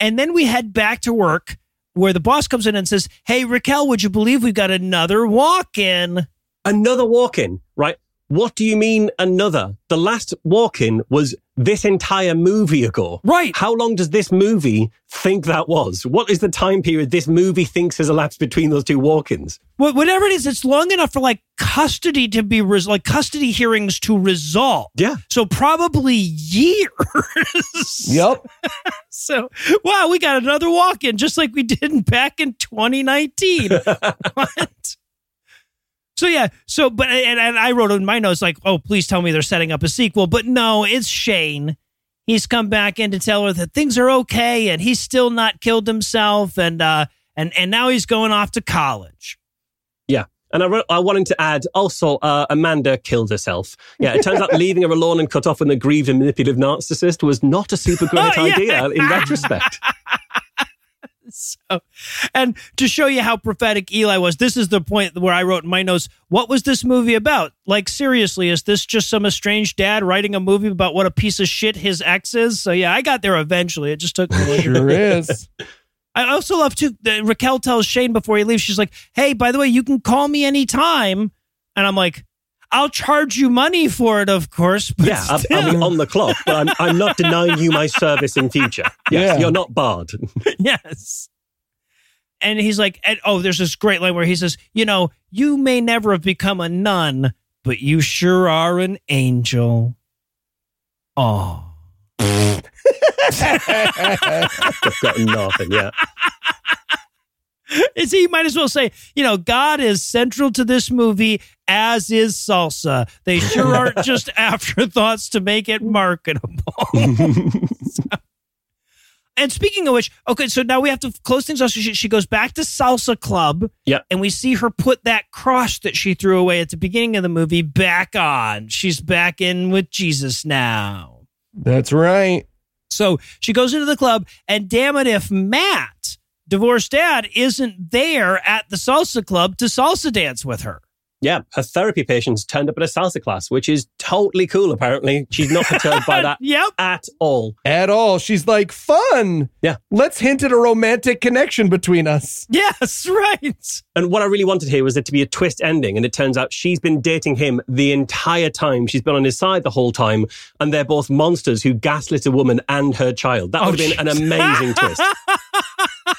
And then we head back to work, where the boss comes in and says, hey, Raquel, would you believe we've got another walk-in? Another walk-in, right? What do you mean another? The last walk-in was this entire movie ago. Right. How long does this movie think that was? What is the time period this movie thinks has elapsed between those two walk-ins? Well, whatever it is, it's long enough for custody to be custody hearings to resolve. Yeah. So probably years. Yep. So, wow, we got another walk-in just like we did back in 2019. What? So yeah, but I wrote in my notes oh, please tell me they're setting up a sequel, but no, it's Shane. He's come back in to tell her that things are okay, and he's still not killed himself, and now he's going off to college. Yeah, and I wanted to add also Amanda killed herself. Yeah, it turns out leaving her alone and cut off an aggrieved and manipulative narcissist was not a super great idea in retrospect. So, and to show you how prophetic Eli was, this is the point where I wrote in my notes, what was this movie about? Seriously, is this just some estranged dad writing a movie about what a piece of shit his ex is? So, yeah, I got there eventually. It just took me a little Sure is. I also love, too, that Raquel tells Shane before he leaves, she's like, hey, by the way, you can call me anytime. And I'm like, I'll charge you money for it, of course. But yeah, I'm on the clock, but I'm not denying you my service in future. Yes, yeah. You're not barred. Yes. And he's like, there's this great line where he says, you may never have become a nun, but you sure are an angel. Oh. I've got nothing, yeah. He might as well say, God is central to this movie, as is salsa. They sure aren't just afterthoughts to make it marketable. And speaking of which, okay, so now we have to close things off. So she goes back to Salsa Club, yep. And we see her put that cross that she threw away at the beginning of the movie back on. She's back in with Jesus now. That's right. So she goes into the club, and damn it if Matt, divorced dad, isn't there at the salsa club to salsa dance with her. Yeah, her therapy patients turned up at a salsa class, which is totally cool, apparently. She's not perturbed by that at all. At all. She's like, fun. Yeah. Let's hint at a romantic connection between us. Yes, right. And what I really wanted here was it to be a twist ending, and it turns out she's been dating him the entire time. She's been on his side the whole time, and they're both monsters who gaslit a woman and her child. That would have been an amazing twist.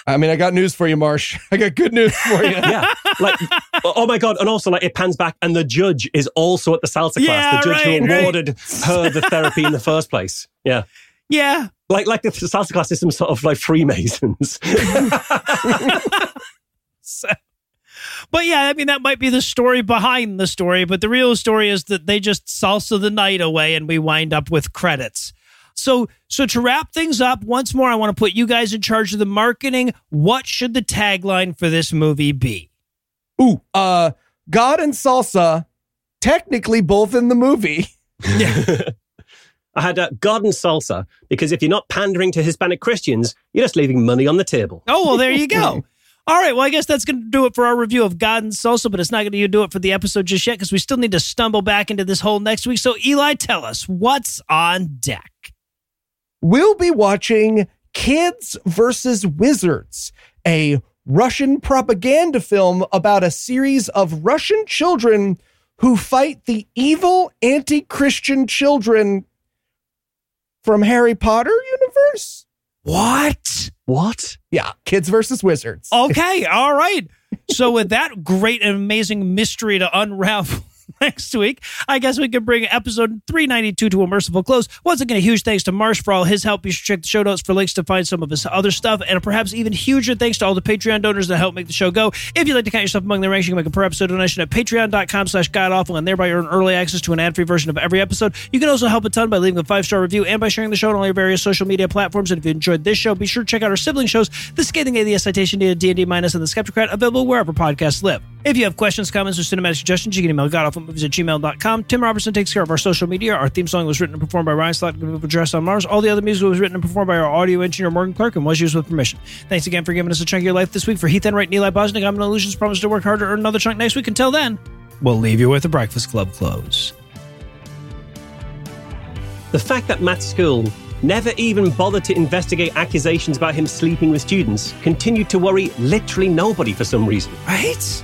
I mean, I got news for you, Marsh. I got good news for you. Yeah. Oh my God. And also, it pans back and the judge is also at the salsa class. The judge who awarded her the therapy in the first place. Yeah. Yeah. The salsa class is some sort of Freemasons. But yeah, I mean, that might be the story behind the story. But the real story is that they just salsa the night away and we wind up with credits. So to wrap things up, once more, I want to put you guys in charge of the marketing. What should the tagline for this movie be? Ooh, God and Salsa, technically both in the movie. I had God and Salsa, because if you're not pandering to Hispanic Christians, you're just leaving money on the table. Oh, well, there you go. All right, well, I guess that's going to do it for our review of God and Salsa, but it's not going to do it for the episode just yet, because we still need to stumble back into this whole next week. So, Eli, tell us, what's on deck? We'll be watching Kids versus Wizards, a Russian propaganda film about a series of Russian children who fight the evil anti-Christian children from Harry Potter universe. What? Yeah, Kids versus Wizards. Okay, all right. So with that great and amazing mystery to unravel next week, I guess we could bring episode 392 to a merciful close. Once again, a huge thanks to Marsh for all his help. You should check the show notes for links to find some of his other stuff. And perhaps even huger thanks to all the Patreon donors that help make the show go. If you'd like to count yourself among the ranks, you can make a per episode donation at patreon.com/godawful and thereby earn early access to an ad-free version of every episode. You can also help a ton by leaving a 5-star review and by sharing the show on all your various social media platforms. And if you enjoyed this show, be sure to check out our sibling shows, The Scathing Atheist, Citation Data, D&D Minus, and The Skepticrat, available wherever podcasts live. If you have questions, comments, or cinematic suggestions, you can email godawfulmovies@gmail.com. Tim Robertson takes care of our social media. Our theme song was written and performed by Ryan Slotnick of Evil Giraffes on Mars. All the other music was written and performed by our audio engineer, Morgan Clarke, and was used with permission. Thanks again for giving us a chunk of your life this week. For Heath Enright and Eli Bosnick, I'm Noah Illusions. Promise to work harder, earn another chunk next week. Until then, we'll leave you with a Breakfast Club close. The fact that Matt School never even bothered to investigate accusations about him sleeping with students continued to worry literally nobody for some reason. Right?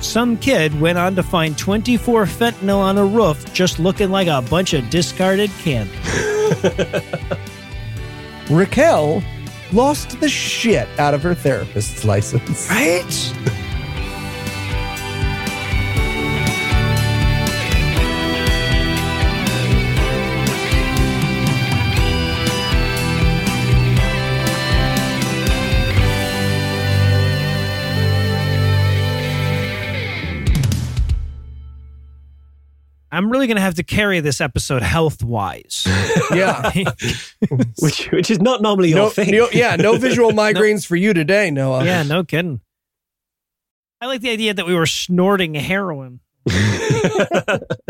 Some kid went on to find 24 fentanyl on a roof just looking like a bunch of discarded candy. Raquel lost the shit out of her therapist's license. Right? I'm really going to have to carry this episode health-wise. Yeah. which is not normally your thing. No visual migraines for you today, Noah. Yeah, no kidding. I like the idea that we were snorting heroin.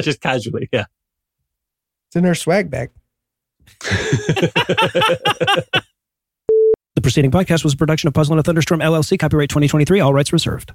Just casually, yeah. It's in her swag bag. The preceding podcast was a production of Puzzle and a Thunderstorm, LLC. Copyright 2023. All rights reserved.